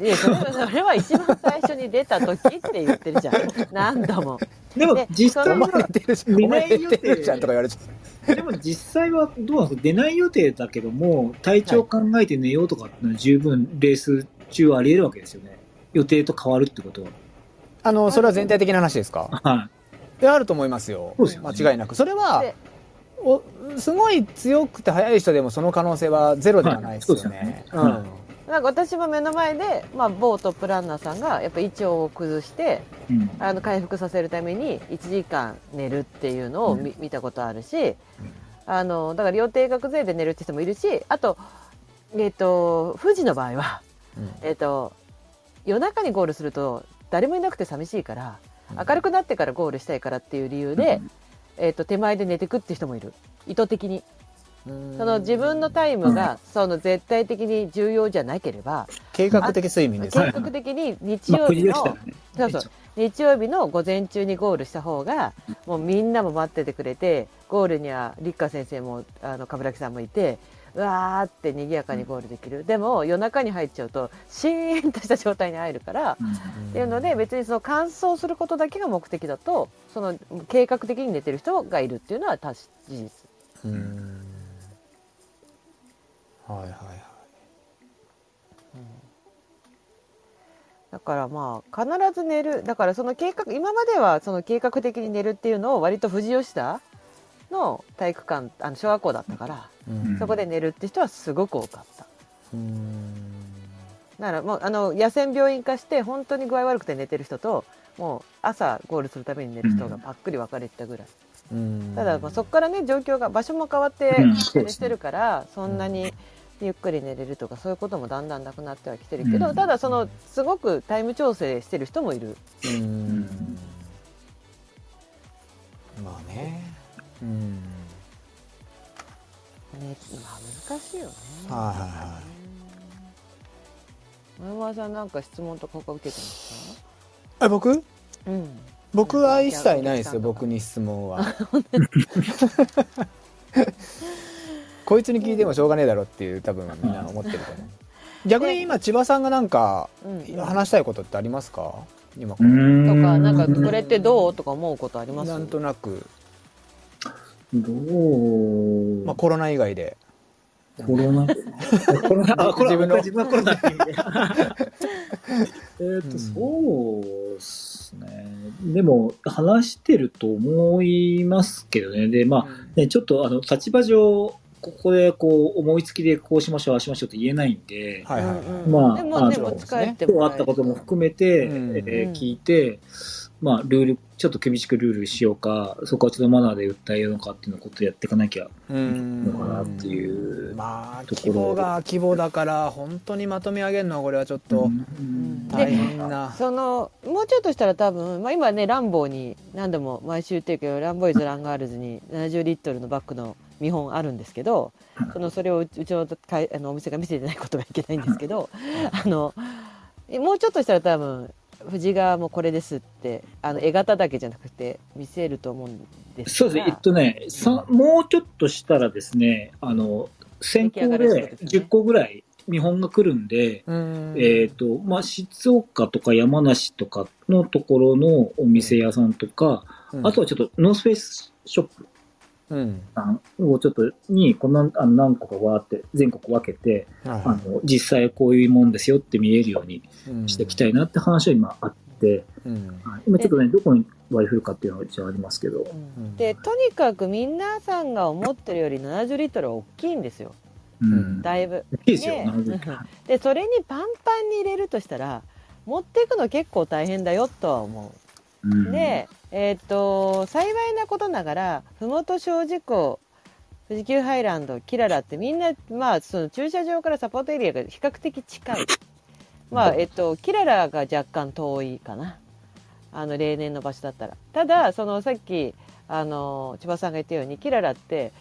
いやそれは一番最初に出た時って言ってるじゃん何度も。でも実際は寝ない予定じゃんとか言われちゃう。でも実際はどうなんですか？出ない予定だけども体調考えて寝ようとかってのは十分レース中はありえるわけですよね。予定と変わるってことはそれは全体的な話ですか？はい、あると思いますよ。そうですよね、間違いなくそれはすごい強くて速い人でもその可能性はゼロではないですよね。はい、そうですね。うん、なんか私も目の前で、まあ、某トップランナーさんがやっぱ胃腸を崩して、うん、回復させるために1時間寝るっていうのをうん、見たことあるし、うん、だから予定学勢で寝るって人もいるし、あと、富士の場合は、うん夜中にゴールすると誰もいなくて寂しいから明るくなってからゴールしたいからっていう理由で、うん手前で寝てくって人もいる。意図的にその自分のタイムがその絶対的に重要じゃなければ、計画的睡眠ですね。計画的に日曜日の、そうそう、日曜日の午前中にゴールした方がもうみんなも待っててくれて、ゴールには立花先生も鏑木さんもいて、うわーって賑やかにゴールできる、でも夜中に入っちゃうとシーンとした状態に入るから、っていうので別にその完走することだけが目的だと、その計画的に寝てる人がいるっていうのは確実です。はいはいはい、うん、だからまあ必ず寝る、だからその計画、今まではその計画的に寝るっていうのを割と富士吉田の体育館、小学校だったから、うん、そこで寝るって人はすごく多かった。だからもう野戦病院化して本当に具合悪くて寝てる人と、もう朝ゴールするために寝る人がばっくり分かれてたぐらい。ただまあそこからね、状況が場所も変わってしてるから、そんなにゆっくり寝れるとかそういうこともだんだんなくなってはきてるけど、ただそのすごくタイム調整してる人もいる。まあね、ね、まあ難しいよね。はいはいはい。丸山さん、なんか質問とか受けてますか？あ、僕？うん。僕は一切ないですよ、僕に質問は。こいつに聞いてもしょうがねえだろっていう多分みんな思ってるから、ね、逆に今千葉さんがなんか話したいことってありますか？今これとか、なんかこれってどうとか思うことあります？なんとなくどう、まあ、コロナ以外で。コロナ自分はコロナって言うんでそうですね。でも話してると思いますけどね。で、まあね、ちょっと立場上ここでこう思いつきでこうしましょうあしましょうって言えないんで、はいはいはい、まあでも使えてもらえると、今日あったことも含めて、聞いて、まあルールちょっと厳しくルールしようか、そこはちょっとマナーで訴えようかっていうのことをやっていかなきゃいいのかなっていうところ。まあ希望だから本当にまとめ上げるのはこれはちょっと大変な。そのもうちょっとしたら多分、まあ、今ねランボーに何度も毎週言ってるけど、ランボーイズランガールズに70リットルのバッグの見本あるんですけど、それをうちのお店が見せてないことがいけないんですけど、もうちょっとしたら多分藤がもうこれですって絵型だけじゃなくて見せると思うんですが。そうですね、もうちょっとしたらですね、先行で10個ぐらい見本が来るんで、まあ、静岡とか山梨とかのところのお店屋さんとか、あとはちょっとノースフェイスショップをちょっとにこんな何個かわーって全国分けて、実際こういうもんですよって見えるようにしていきたいなって話は今あって、今ちょっとねどこに割り振るかっていうのは一応ありますけど、でとにかく皆さんが思ってるより70リットルは大きいんですよ、だいぶ大きいですよ、でそれにパンパンに入れるとしたら持っていくの結構大変だよとは思う、で幸いなことながら麓小路湖、富士急ハイランド、キララってみんな、まあ、その駐車場からサポートエリアが比較的近い、まあキララが若干遠いかな、例年の場所だったら。ただそのさっき千葉さんが言ったようにキララって、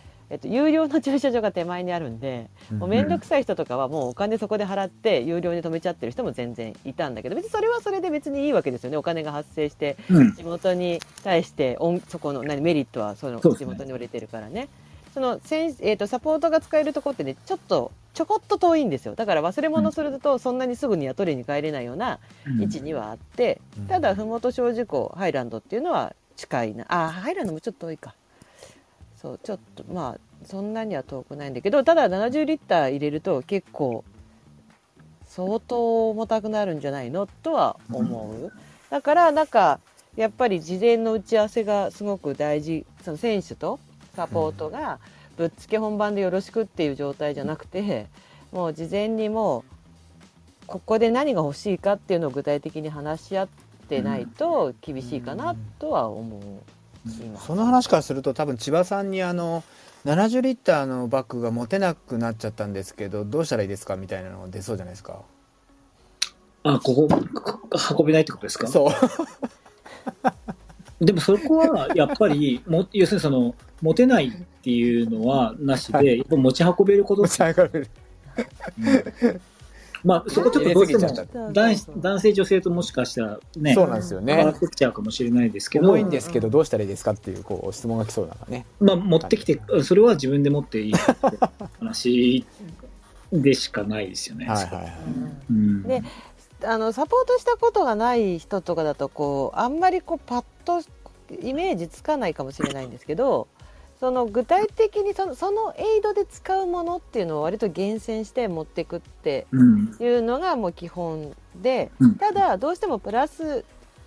有料の駐車場が手前にあるんで、もうめんどくさい人とかはもうお金そこで払って有料で止めちゃってる人も全然いたんだけど、別にそれはそれで別にいいわけですよね。お金が発生して地元に対してそこのメリットはその地元に売れてるからね。そのサポートが使えるところってね、ちょこっと遠いんですよ。だから忘れ物するとそんなにすぐに取りに帰れないような位置にはあって、ただふもと小路湖ハイランドっていうのは近いなあ。ハイランドもちょっと遠いか。そう、ちょっとまあそんなには遠くないんだけど、ただ70リッター入れると結構相当重たくなるんじゃないのとは思う。だからなんかやっぱり事前の打ち合わせがすごく大事。その選手とサポートがぶっつけ本番でよろしくっていう状態じゃなくて、もう事前にもうここで何が欲しいかっていうのを具体的に話し合ってないと厳しいかなとは思う。その話からすると多分千葉さんに70リッターのバッグが持てなくなっちゃったんですけどどうしたらいいですかみたいなのが出そうじゃないですか。あ、ここ運べないってことですか。そうでもそこはやっぱり要するにその持てないっていうのはなしで、はい、やっぱ持ち運べること持ち運べる、うんまあ、そこちょっとどうしても男性女性ともしかしたらねそうなんですよね変わってきちゃうかもしれないですけど重いんですけどどうしたらいいですかってい う, こう質問が来そうだからね、まあ、持ってきてそれは自分で持っていいって話でしかないですよねはいはいはい、うん、でサポートしたことがない人とかだとこうあんまりこうパッとイメージつかないかもしれないんですけどその具体的にそのエイドで使うものっていうのを割と厳選して持っていくっていうのがもう基本で、うん、ただどうしてもプラス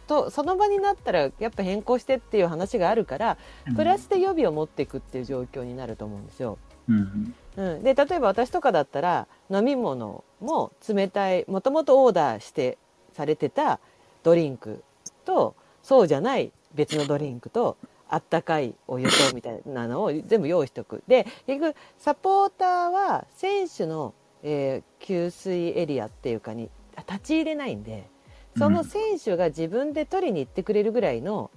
とその場になったらやっぱ変更してっていう話があるからプラスで予備を持っていくっていう状況になると思うんですよ、うんうん、で例えば私とかだったら飲み物も冷たいもともとオーダーしてされてたドリンクとそうじゃない別のドリンクとあったかいお湯とみたいなのを全部用意しておくで結局サポーターは選手の、給水エリアっていうかに立ち入れないんでその選手が自分で取りに行ってくれるぐらいの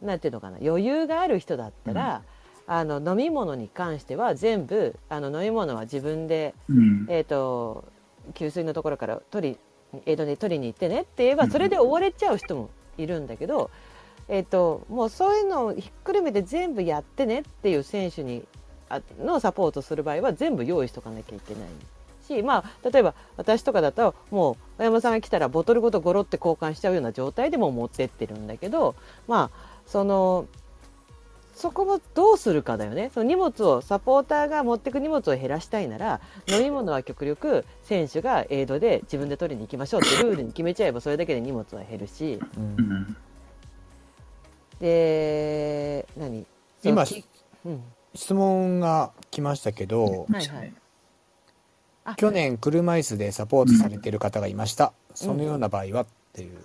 なんていうのかな余裕がある人だったら、うん、飲み物に関しては全部飲み物は自分で、うん給水のところから取りに行ってねって言えばそれで追われちゃう人もいるんだけどもうそういうのをひっくるめて全部やってねっていう選手にのサポートする場合は全部用意しとかなきゃいけないし、まあ、例えば私とかだともう山さんが来たらボトルごとゴロって交換しちゃうような状態でも持ってってるんだけど、まあ、そこもどうするかだよね。その荷物をサポーターが持ってく荷物を減らしたいなら飲み物は極力選手がエイドで自分で取りに行きましょうってルールに決めちゃえばそれだけで荷物は減るし、うんで今、うん、質問が来ましたけど、はいはい、去年車椅子でサポートされている方がいました、うん、そのような場合はっていう、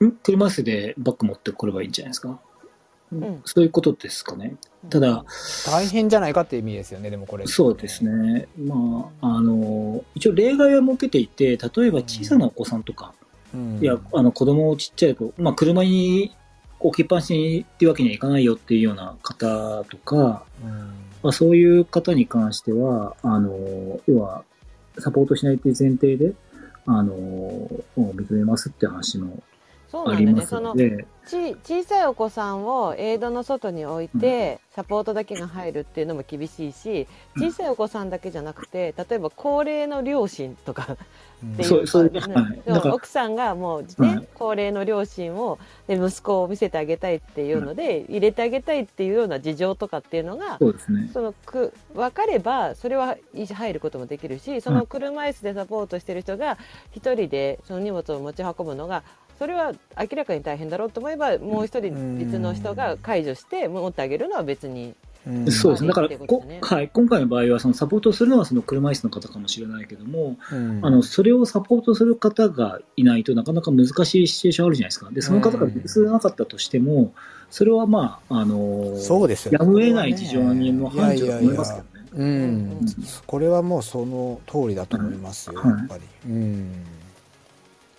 うん、車椅子でバッグ持ってこればいいんじゃないですか、うん、そういうことですかね。ただ大変じゃないかって意味ですよね。でもこれそうですね、まあ、一応例外は設けていて例えば小さなお子さんとか、うんいや子供をちっちゃい子、まあ、車に置きっぱなしにっていうわけにはいかないよっていうような方とか、うんまあ、そういう方に関しては要はサポートしないっていう前提で認めますって話もありますので、そうなんだね、小さいお子さんをエイドの外に置いて、うん、サポートだけが入るっていうのも厳しいし小さいお子さんだけじゃなくて例えば高齢の両親とかっていう奥さんがもう、ねうん、高齢の両親をで息子を見せてあげたいっていうので、うん、入れてあげたいっていうような事情とかっていうのがそうですね、分かればそれは入ることもできるしその車椅子でサポートしてる人が一人でその荷物を持ち運ぶのがそれは明らかに大変だろうと思えばもう一人別の人が介助して持ってあげるのは別に、うん、そうですね。だからはい、今回の場合はそのサポートするのはその車椅子の方かもしれないけども、うん、それをサポートする方がいないとなかなか難しいシチュエーションあるじゃないですか。でその方が別でなかったとしても、うん、それはまあそうですよね、やむを得ない事情の範疇だと思いますけどね。いやいやいや、うんうん、これはもうその通りだと思いますよ、うん、やっぱり、うん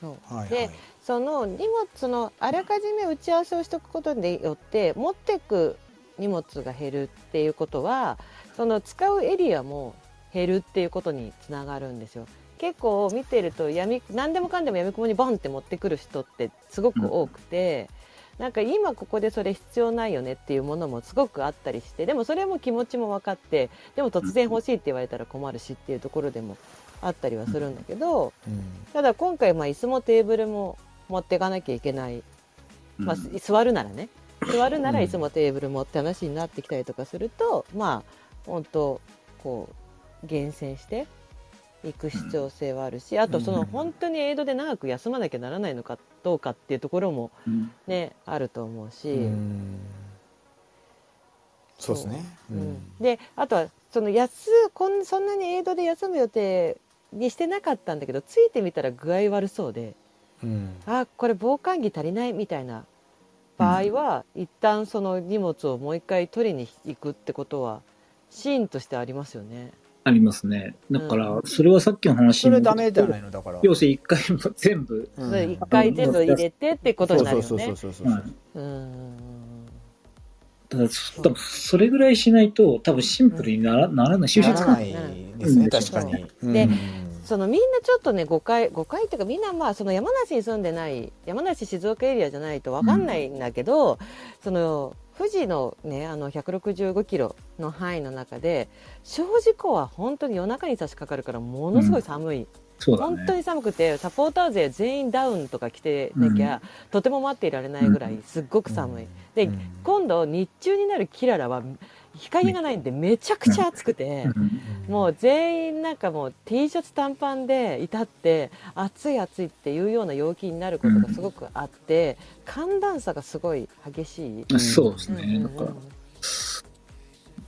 そうはいはい、でその荷物のあらかじめ打ち合わせをしておくことによって持っていく荷物が減るっていうことはその使うエリアも減るっていうことにつながるんですよ。結構見てると何でもかんでもやみくもにバンって持ってくる人ってすごく多くて、うん、なんか今ここでそれ必要ないよねっていうものもすごくあったりして、でもそれも気持ちも分かってでも突然欲しいって言われたら困るしっていうところでもあったりはするんだけど、うん、ただ今回まあ椅子もテーブルも持っていかなきゃいけない、まあ、座るならね座るなら椅子もテーブルもって話になってきたりとかすると、うん、まあ本当こう厳選していく必要性はあるし、あとその本当にエイドで長く休まなきゃならないのかどうかっていうところもね、うん、あると思うし、うん、そうですね、うん、であとはそんなにエイドで休む予定にしてなかったんだけどついてみたら具合悪そうで、うん、これ防寒着足りないみたいな場合は、うん、一旦その荷物をもう一回取りに行くってことはシーンとしてありますよね。ありますね。だからそれはさっきの話、うん、それダメじゃないの。だから要するに1回全部、うん、1回全部入れてってことになるよね。そうそうそうそうそう、うん、だから多分それぐらいしないと多分シンプルにならない収集つかないですね、確かに。で、そのみんなちょっとね誤解っていうか、みんなまあその山梨に住んでない、山梨静岡エリアじゃないと分かんないんだけど、うん、その富士のね165キロの範囲の中で小事故は本当に夜中に差し掛かるからものすごい寒い、うんそうだね、本当に寒くてサポーター勢全員ダウンとか着てなきゃ、うん、とても待っていられないぐらいすっごく寒い、うん、で、うん、今度日中になるキララは日陰がないんでめちゃくちゃ暑くて、うん、もう全員なんかもう T シャツ短パンでいたって暑い暑いっていうような陽気になることがすごくあって、うん、寒暖差がすごい激しい。そうですね、うん、だか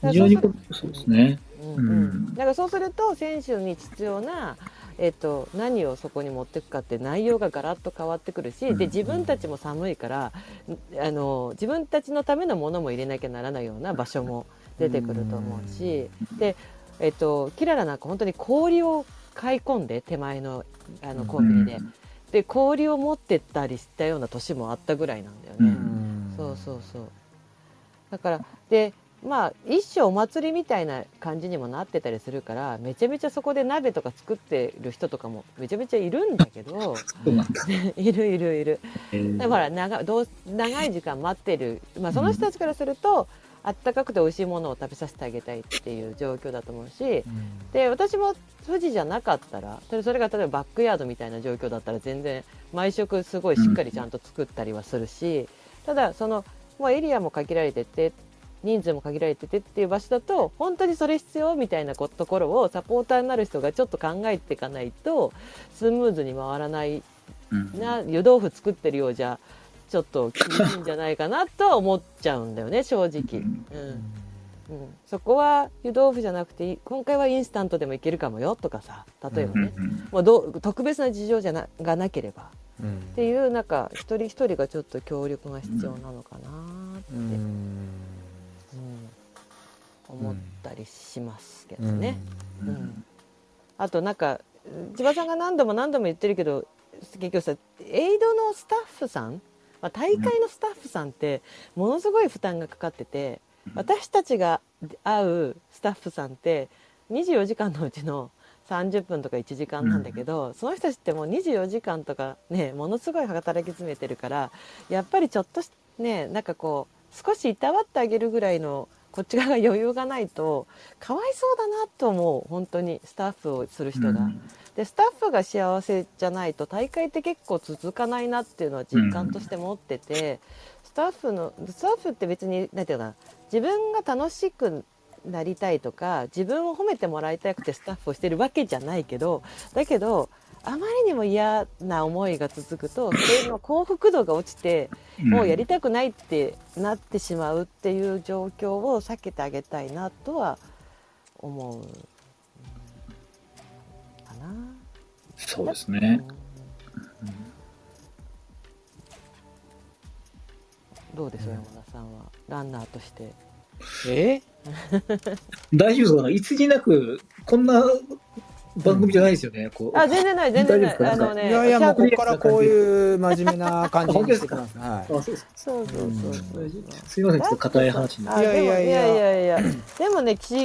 ら非常にそうですね、うんうん、だからそうすると選手に必要な何をそこに持っていくかって内容がガラッと変わってくるし、で自分たちも寒いから自分たちのためのものも入れなきゃならないような場所も出てくると思うし、で、キララなんか本当に氷を買い込んで手前の、コンビニで氷を持ってったりしたような年もあったぐらいなんだよね。そうそうそう。だからでまあ一種お祭りみたいな感じにもなってたりするから、めちゃめちゃそこで鍋とか作ってる人とかもめちゃめちゃいるんだけどいる、だから長い時間待ってる、まあ、その人たちからすると、うん、あったかくて美味しいものを食べさせてあげたいっていう状況だと思うし、うん、で私も富士じゃなかったらそれが例えばバックヤードみたいな状況だったら全然毎食すごいしっかりちゃんと作ったりはするし、うん、ただその、まあ、エリアも限られてて人数も限られててっていう場所だと本当にそれ必要みたいなところをサポーターになる人がちょっと考えていかないとスムーズに回らないな、うん、湯豆腐作ってるようじゃちょっと厳しいんじゃないかなとは思っちゃうんだよね正直、うんうん、そこは湯豆腐じゃなくて今回はインスタントでもいけるかもよとかさ、例えばね、うん、もう特別な事情がなければ、うん、っていうなんか一人一人がちょっと協力が必要なのかなって、うん思ったりしますけどね、うんうん、あとなんか千葉さんが何度も言ってるけど結局さエイドのスタッフさん、まあ、大会のスタッフさんってものすごい負担がかかってて、私たちが会うスタッフさんって24時間のうちの30分とか1時間なんだけど、うん、その人たちってもう24時間とかねものすごい働き詰めてるから、やっぱりちょっとねなんかこう少しいたわってあげるぐらいのこっち側が余裕がないとかわいそうだなと思う、本当にスタッフをする人が、うん、でスタッフが幸せじゃないと大会って結構続かないなっていうのは実感として持ってて、うん、スタッフって別になんていうか自分が楽しくなりたいとか自分を褒めてもらいたくてスタッフをしてるわけじゃないけど、だけどあまりにも嫌な思いが続くとそれの幸福度が落ちてもうやりたくないってなってしまうっていう状況を避けてあげたいなとは思うかな。そうですね、うん、どうですか山田さんはランナーとして。大丈夫かな、いつになくこんな番組じゃないですよね。こうあ全然ない。いやいやもうここからこういう真面目な感じにしてください。そう。すいませんちょっと硬い話になって。いや。でもね読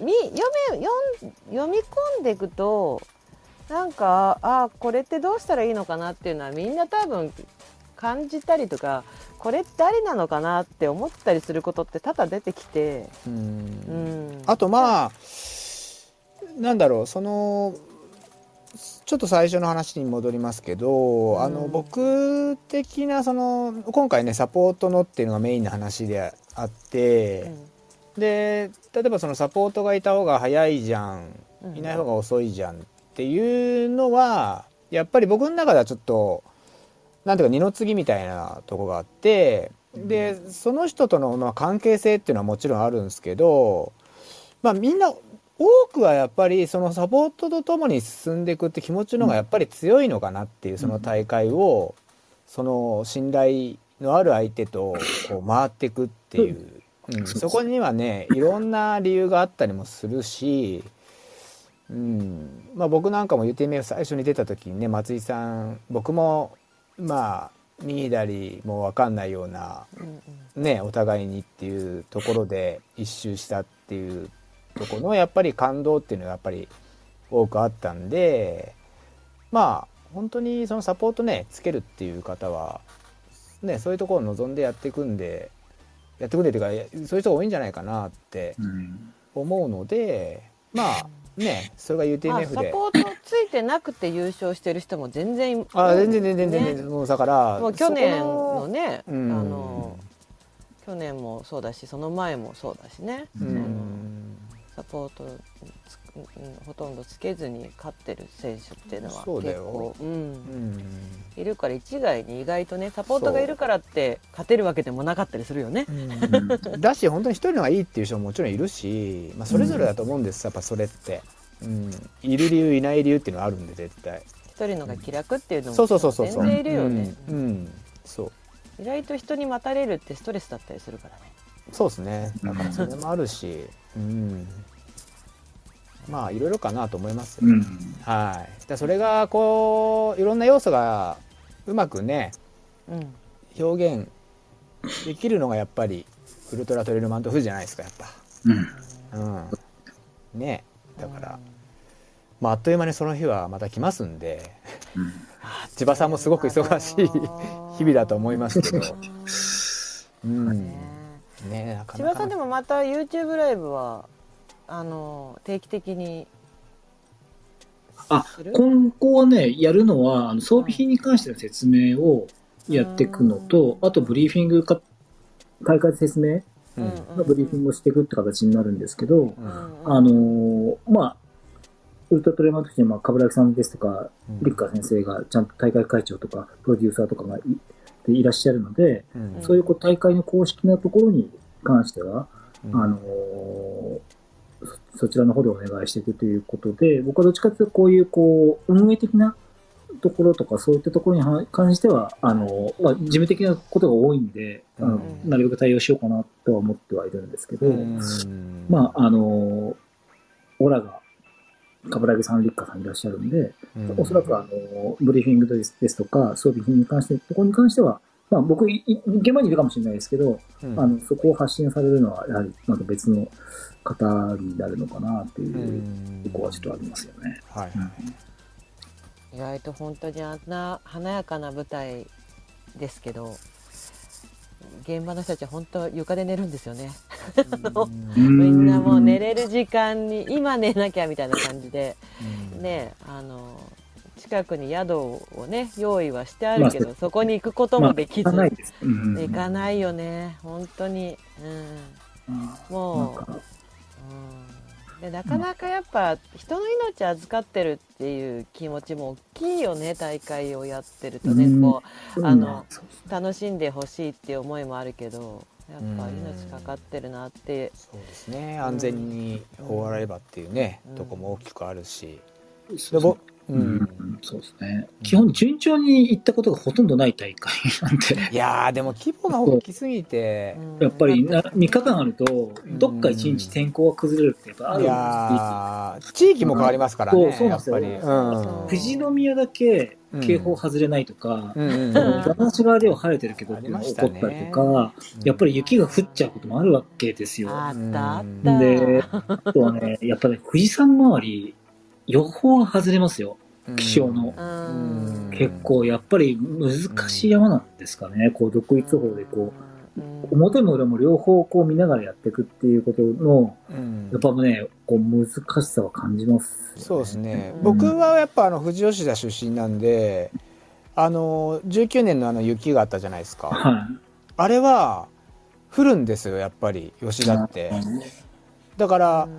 み込んでいくとなんかこれってどうしたらいいのかなっていうのはみんな多分感じたりとか、これってありなのかなって思ったりすることって多々出てきて、あとまあ。なんだろう、そのちょっと最初の話に戻りますけど、僕的なその今回ねサポートのっていうのがメインの話であって、うん、で例えばそのサポートがいた方が早いじゃん、いない方が遅いじゃんっていうのはやっぱり僕の中ではちょっとなんていうか二の次みたいなとこがあって、でその人との、まあ、関係性っていうのはもちろんあるんですけど、まあみんな多くはやっぱりそのサポートとともに進んでいくって気持ちの方がやっぱり強いのかなっていう、その大会をその信頼のある相手とこう回っていくっていう、そこにはねいろんな理由があったりもするし、まあ僕なんかもUTMF最初に出た時にね松井さん、僕もまあ逃げたりもう分かんないような、ね、お互いにっていうところで一周したっていうところのやっぱり感動っていうのがやっぱり多くあったんで、まあ本当にそのサポートねつけるっていう方は、ね、そういうところを望んでやってくんでというかそういう人が多いんじゃないかなって思うので、まあね、それが UTMF でサポートついてなくて優勝してる人も全然いる、あ、全然、もうだからもう去年のね、去年もそうだしその前もそうだしね、サポートほとんどつけずに勝ってる選手っていうのは結構いるから、一概に意外とねサポートがいるからって勝てるわけでもなかったりするよね、だし本当に一人のがいいっていう人ももちろんいるし、まあ、それぞれだと思うんです、やっぱそれって、いる理由いない理由っていうのはあるんで、絶対一人のが気楽っていうのも全然いるよね、意外と人に待たれるってストレスだったりするからね。そうですね、だからそれもあるし、まあいろいろかなと思います、はい、だそれがこういろんな要素がうまくね、表現できるのがやっぱりウルトラトレイルマウント富士じゃないですか、やっぱ、ね、だから、まあ、あっという間にその日はまた来ますんで、千葉さんもすごく忙しい日々だと思いますけど、ね、なかなか千葉さんでもまた YouTube ライブは定期的に今後はねやるのは装備品に関しての説明をやっていくのと、あとブリーフィング大会説明のブリーフィングをしていくって形になるんですけど、まあウルトラトレイルマウント富士、冠城さんですとかリッカー先生がちゃんと大会会長とかプロデューサーとかが いらっしゃるので、そういう大会の公式なところに関してはそちらの方でお願いしていくということで、僕はどっちかというとこういう運営的なところとかそういったところに関しては事務的なことが多いんで、なるべく対応しようかなとは思ってはいるんですけど、まあオラが冠城さん、立花さんいらっしゃるんで、おそらくブリーフィングですとか装備品に関してところに関しては、まあ、僕現場にいるかもしれないですけど、そこを発信されるのはやはりまた別の方になるのかなっていうところはちょっとありますよね、意外と本当にあんな華やかな舞台ですけど、現場の人たちは本当床で寝るんですよねみんなもう寝れる時間に今寝なきゃみたいな感じで、ね、近くに宿をね用意はしてあるけど、そこに行くこともできず、行かないよね本当に、もうでなかなかやっぱ人の命預かってるっていう気持ちも大きいよね、大会をやってるとね、楽しんでほしいっていう思いもあるけど、やっぱ命かかってるなって、そうですね、安全に終わればっていうね、とこも大きくあるし、そうですね、基本順調に行ったことがほとんどない大会なんて、いやーでも規模が大きすぎてやっぱり3日間あるとどっか1日天候が崩れるってやっぱあるんですよ、地域も変わりますからね、そうなんですよ、富士宮だけ警報外れないとか、山梨側では晴れてるけどっていうのが起こったりとか、やっぱり雪が降っちゃうこともあるわけですよ、であとはねやっぱり富士山周り予報が外れますよ、気象の、結構やっぱり難しい山なんですかね、独立法で表も裏も両方見ながらやっていくっていうことの、やっぱね難しさは感じます、そうですね、僕はやっぱ富士吉田出身なんで、19年の雪があったじゃないですか、あれは降るんですよやっぱり吉田って、だからあん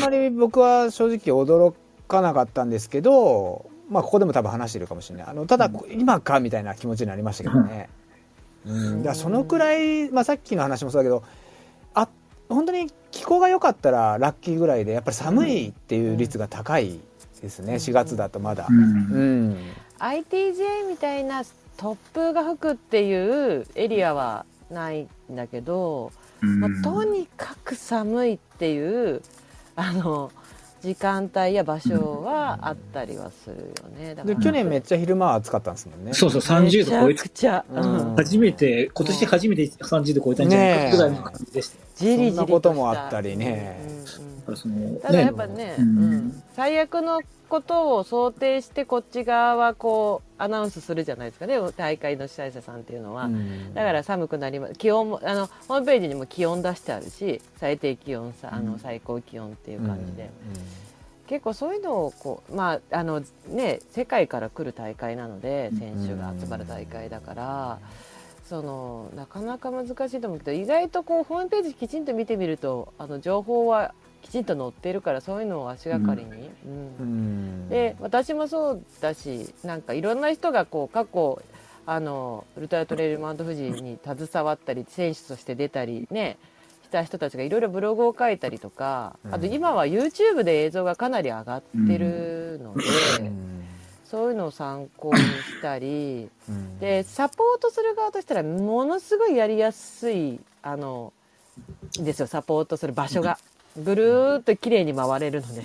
まり僕は正直驚かなかったんですけど、まあここでも多分話してるかもしれない。ただ今かみたいな気持ちになりましたけどね。だからそのくらい、まあさっきの話もそうだけど、本当に気候が良かったらラッキーぐらいで、やっぱり寒いっていう率が高いですね。4月だとまだ。ITJ みたいな突風が吹くっていうエリアはないんだけど、とにかく寒いっていう。時間帯や場所はあったりはするよね。だからで去年めっちゃ昼間暑かったんですもんね。そうそう30度超えた、うん、初めて今年初めて30度超えたんじゃないかぐらいの感じでした、ね、じりじりとした。そんなこともあったりね、ただやっぱね、うん、最悪のことを想定してこっち側はこうアナウンスするじゃないですかね、大会の主催者さんっていうのは、うん、だから寒くなります。気温もホームページにも気温出してあるし、最低気温さ、最高気温っていう感じで、うんうん、結構そういうのをこう、まあね、世界から来る大会なので選手が集まる大会だから、うん、そのなかなか難しいと思うけど、意外とこうホームページきちんと見てみると情報はきちんと載ってるから、そういうのを足がかりに、うんうん、で私もそうだし、なんかいろんな人がこう過去ウルトラトレイルマウント富士に携わったり選手として出たりねした人たちがいろいろブログを書いたりとか、あと今は YouTube で映像がかなり上がってるので、うん、そういうのを参考にしたり、うん、でサポートする側としたらものすごいやりやすいですよ。サポートする場所がぐるーっと綺麗に回れるので、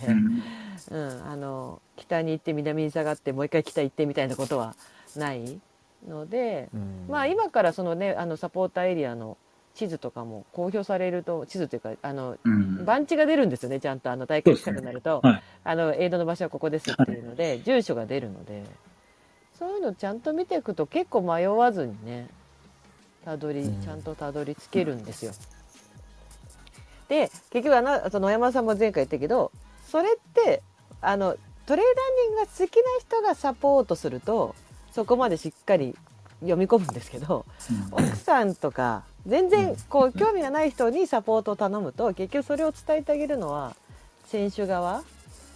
うん、北に行って南に下がってもう一回北行ってみたいなことはないので、うん、まあ今からそのねサポーターエリアの地図とかも公表されると、地図というかうん、番地が出るんですよね。ちゃんと大会近くなると、はい、エイドの場所はここですっていうので、はい、住所が出るので、そういうのちゃんと見ていくと結構迷わずにね、ちゃんとたどり着けるんですよ。で結局野山さんも前回言ったけど、それってトレイルランニングが好きな人がサポートするとそこまでしっかり読み込むんですけど、奥さんとか全然こう興味がない人にサポートを頼むと、結局それを伝えてあげるのは選手側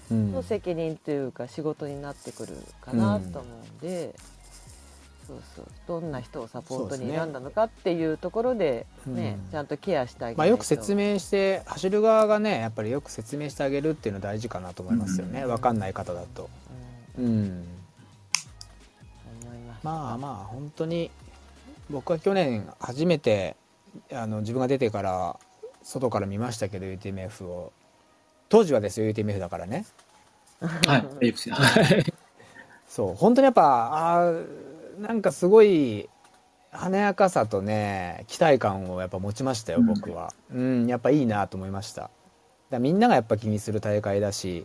の責任というか仕事になってくるかなと思うんで、そうそう、どんな人をサポートに選んだのかっていうところで、ね、ちゃんとケアしてあげる、よく説明して走る側がねやっぱりよく説明してあげるっていうの大事かなと思いますよね、分かんない方だと、うんうん、まあ本当に僕は去年初めて自分が出てから外から見ましたけど UTMF を、当時はですよ UTMF だからねはいそう本当にやっぱなんかすごい華やかさとね期待感をやっぱ持ちましたよ僕は、うん、やっぱいいなと思いました。だからみんながやっぱ気にする大会だし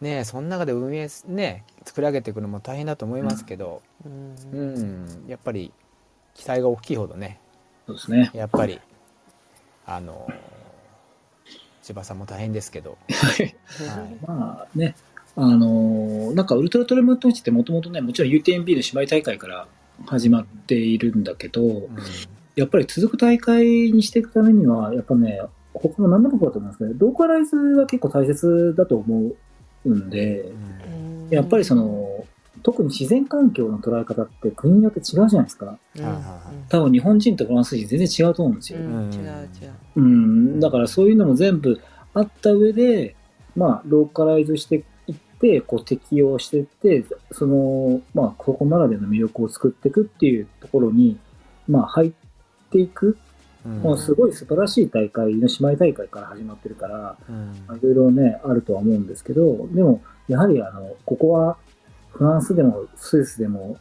ね、その中で運営ね作り上げていくのも大変だと思いますけど、うん、うん、やっぱり期待が大きいほどね、そうですね、やっぱり千葉さんも大変ですけど、はい、まあねなんかウルトラトレイルマウント富士ってもともとね、もちろん UTMB の姉妹大会から始まっているんだけど、うん、やっぱり続く大会にしていくためにはやっぱね、他の何のところだと思うんですけど、ローカライズは結構大切だと思うんで、うん、やっぱりその特に自然環境の捉え方って国によって違うじゃないですか、うん、多分日本人とフランス人全然違うと思うんですよ、うん、違う、うん、だからそういうのも全部あった上で、まあローカライズしてでこう適用していってその、まあ、ここならでの魅力を作っていくっていうところに、まあ、入っていく、うん、もうすごい素晴らしい大会の姉妹大会から始まってるから、うん、いろいろねあるとは思うんですけど、でもやはりここはフランスでもスイスでも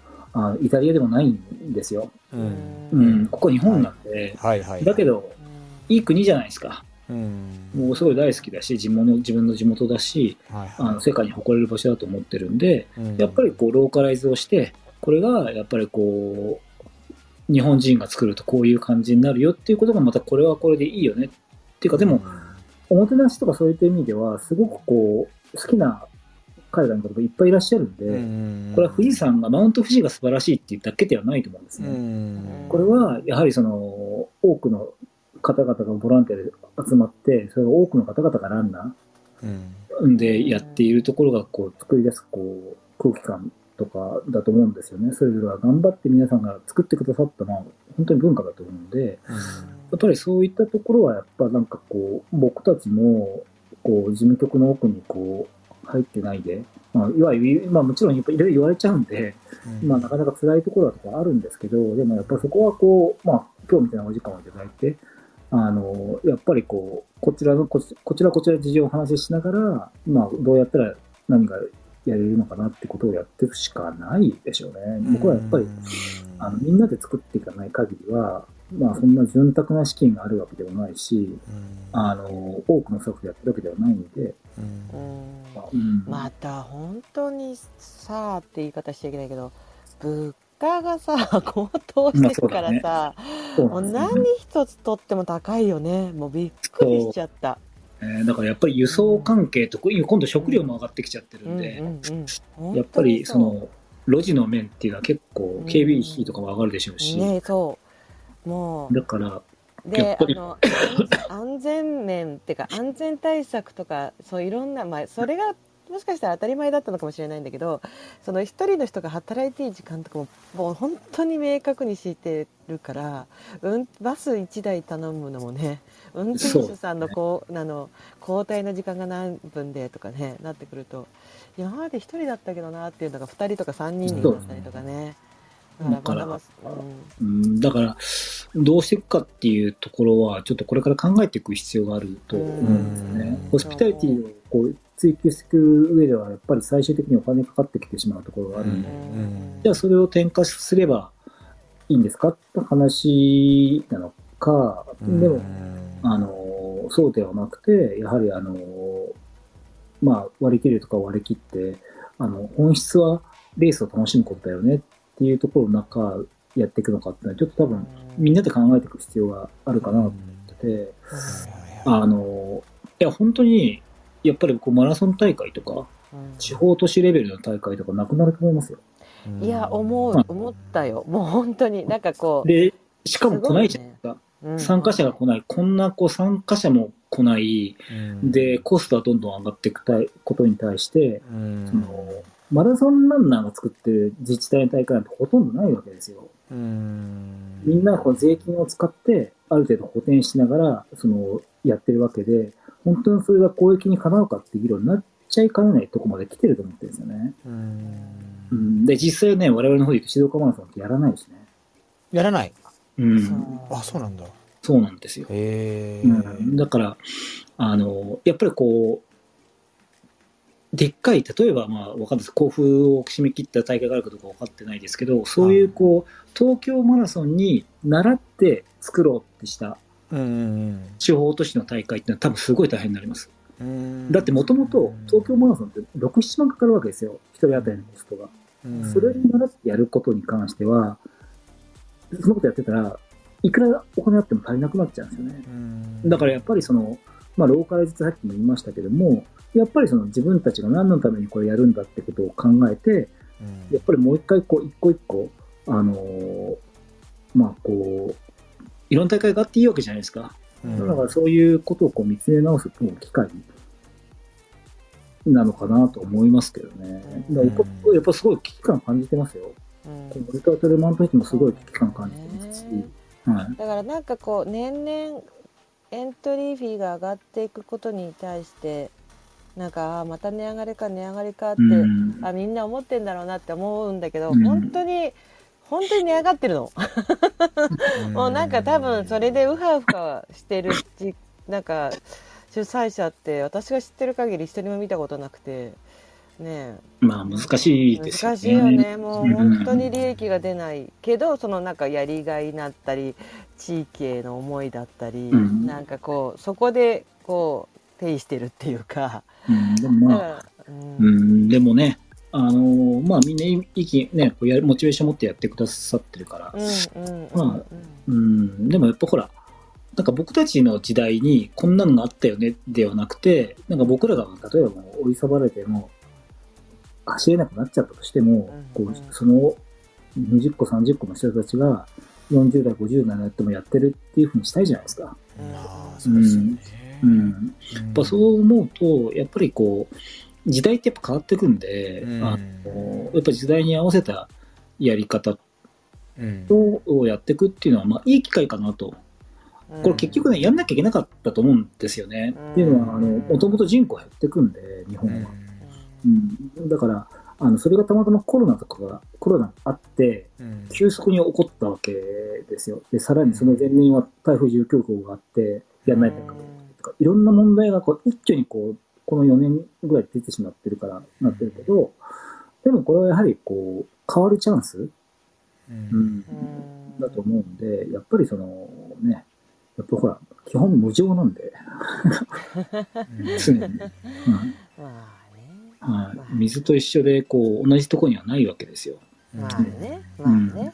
イタリアでもないんですよ、うんうん、ここ日本なんで、はいはいはい、だけどいい国じゃないですか、うん、もうすごい大好きだし自分の地元だし、はいはい、世界に誇れる場所だと思ってるんで、うん、やっぱりこうローカライズをして、これがやっぱりこう日本人が作るとこういう感じになるよっていうことがまたこれはこれでいいよねっていうか、でも、うん、おもてなしとかそういった意味ではすごくこう好きな海外の方がいっぱいいらっしゃるんで、うん、これは富士山がマウント富士が素晴らしいっていうだけではないと思うんですね、うん、これはやはりその多くの方々がボランティアで集まって、それが多くの方々がランナーでやっているところがこう作り出すこう空気感とかだと思うんですよね。それぞれが頑張って皆さんが作ってくださったのは本当に文化だと思うので、やっぱりそういったところはやっぱなんかこう僕たちもこう事務局の奥にこう入ってないで、まあいわゆるまあもちろんいろいろ言われちゃうんで、まあなかなか辛いところだとかあるんですけど、でもやっぱりそこはこうまあ今日みたいなお時間をいただいてやっぱりこちら事情をお話ししながら、まあ、どうやったら何がやれるのかなってことをやっていくしかないでしょうね。僕はやっぱりみんなで作っていかない限りは、まあ、そんな潤沢な資金があるわけではないし、多くのスタッフでやってるわけではないので、また本当にさあって言い方しちゃいけないけど、物価がさ高騰してるからさ、もう何一つとっても高いよね。もうびっくりしちゃった。だからやっぱり輸送関係と、今度食料も上がってきちゃってるんで、やっぱりその路地の面っていうのは結構警備費とかも上がるでしょうし、ね、そうもうだからで安全面っていうか安全対策とか、そういろんな、まあ、それがもしかしたら当たり前だったのかもしれないんだけど、その一人の人が働いていい時間とかももう本当に明確に敷いてるから、バス1台頼むのもね、運転手さんの交代の時間が何分でとかねなってくると、今まで一人だったけどなっていうのが2人とか3人になったりとかね。だからどうしていくかっていうところはちょっとこれから考えていく必要があると思うんですよね。ホスピタリティをこう追求していく上ではやっぱり最終的にお金かかってきてしまうところがあるので、じゃあそれを転嫁すればいいんですかって話なのか、でもそうではなくて、やはりまあ、割り切るとか割り切って本質はレースを楽しむことだよねっていうところの中やっていくのかっていうのはちょっと多分みんなで考えていく必要があるかなと思ってて、いや本当にやっぱりこうマラソン大会とか地方都市レベルの大会とかなくなると思いますよ。いや思ったよ、もう本当になんかこうで、しかも来ないじゃないですか、参加者が来ない、こんな参加者も来ない、でコストはどんどん上がっていくことに対して、そのマラソンランナーが作ってる自治体の大会なんてほとんどないわけですよ。みんなこの税金を使ってある程度補填しながらそのやってるわけで、本当にそれが公益にかなうかって議論になっちゃいかねないとこまで来てると思ってるんですよね。で実際ね、我々の方で言うと静岡マラソンってやらないしね。やらない。あ、そうなんだ。そうなんですよ。だからやっぱりこうでっかい、例えばまあわかんないです、甲府を締め切った大会があるかどうか分かってないですけど、そういうこう東京マラソンに習って作ろうってした地方都市の大会ってのは多分すごい大変になります。だってもともと東京マラソンって 6,7 万かかるわけですよ、一人当たりのコストが。それに習ってやることに関してはそのことやってたらいくらお金あっても足りなくなっちゃうんですよね。だからやっぱりそのまあ、ローカライズってさっきも言いましたけども、やっぱりその自分たちが何のためにこれやるんだってことを考えて、やっぱりもう一回こう一個一個まあこういろんな大会があっていいわけじゃないですか、だからそういうことをこう見つめ直す機会なのかなと思いますけどね。だからやっぱすごい危機感感じてますよ、このウルトラトレイルマウントフジもすごい危機感感じてますし、だからなんかこう年々エントリーフィーが上がっていくことに対してなんかまた値上がりかって、あみんな思ってんだろうなって思うんだけど、本当に値上がってるのもうなんか多分それでウハウハしてるなんか主催者って私が知ってる限り一人も見たことなくてね。まあ難しいですよね。難しいよね。もう本当に利益が出ないけど、そのなんかやりがいになったり地域への思いだったり、なんかこうそこでこう呈してるっていうか、でもまあ、でもね、まあみんな息ね、こうモチベーション持ってやってくださってるから、まあ、でもやっぱほら。なんか僕たちの時代にこんなのがあったよねではなくて、なんか僕らが例えばもう追いさばられても走れなくなっちゃったとしても、こうその20個30個の人たちが40代50代になってもやってるっていうふうにしたいじゃないですか。やっぱそう思うとやっぱりこう時代ってやっぱ変わってくんで、やっぱ時代に合わせたやり方をやっていくっていうのは、まあいい機会かなと。これ結局ね、やんなきゃいけなかったと思うんですよね。っていうのは、もともと人口減ってくんで、日本は。だから、それがたまたまコロナがあって、急速に起こったわけですよ。で、さらにその前年は台風19号があって、やんないとか、いろんな問題がこう一挙にこの4年ぐらい出てしまってるから、なってるけど、でもこれはやはり変わるチャンス、だと思うんで、やっぱりそのね、やっぱほら、基本無常なんで、常に。はい、水と一緒で同じとこにはないわけですよ。まあね、まあね。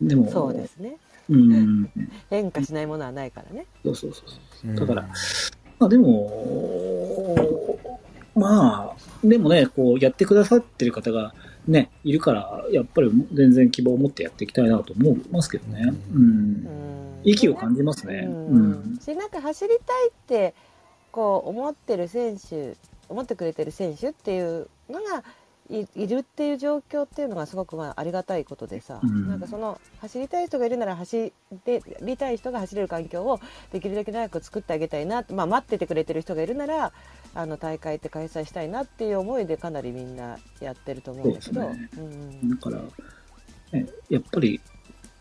でもそうですね。変化しないものはないからね。そう。だから、まあでもね、やってくださってる方がねいるからやっぱり全然希望を持ってやっていきたいなと思いますけどね。息を感じますね。なんか走りたいって思ってくれてる選手っていうのが いるっていう状況っていうのがすごくありがたいことでさ、なんかその走りたい人がいるなら走りたい人が走れる環境をできるだけ長く作ってあげたいな、待っててくれてる人がいるなら大会って開催したいなっていう思いでかなりみんなやってると思うんだけど、だから、ね、やっぱり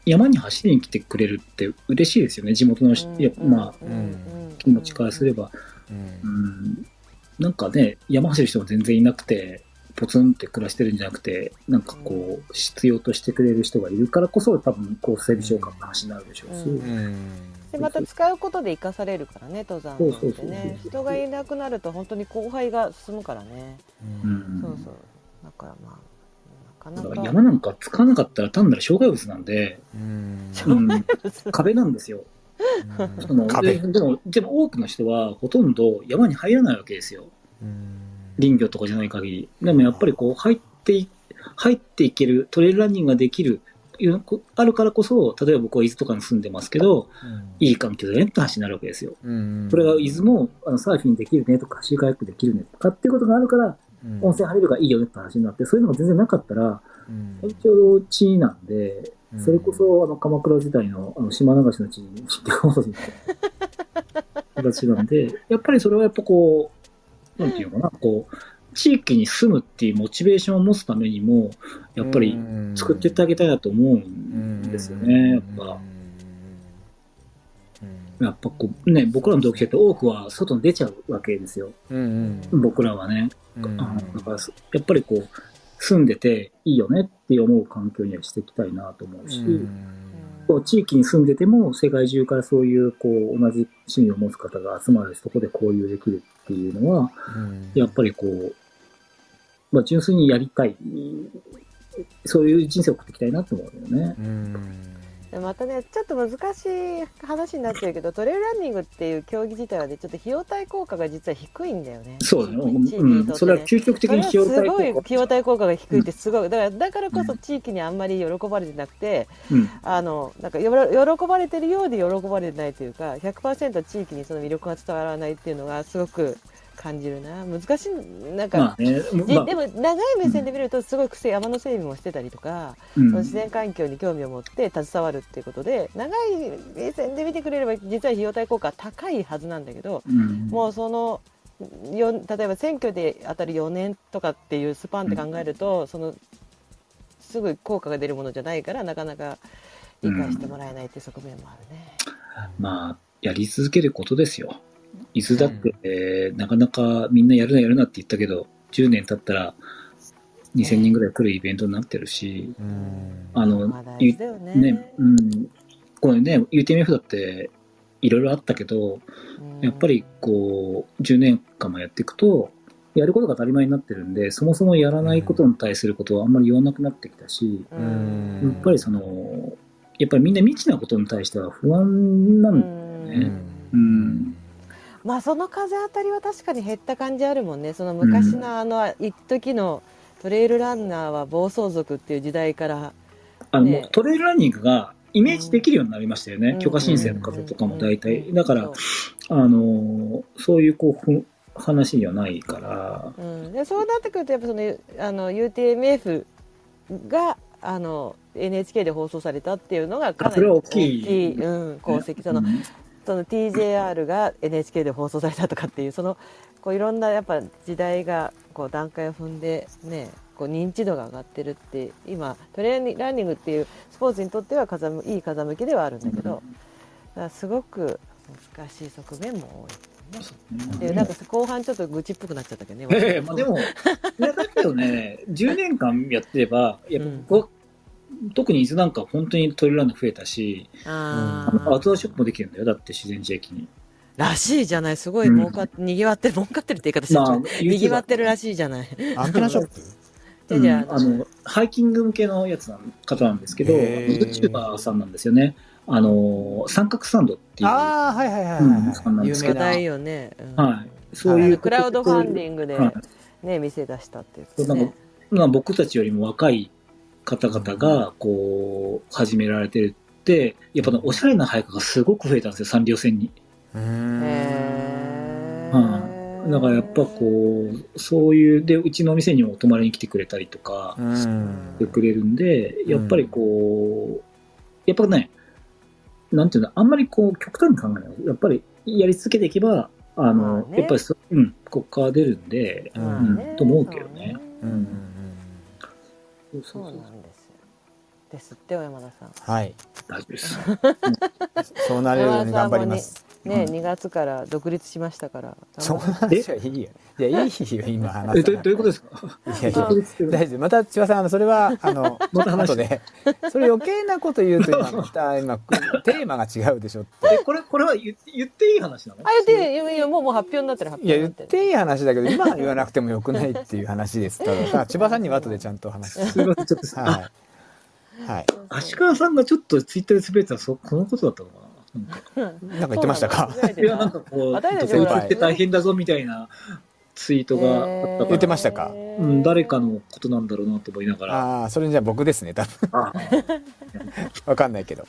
山に走りに来てくれるって嬉しいですよね、地元の気持ちからすれば。なんかね、山走る人も全然いなくてポツンって暮らしてるんじゃなくて、なんか必要としてくれる人がいるからこそ多分整備召喚の話になるでしょうし、でまた使うことで生かされるからね、登山ってね、人がいなくなると本当に荒廃が進むからね。だからなかなか山なんか使わなかったら単なる障害物なんで、壁なんですよ。でも多くの人はほとんど山に入らないわけですよ、林業とかじゃない限り。でもやっぱり入っていけるトレイルランニングができるあるからこそ、例えば僕は伊豆とかに住んでますけど、いい環境でねって話になるわけですよ、それが伊豆もサーフィンできるねとかシーカヤックできるねとかっていうことがあるから、温泉入れるからいいよねって話になって、そういうのが全然なかったら延長地なんで、それこそ鎌倉時代の島流しの地に行ってこそみたいな形なんで、やっぱりそれはやっぱなんていうのかな、地域に住むっていうモチベーションを持つためにもやっぱり作っていってあげたいなと思うんですよね。やっぱね、僕らの同級生って多くは外に出ちゃうわけですよ、僕らはね。だからやっぱり住んでていいよねって思う環境にはしていきたいなと思うし、地域に住んでても世界中からそういう同じ趣味を持つ方が集まるし、そこで交流できるっていうのは、やっぱり純粋にやりたい、そういう人生を送っていきたいなと思うんだよね。またね、ちょっと難しい話になっちゃうけど、トレイルランニングっていう競技自体はね、ちょっと費用対効果が実は低いんだよね。そうだよ、それは究極的に費用対効果。すごい費用対効果が低いってすごい。だからこそ地域にあんまり喜ばれてなくて、なんか喜ばれてるようで喜ばれてないというか、100% 地域にその魅力が伝わらないっていうのがすごく感じるな。難しい、なんか、でも長い目線で見るとすごい山の整備もしてたりとか、その自然環境に興味を持って携わるっていうことで、長い目線で見てくれれば実は費用対効果は高いはずなんだけど、もうその例えば選挙で当たる4年とかっていうスパンって考えると、そのすぐ効果が出るものじゃないから、なかなか理解してもらえないっていう側面もあるね。やり続けることですよ。伊豆だって、なかなかみんなやるなって言ったけど、10年経ったら2000人ぐらい来るイベントになってるし、これね、UTMF だっていろいろあったけど、やっぱり10年間もやっていくと、やることが当たり前になってるんで、そもそもやらないことに対することはあんまり言わなくなってきたし、やっぱりみんな未知なことに対しては不安なんだよね。その風当たりは確かに減った感じあるもんね。その昔の一時のトレイルランナーは暴走族っていう時代から、もうトレイルランニングがイメージできるようになりましたよね、許可申請の方とかも大体。だからそういう話にはないから、でそうなってくるとやっぱUTMF がNHK で放送されたっていうのがかなり大きい功績。その TJR が NHK で放送されたとかっていうそのこういろんなやっぱ時代がこう段階を踏んでねこう認知度が上がってるって今トレーランニングっていうスポーツにとってはいい風向きではあるんだけどだからすごく難しい側面も多い、ね、でなんか後半ちょっと愚痴っぽくなっちゃったけどね、まあ、でもいやだけどね10年間やってればやっぱ僕は、特に伊豆なんか本当にトレイルランナー増えたしアウトドアショップもできるんだよだって自然地域にらしいじゃないすごい儲かって、うん、にぎわってる儲かってるって言い方してる、まあ、にぎわってるらしいじゃないアンテナショップハイキング向けのやつの方なんですけど YouTuber さんなんですよね三角スタンドっていうあはいはいはい、うん、さんなんですけど有名だよね、うんはい、そういうクラウドファンディングで、はいね、店出したっていう、ね、なんか僕たちよりも若い方々がこう始められてるってやっぱおしゃれな配下がすごく増えたんですよ三両線にだからやっぱこうそういうでうちのお店にも泊まりに来てくれたりとかしてくれるんでやっぱりこうやっぱねなんていうのあんまりこう極端に考えないやっぱりやり続けていけばね、やっぱりそ、うん、ここから出るんで、うん、と思うけどね、うんそうなんですよ。ですって小山田さん。はい。大丈夫です。そうなれるように頑張ります。ね、2月から独立しましたから。そうなんですよ。いいよ。いやいいよ今話した。どういうことですか。いやいや大丈夫。また千葉さんそれはまた話で。それ余計なこと言うと今また今テーマが違うでしょって。これは言っていい話なの？あ言っていいもう発表になってる発表になってる。いや言っていい話だけど今は言わなくてもよくないっていう話です。ただ千葉さんには後でちゃんと話して。すみませんちょっとはい。足川さんがちょっとツイッターでつぶやいたらこのことだったのかな。なんか言ってましたかいやなんかこう先輩って大変だぞみたいなツイートがあったから言ってましたか、うん、誰かのことなんだろうなと思いながらそれじゃあ僕ですね多分わかんないけど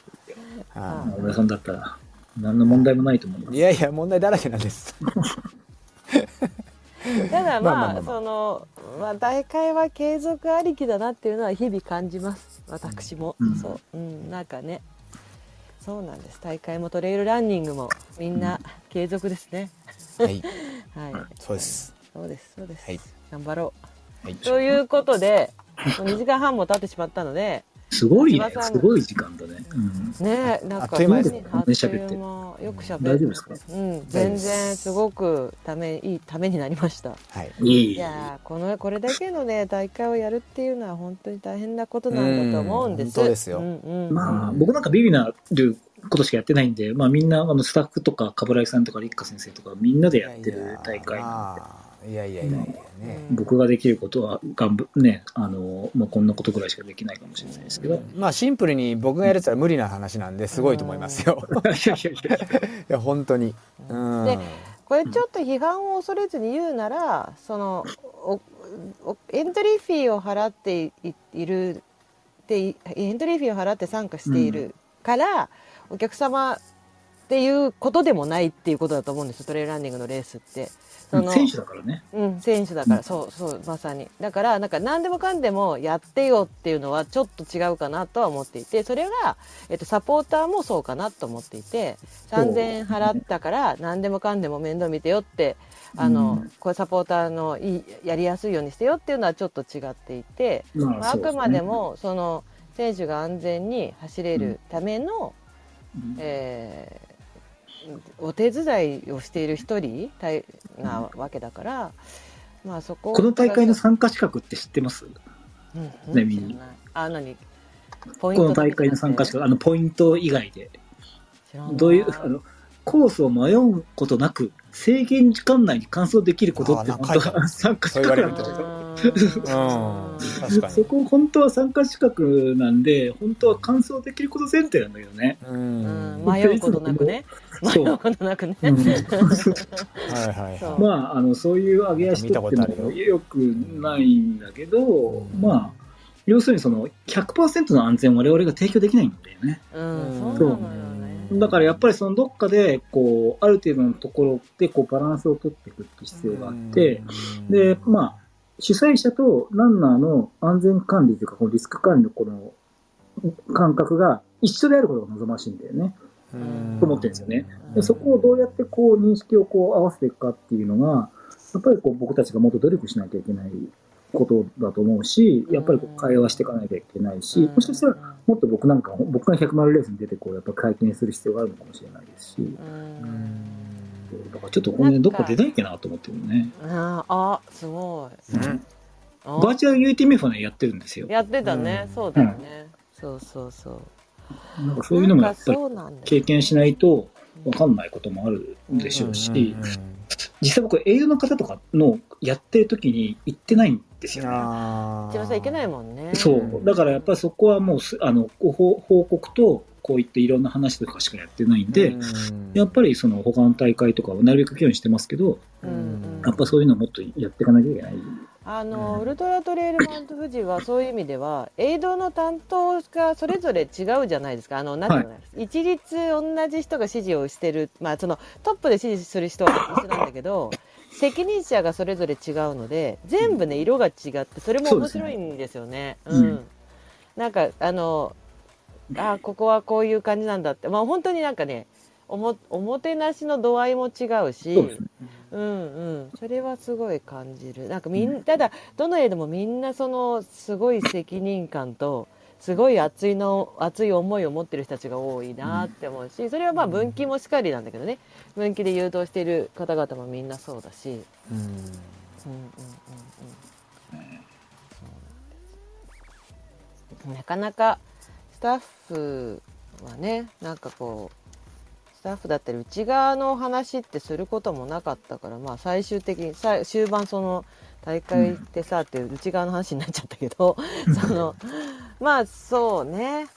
小田さんだったら何の問題もないと思いますいやいや問題だらけなんですただまあその大会は継続ありきだなっていうのは日々感じます私も、うん、そう、うん、なんかねそうなんです大会もトレイルランニングもみんな継続ですね、うん、はいそうですそうですそうです、はい、頑張ろう、はい、ということでもう2時間半も経ってしまったのですごいねすごい時間だね、うん、ねなんかあっという間よくしゃべって大丈夫ですか、うん、全然すごくいいためになりました、はい、いやこれだけのね大会をやるっていうのは本当に大変なことなんだと思うんです本当ですよ、うんうん、まあ僕なんかビビなることしかやってないんで、まあ、みんなスタッフとかかぶらいさんとか立花先生とかみんなでやってる大会なんでいやいやいやいやね、僕ができることはねまあ、こんなことぐらいしかできないかもしれないですけど、まあ、シンプルに僕がやるって言ったら無理な話なんですごいと思いますよいや本当にうんでこれちょっと批判を恐れずに言うならそのエントリーフィーを払っているでエントリーフィーを払って参加しているから、うん、お客様っていうことでもないっていうことだと思うんですトレイルランニングのレースって選手だからね、うん、選手だから、うん、そうそうまさにだからなんか何でもかんでもやってよっていうのはちょっと違うかなとは思っていてそれが、サポーターもそうかなと思っていて3000円払ったから何でもかんでも面倒見てよってこれサポーターのやりやすいようにしてよっていうのはちょっと違っていて、まあ、あくまでもその選手が安全に走れるための、うんお手伝いをしている一人なわけだから、まあ、そここの大会の参加資格って知ってます？うん、ねみんな。あ、何？ポイントこの大会の参加資格ポイント以外でどういうコースを迷うことなく制限時間内に完走できることって本当は参加資格なんだけど。確かにそこ本当は参加資格なんで本当は完走できること前提なんだけどね迷うことなくね迷うことなくねまあそういう上げ足とってもよくないんだけど、うん、まあ要するにその 100% の安全を我々が提供できないんだよね、うん、そうなのよねだからやっぱりそのどっかでこうある程度のところでこうバランスを取っていく必要があって、うん、でまあ主催者とランナーの安全管理というかこのリスク管理のこの感覚が一緒であることが望ましいんだよね。と思ってるんですよね。でそこをどうやってこう認識をこう合わせていくかっていうのがやっぱりこう僕たちがもっと努力しなきゃいけないことだと思うし、やっぱりこう会話していかなきゃいけないし、もしかしたらもっと僕が100マイルレースに出てこうやっぱ会見する必要があるのかもしれないですし、だからちょっとこの辺どっか出ないかなと思ってるよね。あ、すごい、うん、バーチャル UTMF ねやってるんですよ。やってたね、そうだよね、そうそうそう、なんかそういうのもやっぱり経験しないと分かんないこともあるでしょうし、実際僕営業の方とかのやってる時に行ってないんですよね。一番さ行けないもんね。そうだからやっぱりそこはもう報告とこういったいろんな話とかしかやってないんで、やっぱりその他の大会とかをなるべく興味してますけど、やっぱそういうのをもっとやっていかなきゃいけない。ウルトラトレイルマウント富士はそういう意味ではエイドの担当がそれぞれ違うじゃないですか。なんていうの、はい、一律同じ人が指示をしてる、まあ、そのトップで指示する人は一緒なんだけど責任者がそれぞれ違うので全部ね色が違ってそれも面白いんですよね。なんかここはこういう感じなんだって、まあ、本当になんかねおもてなしの度合いも違うし、それはすごい感じる。なんかただどの絵でもみんなそのすごい責任感とすごい熱い思いを持ってる人たちが多いなって思うし、それはまあ分岐もしっかりなんだけどね、分岐で誘導している方々もみんなそうだし、なかなかスタッフはね、なんかこうスタッフだったり内側の話ってすることもなかったから、まあ、最終的に終盤その大会ってさっていう内側の話になっちゃったけどまあそうね、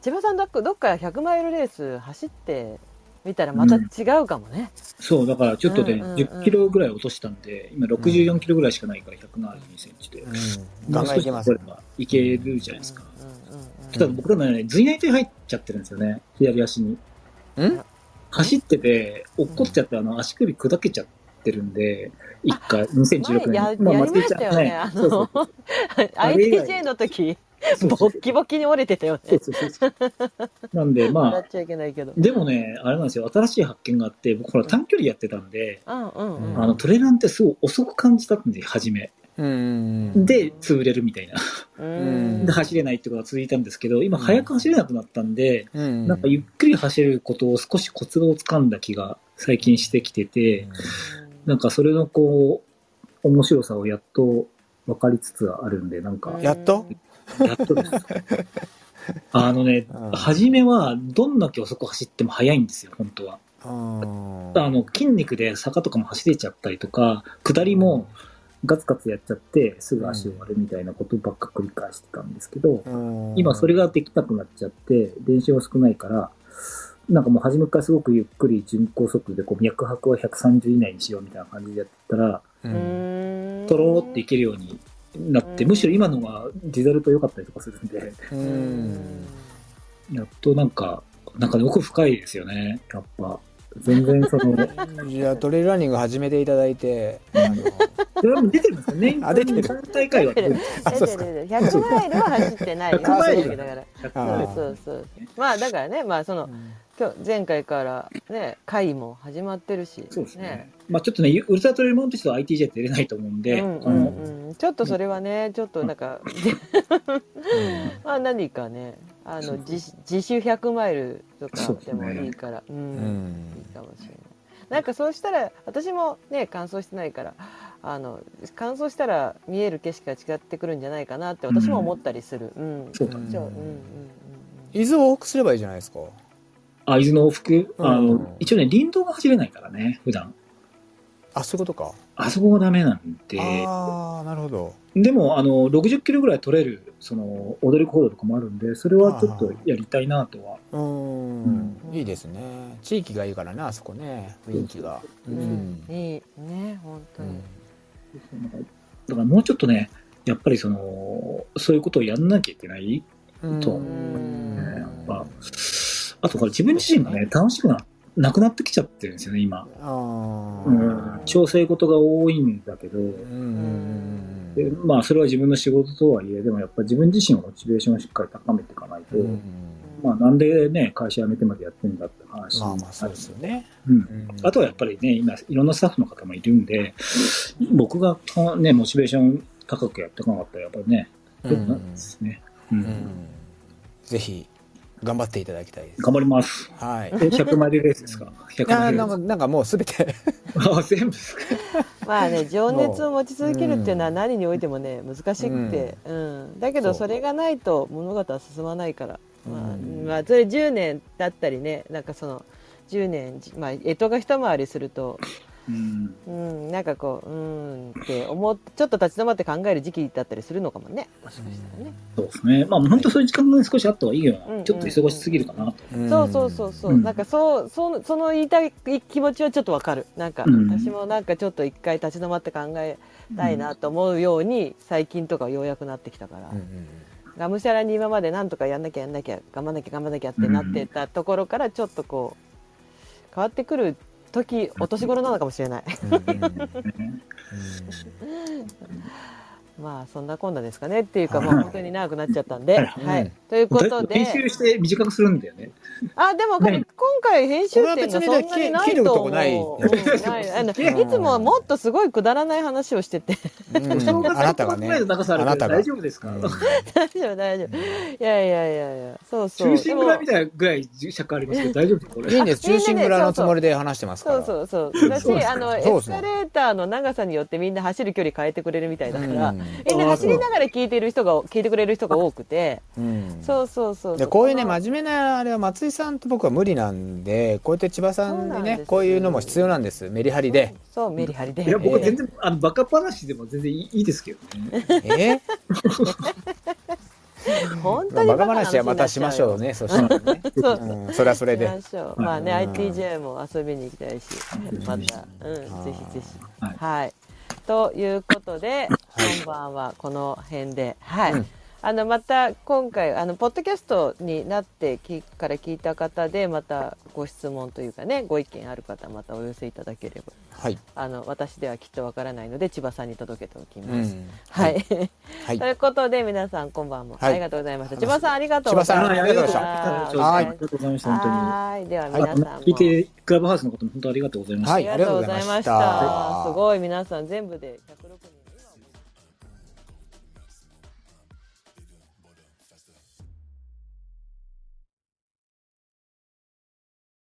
千葉さんどっか100マイルレース走ってみたらまた違うかもね、そうだからちょっとで、10キロぐらい落としたんで今64キロぐらいしかないから172センチで、もう少しこればいけるじゃないですか。ただ僕らのね髄内底入っちゃってるんですよね、左足に走ってて落っこっちゃって足首砕けちゃってるんで、1回2016年やりましたよね、ITJ の時ボッキボキに折れてたよね。なんでまあでもねあれなんですよ、新しい発見があって、僕ほら短距離やってたんでトレランってすごい遅く感じたんで初めで潰れるみたいなで走れないってことが続いたんですけど、今早く走れなくなったんで、なんかゆっくり走ることを少しコツをつかんだ気が最近してきてて、なんかそれのこう面白さをやっと分かりつつあるんで、なんかやっとですね、初めはどんだけ遅く走っても速いんですよ本当は。筋肉で坂とかも走れちゃったりとか、下りもガツガツやっちゃってすぐ足を割るみたいなことばっか繰り返してたんですけど、今それができなくなっちゃって練習が少ないから、なんかもう初めからすごくゆっくり巡航速度でこう脈拍は130以内にしようみたいな感じでやってたら、とろーっていけるようになって、むしろ今のがリザルト良かったりとかするんでやっとなんか奥深いですよね、やっぱ全然そのじゃあトレイルランニング始めていただいて出てるんですよね。出てる。3大会は出てる。100マイルは走ってない。100マイルだから。そう。まあだからね、まあその今日前回からね会も始まってるし。そうですね。まあちょっとねウルトラトレイルマウントと ITJ って出れないと思うんで。ちょっとそれはね、ちょっとなんかまあ何かね自主100マイルとかでもいいから、いいかもしれない。なんかそうしたら私もね完走してないから完走したら見える景色が違ってくるんじゃないかなって私も思ったりする。伊豆を往復すればいいじゃないですか。伊豆の往復、一応ね林道が走れないからね普段。あそことか。あそこがダメなんで。なるほど。でも60キロぐらい取れるその踊り行動とかもあるんで、それはちょっとやりたいなとは。いいですね。地域がいいからねあそこね、雰囲気が。いいね本当に。だからもうちょっとねやっぱりそういうことをやんなきゃいけないと、やっぱあとこれ自分自身がね楽しくなくなってきちゃってるんですよね今。調整事が多いんだけど。でまあそれは自分の仕事とはいえ、でもやっぱり自分自身のモチベーションをしっかり高めていかないと、まあ、なんでね、会社辞めてまでやってるんだって話。まあまあそうですよね。うん。あとはやっぱりね、今、いろんなスタッフの方もいるんで、僕がね、モチベーション高くやってこなかったら、やっぱりね、そうなんですね。うん。うんうん、ぜひ。頑張っていただきたいです。頑張ります。はい。100マイルレースですか？100マイルレース。なんかもうすべて。あ、全部ですか。まあね、情熱を持ち続けるっていうのは何においてもね、難しくて。うん。だけどそれがないと物事は進まないから。まあ、それ10年だったりね、なんかその10年、まあ、干支が一回りすると、なんかこう、ってちょっと立ち止まって考える時期だったりするのかもね。もしかしたらね。そうですね。まあ本当そういう時間が少しあった方がいいよな、ちょっと忙しすぎるかなと。そうそうそう、なんかその言いたい気持ちはちょっとわかる。なんか、私もなんかちょっと一回立ち止まって考えたいなと思うように最近とかようやくなってきたから。がむしゃらに今までなんとかやんなきゃ頑張んなきゃってなってたところからちょっとこう変わってくる。お年頃なのかもしれないまあそんなこんなですかねっていうか、まあ本当に長くなっちゃったんで、はい、ということで編集して短くするんだよね。あ、でも今回編集点がそんなにないと思う。いつもはもっとすごいくだらない話をしててあなたがね、大丈夫ですか？大丈夫。いやそう中心村みたいなぐらい尺ありますけど大丈夫？これいいんです。中心村のつもりで話してますから。そうだし、エスカレーターの長さによってみんな走る距離変えてくれるみたいだから、みんな走りながら聞いてくれる人が多くて、そうで、こういうね、真面目なあれは松井さんと僕は無理なんで、こうやって千葉さんにね、こういうのも必要なんです。メリハリで。メリハリで。いや、僕全然バカ話でも全然いいですけどね。本当にバカ話はまたしましょうね。そしたらね、それはそれで。まあね、ITJ も遊びに行きたいし、またぜひぜひ、はい。ということで、本番はこの辺で、はい。また今回ポッドキャストになってから聞いた方で、またご質問というかね、ご意見ある方またお寄せいただければ、はい、私ではきっとわからないので千葉さんに届けておきます、はい、はい、ということで皆さんこんばんも、はい、ありがとうございました。千葉さんありがとうございました。千葉さんありがとうございました。はい、ありがとうございました。本当に、はい、では皆さんも、聞いてクラブハウスのことも本当ありがとうございました。はい、ありがとうございました。すごい皆さん全部で106人。